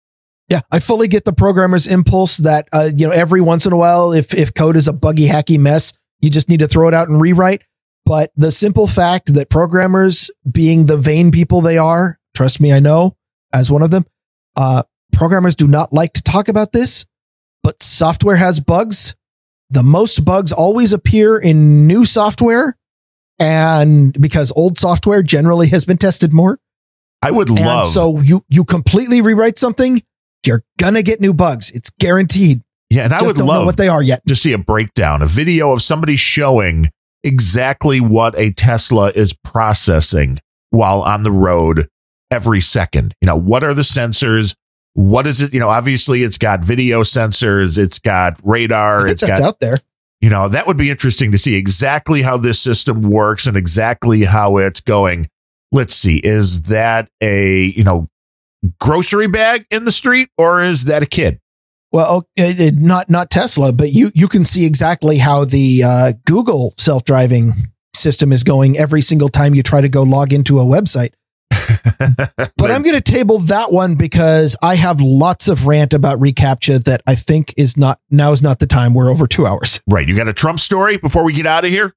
Yeah, I fully get the programmer's impulse that, uh, you know, every once in a while, if if code is a buggy, hacky mess, you just need to throw it out and rewrite. But the simple fact that programmers, being the vain people they are, trust me, I know, as one of them, uh, programmers do not like to talk about this, but software has bugs. The most bugs always appear in new software, and because old software generally has been tested more. I would and love. So you, you completely rewrite something, you're going to get new bugs. It's guaranteed. Yeah, and I just would don't love know what they are yet. To see a breakdown, a video of somebody showing exactly what a Tesla is processing while on the road every second. You know, what are the sensors? What is it? You know, obviously it's got video sensors, it's got radar, it's got out there. You know, that would be interesting to see exactly how this system works and exactly how it's going. Let's see, is that a, you know, grocery bag in the street, or is that a kid? Well, it, it, not not Tesla, but you you can see exactly how the uh, Google self-driving system is going every single time you try to go log into a website. But I'm going to table that one because I have lots of rant about reCAPTCHA that I think is not now is not the time. We're over two hours. Right. You got a Trump story before we get out of here?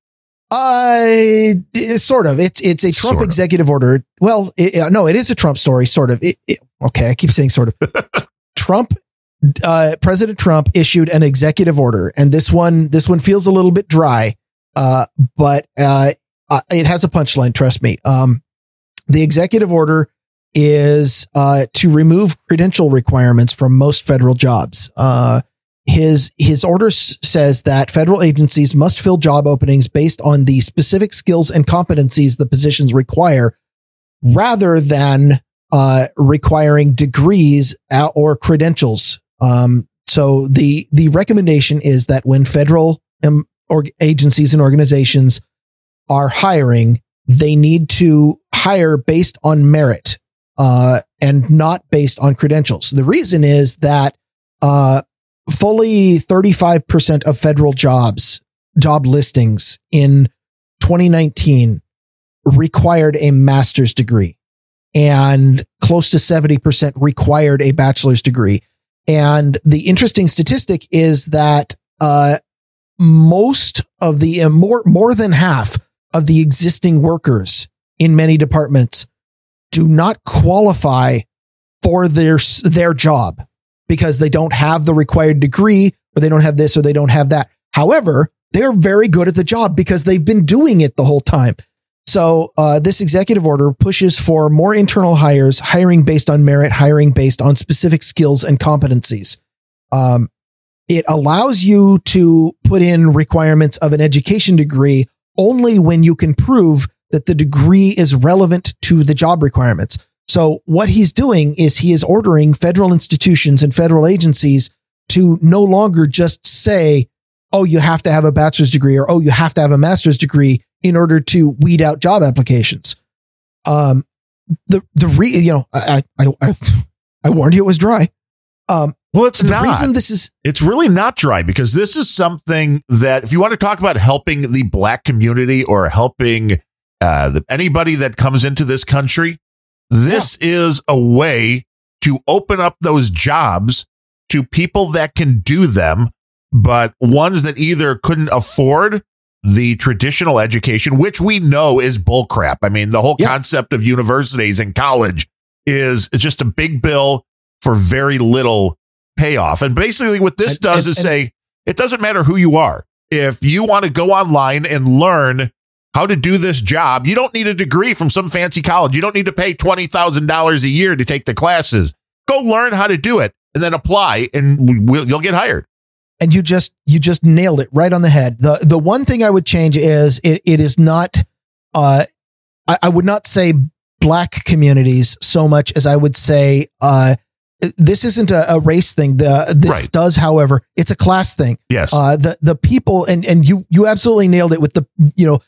Uh, sort of. It's it's a Trump sort of. executive order. Well, it, no, it is a Trump story. Sort of. It, it, okay, I keep saying sort of. Trump, uh, President Trump issued an executive order, and this one this one feels a little bit dry. Uh, but uh, it has a punchline. Trust me. Um. The executive order is uh, to remove credential requirements from most federal jobs. Uh, his his order s- says that federal agencies must fill job openings based on the specific skills and competencies the positions require, rather than uh, requiring degrees or credentials. Um, so the the recommendation is that when federal um, or agencies and organizations are hiring, they need to hire based on merit, uh, and not based on credentials. The reason is that, uh, fully thirty-five percent of federal jobs, job listings in twenty nineteen required a master's degree, and close to seventy percent required a bachelor's degree. And the interesting statistic is that, uh, most of the, uh, more, more than half of the existing workers in many departments do not qualify for their their job because they don't have the required degree, or they don't have this, or they don't have that. However, they're very good at the job because they've been doing it the whole time. So uh, this executive order pushes for more internal hires, hiring based on merit, hiring based on specific skills and competencies. Um, it allows you to put in requirements of an education degree only when you can prove that the degree is relevant to the job requirements. So what he's doing is he is ordering federal institutions and federal agencies to no longer just say, oh, you have to have a bachelor's degree, or oh, you have to have a master's degree in order to weed out job applications. Um, the, the re, you know, I, I, I, I warned you it was dry. Um, well, it's not. The reason this is it's really not dry, because this is something that if you want to talk about helping the black community or helping uh, the, anybody that comes into this country, this yeah. is a way to open up those jobs to people that can do them, but ones that either couldn't afford the traditional education, which we know is bullcrap. I mean, the whole yeah. concept of universities and college is just a big bill for very little payoff. And basically what this and, does and, is and, say, it doesn't matter who you are. if you want to go online and learn how to do this job, you don't need a degree from some fancy college. You don't need to pay twenty thousand dollars a year to take the classes. Go learn how to do it and then apply and we'll, you'll get hired. And you just you just nailed it right on the head. The the one thing I would change is it, it is not, uh, I, I would not say black communities so much as I would say uh, this isn't a, a race thing. The This right. does, however, it's a class thing. Yes. Uh, the the people, and, and you you absolutely nailed it with the, you know,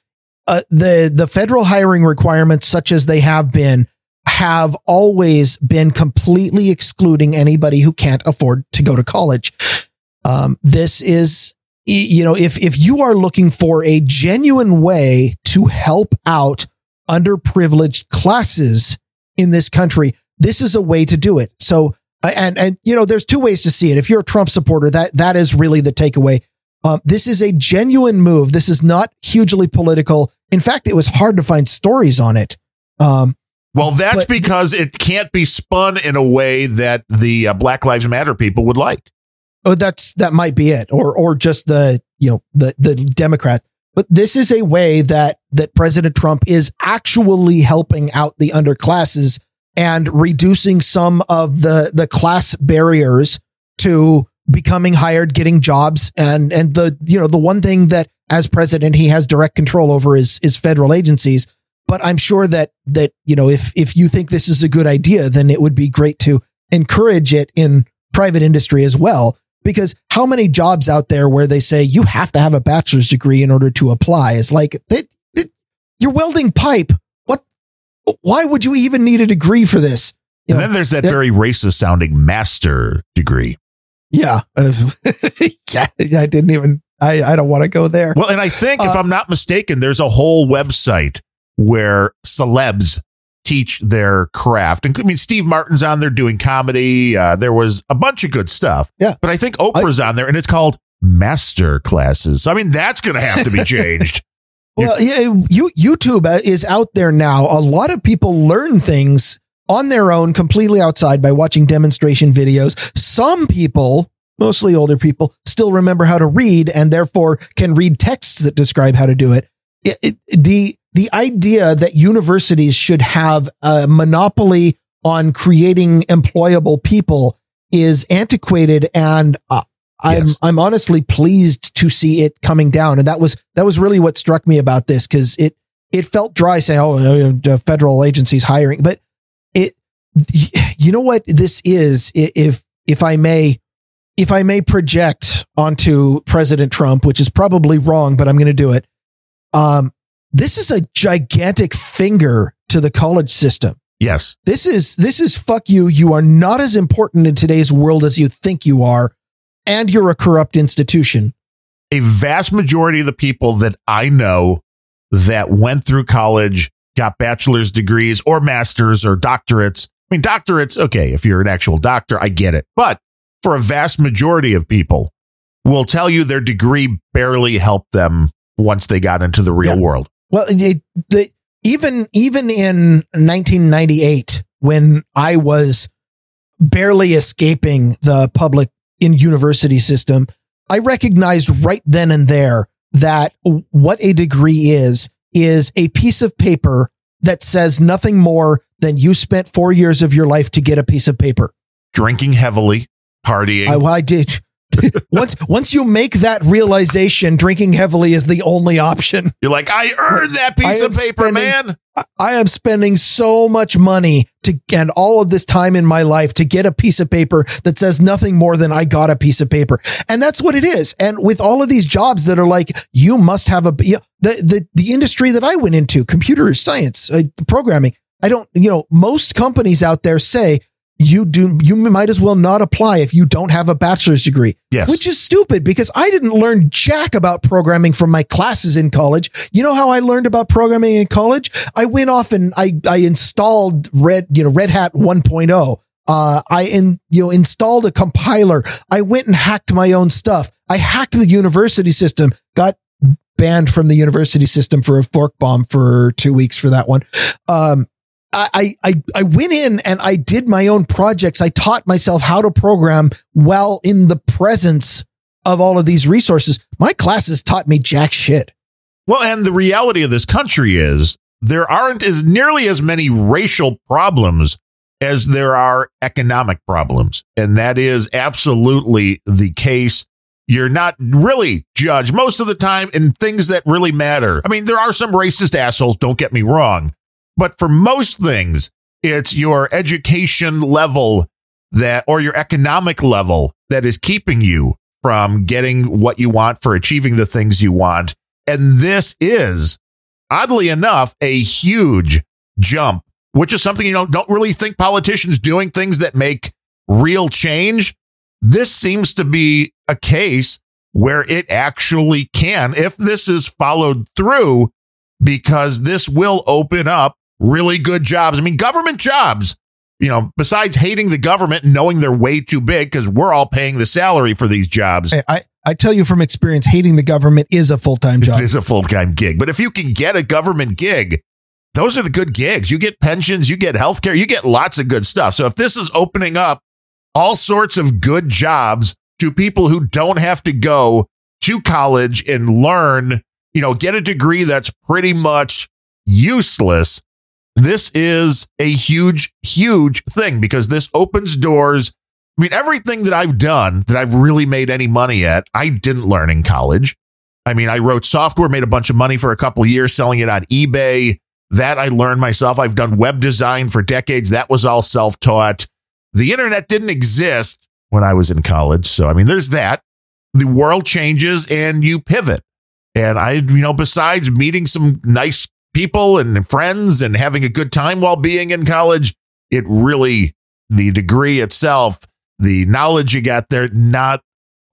uh, the the federal hiring requirements, such as they have been, have always been completely excluding anybody who can't afford to go to college. Um, this is, you know, if, if you are looking for a genuine way to help out underprivileged classes in this country, this is a way to do it. So, and, and, you know, there's two ways to see it. If you're a Trump supporter, that, that is really the takeaway. Um, this is a genuine move. This is not hugely political. In fact, it was hard to find stories on it. Um, well, that's but, because it can't be spun in a way that the uh, Black Lives Matter people would like. Oh, that's, that might be it. Or, or just the, you know, the, the Democrat, but this is a way that, that President Trump is actually helping out the underclasses and reducing some of the, the class barriers to becoming hired, getting jobs. And, and the, you know, the one thing that as president, he has direct control over is, is federal agencies. But I'm sure that, that, you know, if, if you think this is a good idea, then it would be great to encourage it in private industry as well. Because how many jobs out there where they say you have to have a bachelor's degree in order to apply is like, it, it, you're welding pipe. What? Why would you even need a degree for this? You and know, then there's that, that very racist sounding master degree. Yeah. Uh, yeah. I didn't even, I, I don't want to go there. Well, and I think uh, if I'm not mistaken, there's a whole website where celebs teach their craft. And I mean, Steve Martin's on there doing comedy. Uh, there was a bunch of good stuff. Yeah. But I think Oprah's I, on there, and it's called Master Classes. So, I mean, that's going to have to be changed. Well, yeah, you, YouTube is out there now. A lot of people learn things on their own, completely outside, by watching demonstration videos. Some people, mostly older people, still remember how to read and therefore can read texts that describe how to do it. it, it the The idea that universities should have a monopoly on creating employable people is antiquated, and uh, I'm yes. I'm honestly pleased to see it coming down. And that was that was really what struck me about this, because it it felt dry saying, "Oh, federal agencies hiring," but it you know what this is, if if I may if I may project onto President Trump, which is probably wrong, but I'm going to do it. Um. This is a gigantic finger to the college system. Yes. This is, this is fuck you. You are not as important in today's world as you think you are. And you're a corrupt institution. A vast majority of the people that I know that went through college, got bachelor's degrees or masters or doctorates. I mean, doctorates. Okay. If you're an actual doctor, I get it. But for a vast majority of people, will tell you their degree barely helped them once they got into the real yeah. world. Well, they, they, even even in nineteen ninety-eight, when I was barely escaping the public in university system, I recognized right then and there that what a degree is, is a piece of paper that says nothing more than you spent four years of your life to get a piece of paper. Drinking heavily, partying. I, well, I did. once once you make that realization, drinking heavily is the only option. You're like, I earned that piece of paper, spending, man. I am spending so much money to and all of this time in my life to get a piece of paper that says nothing more than I got a piece of paper. And that's what it is. And with all of these jobs that are like, you must have a the the, the industry that I went into, computer science, uh, programming. I don't, you know, most companies out there say, You do. You might as well not apply if you don't have a bachelor's degree, yes. which is stupid, because I didn't learn jack about programming from my classes in college. You know how I learned about programming in college? I went off and I, I installed Red, you know, Red Hat one point oh. Uh, I in, you know, installed a compiler. I went and hacked my own stuff. I hacked the university system, got banned from the university system for a fork bomb for two weeks for that one. Um, I, I, I went in and I did my own projects. I taught myself how to program while in the presence of all of these resources, my classes taught me jack shit. Well, and the reality of this country is there aren't as nearly as many racial problems as there are economic problems. And that is absolutely the case. You're not really judged most of the time in things that really matter. I mean, there are some racist assholes, don't get me wrong. But for most things, it's your education level that, or your economic level that is keeping you from getting what you want, for achieving the things you want. And this is, oddly enough, a huge jump, which is something you don't, don't really think politicians doing things that make real change. This seems to be a case where it actually can, if this is followed through, because this will open up really good jobs. I mean, government jobs, you know, besides hating the government and knowing they're way too big because we're all paying the salary for these jobs. I, I, I tell you from experience, hating the government is a full-time job. It is a full-time gig. But if you can get a government gig, those are the good gigs. You get pensions, you get healthcare, you get lots of good stuff. So if this is opening up all sorts of good jobs to people who don't have to go to college and learn, you know, get a degree that's pretty much useless. This is a huge, huge thing because this opens doors. I mean, everything that I've done that I've really made any money at, I didn't learn in college. I mean, I wrote software, made a bunch of money for a couple of years selling it on eBay. That I learned myself. I've done web design for decades. That was all self-taught. The internet didn't exist when I was in college. So, I mean, there's that. The world changes and you pivot. And I, you know, besides meeting some nice people and friends and having a good time while being in college, it really, the degree itself, the knowledge you got there, not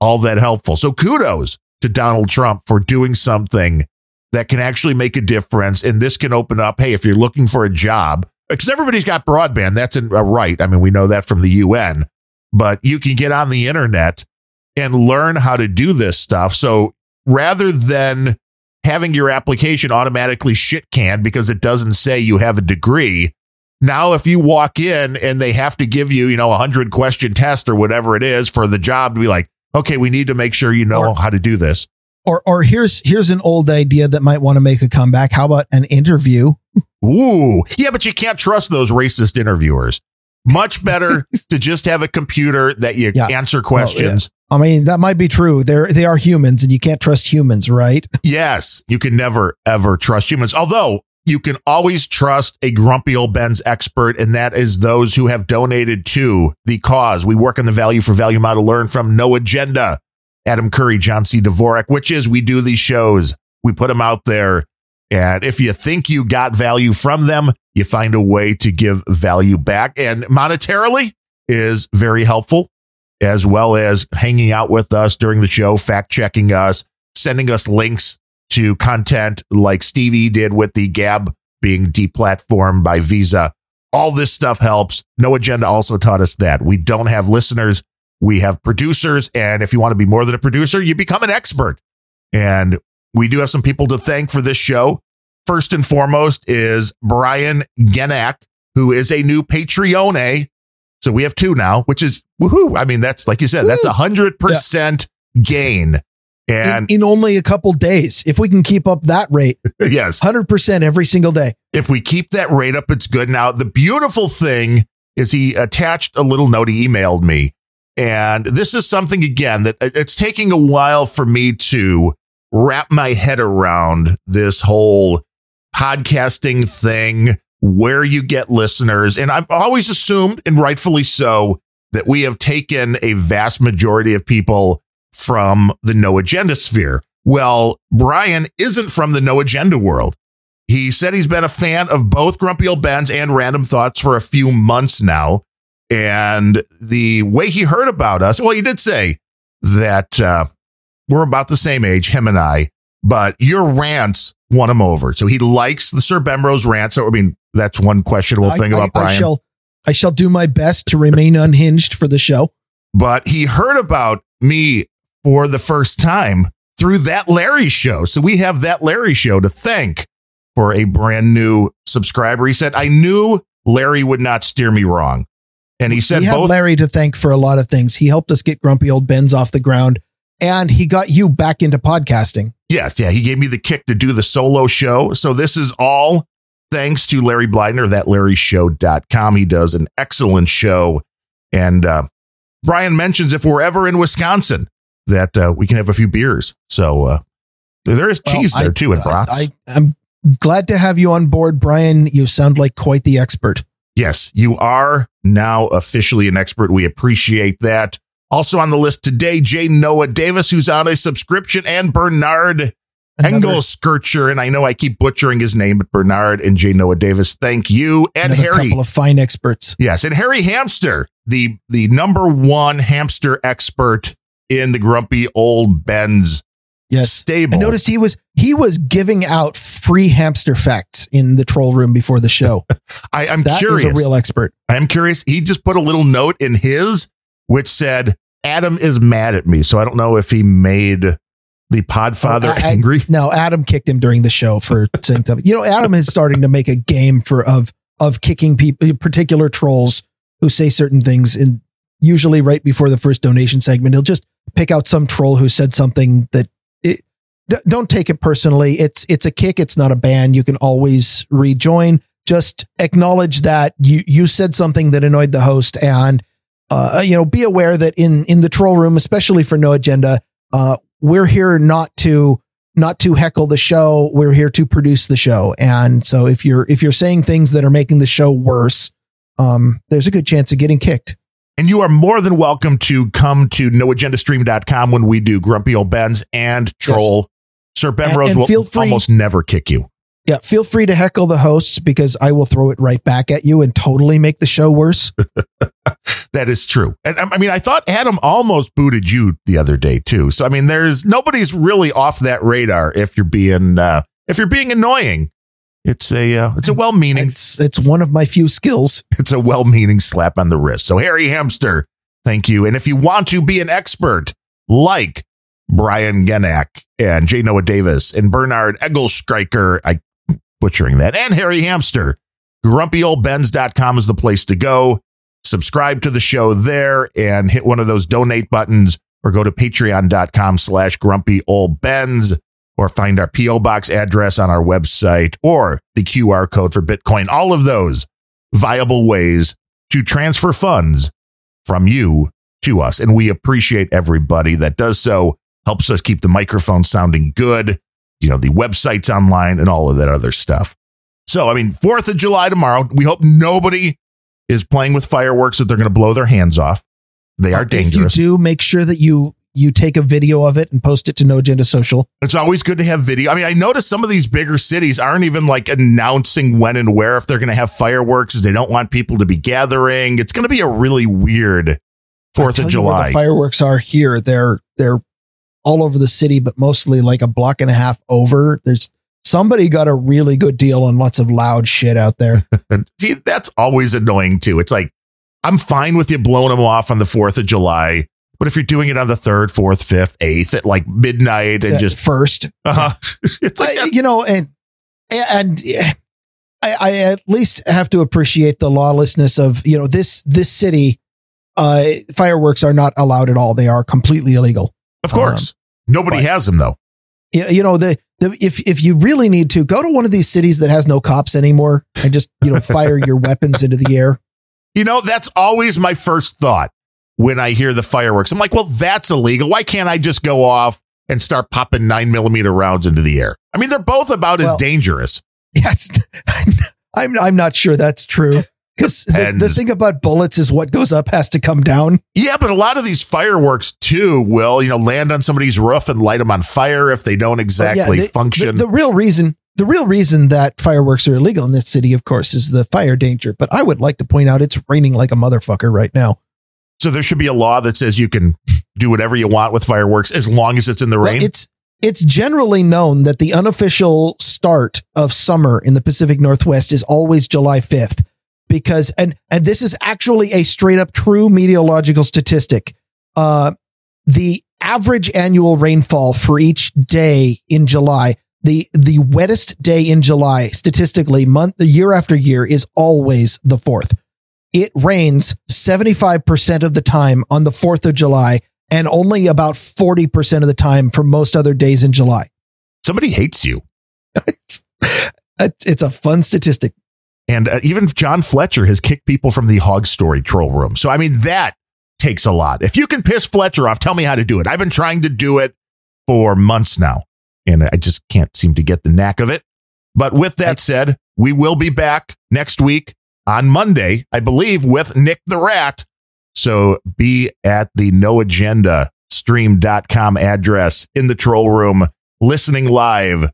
all that helpful. So kudos to Donald Trump for doing something that can actually make a difference. And this can open up, hey, if you're looking for a job, because everybody's got broadband, that's a right. I mean, we know that from the U N, but you can get on the internet and learn how to do this stuff. So rather than having your application automatically shit canned because it doesn't say you have a degree, now if you walk in and they have to give you, you know, a hundred question test or whatever it is for the job to be like, okay, we need to make sure you know or, how to do this. Or or here's here's an old idea that might want to make a comeback. How about an interview? Ooh, yeah, but you can't trust those racist interviewers. Much better to just have a computer that you yeah. answer questions. Oh, yeah. I mean, that might be true. They're, they are humans and you can't trust humans, right? Yes. You can never, ever trust humans. Although you can always trust a Grumpy Old Bens expert. And that is those who have donated to the cause. We work on the value for value model, learn from No Agenda, Adam Curry, John C. Dvorak, which is we do these shows. We put them out there. And if you think you got value from them, you find a way to give value back, and monetarily is very helpful, as well as hanging out with us during the show, fact checking us, sending us links to content like Stevie did with the Gab being deplatformed by Visa. All this stuff helps. No Agenda also taught us that we don't have listeners. We have producers. And if you want to be more than a producer, you become an expert. And we do have some people to thank for this show. First and foremost is Brian Genak, who is a new Patreon. So we have two now, which is woohoo. I mean, that's like you said, that's a hundred percent gain. And in, in only a couple days, if we can keep up that rate, yes, hundred percent every single day. If we keep that rate up, it's good. Now, the beautiful thing is he attached a little note. He emailed me. And this is something, again, that it's taking a while for me to wrap my head around this whole podcasting thing, where you get listeners. And I've always assumed, and rightfully so, that we have taken a vast majority of people from the No Agenda sphere. Well, Brian isn't from the No Agenda world. He said he's been a fan of both Grumpy Old Bens and Random Thoughts for a few months now. And the way he heard about us, well, he did say that uh, we're about the same age, him and I, but your rants won him over. So he likes the Sir Bemrose rant. So, I mean, that's one questionable I, thing about I, Brian. I shall, I shall do my best to remain unhinged for the show. But he heard about me for the first time through That Larry Show. So we have That Larry Show to thank for a brand new subscriber. He said, I knew Larry would not steer me wrong. And he said, we have both- Larry to thank for a lot of things. He helped us get Grumpy Old Bens off the ground. and he got you back into podcasting. Yes. Yeah. He gave me the kick to do the solo show. So this is all thanks to Larry Blydner, that Larry Show dot com. He does an excellent show. And uh, Brian mentions if we're ever in Wisconsin that uh, we can have a few beers. So uh, there is cheese well, there, I, too, in Bratz. I'm glad to have you on board, Brian. You sound like quite the expert. Yes, you are now officially an expert. We appreciate that. Also on the list today, J. Noah Davis, who's on a subscription, and Bernhard Engelskircher. And I know I keep butchering his name, but Bernhard and J. Noah Davis, thank you. And Another Harry. A couple of fine experts. Yes. And Harry Hamster, the, the number one hamster expert in the Grumpy Old Bens. Yes. Stable. I noticed he was he was giving out free hamster facts in the troll room before the show. I, I'm that curious. Is a real expert. I'm curious. He just put a little note in his which said, Adam is mad at me. So I don't know if he made the Podfather oh, I, angry. I, no, Adam kicked him during the show for saying something. You know, Adam is starting to make a game for of of kicking people, particular trolls who say certain things, and usually right before the first donation segment, he'll just pick out some troll who said something that It, don't take it personally. It's it's a kick. It's not a ban. You can always rejoin. Just acknowledge that you, you said something that annoyed the host, and uh, you know, be aware that in, in the troll room, especially for No Agenda, uh, we're here not to not to heckle the show. We're here to produce the show. And so if you're if you're saying things that are making the show worse, um, there's a good chance of getting kicked. And you are more than welcome to come to no agenda stream dot com when we do Grumpy Old Bens and Troll. Yes. Sir Bemrose will free, almost never kick you. Yeah, feel free to heckle the hosts, because I will throw it right back at you and totally make the show worse. That is true. And I mean, I thought Adam almost booted you the other day, too. So, I mean, there's nobody's really off that radar if you're being uh, if you're being annoying. It's a uh, it's a well-meaning. It's, it's one of my few skills. It's a well-meaning slap on the wrist. So Harry Hamster, thank you. And if you want to be an expert like Brian Genack and J. Noah Davis and Bernhard Engelskircher, I butchering that, and Harry Hamster, grumpy old bens dot com is the place to go. Subscribe to the show there and hit one of those donate buttons, or go to patreon dot com slash grumpy old bens. Or find our P O box address on our website, or the Q R code for Bitcoin. All of those viable ways to transfer funds from you to us. And we appreciate everybody that does so. Helps us keep the microphone sounding good. You know, the website's online and all of that other stuff. So, I mean, fourth of July tomorrow. We hope nobody is playing with fireworks that they're going to blow their hands off. They are dangerous. If you do, make sure that you... You take a video of it and post it to No Agenda Social. It's always good to have video. I mean, I noticed some of these bigger cities aren't even like announcing when and where, if they're going to have fireworks, as they don't want people to be gathering. It's going to be a really weird fourth of July. The fireworks are here. They're, they're all over the city, but mostly like a block and a half over. There's somebody got a really good deal on lots of loud shit out there. See, that's always annoying too. It's like, I'm fine with you blowing them off on the fourth of July. But if you're doing it on the third, fourth, fifth, eighth at like midnight and just first, uh-huh. It's like, I, you know, and and I, I at least have to appreciate the lawlessness of, you know, this this city. Uh, fireworks are not allowed at all. They are completely illegal. Of course, um, nobody but, has them, though. You know, the, the if if you really need to go to one of these cities that has no cops anymore and just, you know, fire your weapons into the air. You know, that's always my first thought. When I hear the fireworks, I'm like, well, that's illegal. Why can't I just go off and start popping nine millimeter rounds into the air? I mean, they're both about well, as dangerous. Yes. I'm I'm not sure that's true, because the, the thing about bullets is what goes up has to come down. Yeah, but a lot of these fireworks, too, will, you know, land on somebody's roof and light them on fire if they don't exactly yeah, they, function. The, the real reason. The real reason that fireworks are illegal in this city, of course, is the fire danger. But I would like to point out it's raining like a motherfucker right now. So there should be a law that says you can do whatever you want with fireworks as long as it's in the rain. It's it's generally known that the unofficial start of summer in the Pacific Northwest is always July fifth, because and and this is actually a straight up true meteorological statistic. Uh, the average annual rainfall for each day in July, the the wettest day in July, statistically, month year after year, is always the fourth. It rains seventy-five percent of the time on the fourth of July, and only about forty percent of the time for most other days in July. Somebody hates you. It's a fun statistic. And uh, even John Fletcher has kicked people from the Hog Story troll room. So, I mean, that takes a lot. If you can piss Fletcher off, tell me how to do it. I've been trying to do it for months now, and I just can't seem to get the knack of it. But with that said, we will be back next week on Monday, I believe, with Nick the Rat. So be at the no agenda stream dot com address in the troll room, listening live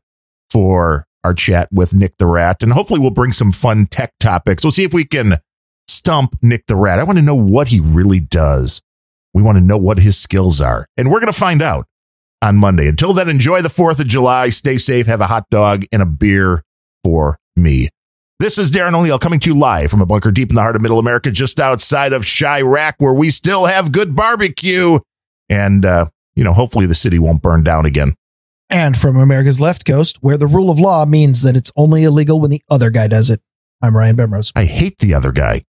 for our chat with Nick the Rat. And hopefully we'll bring some fun tech topics. We'll see if we can stump Nick the Rat. I want to know what he really does. We want to know what his skills are. And we're going to find out on Monday. Until then, enjoy the fourth of July. Stay safe. Have a hot dog and a beer for me. This is Darren O'Neill coming to you live from a bunker deep in the heart of Middle America, just outside of Chirac, where we still have good barbecue. And, uh, you know, hopefully the city won't burn down again. And from America's left coast, where the rule of law means that it's only illegal when the other guy does it. I'm Ryan Bemrose. I hate the other guy.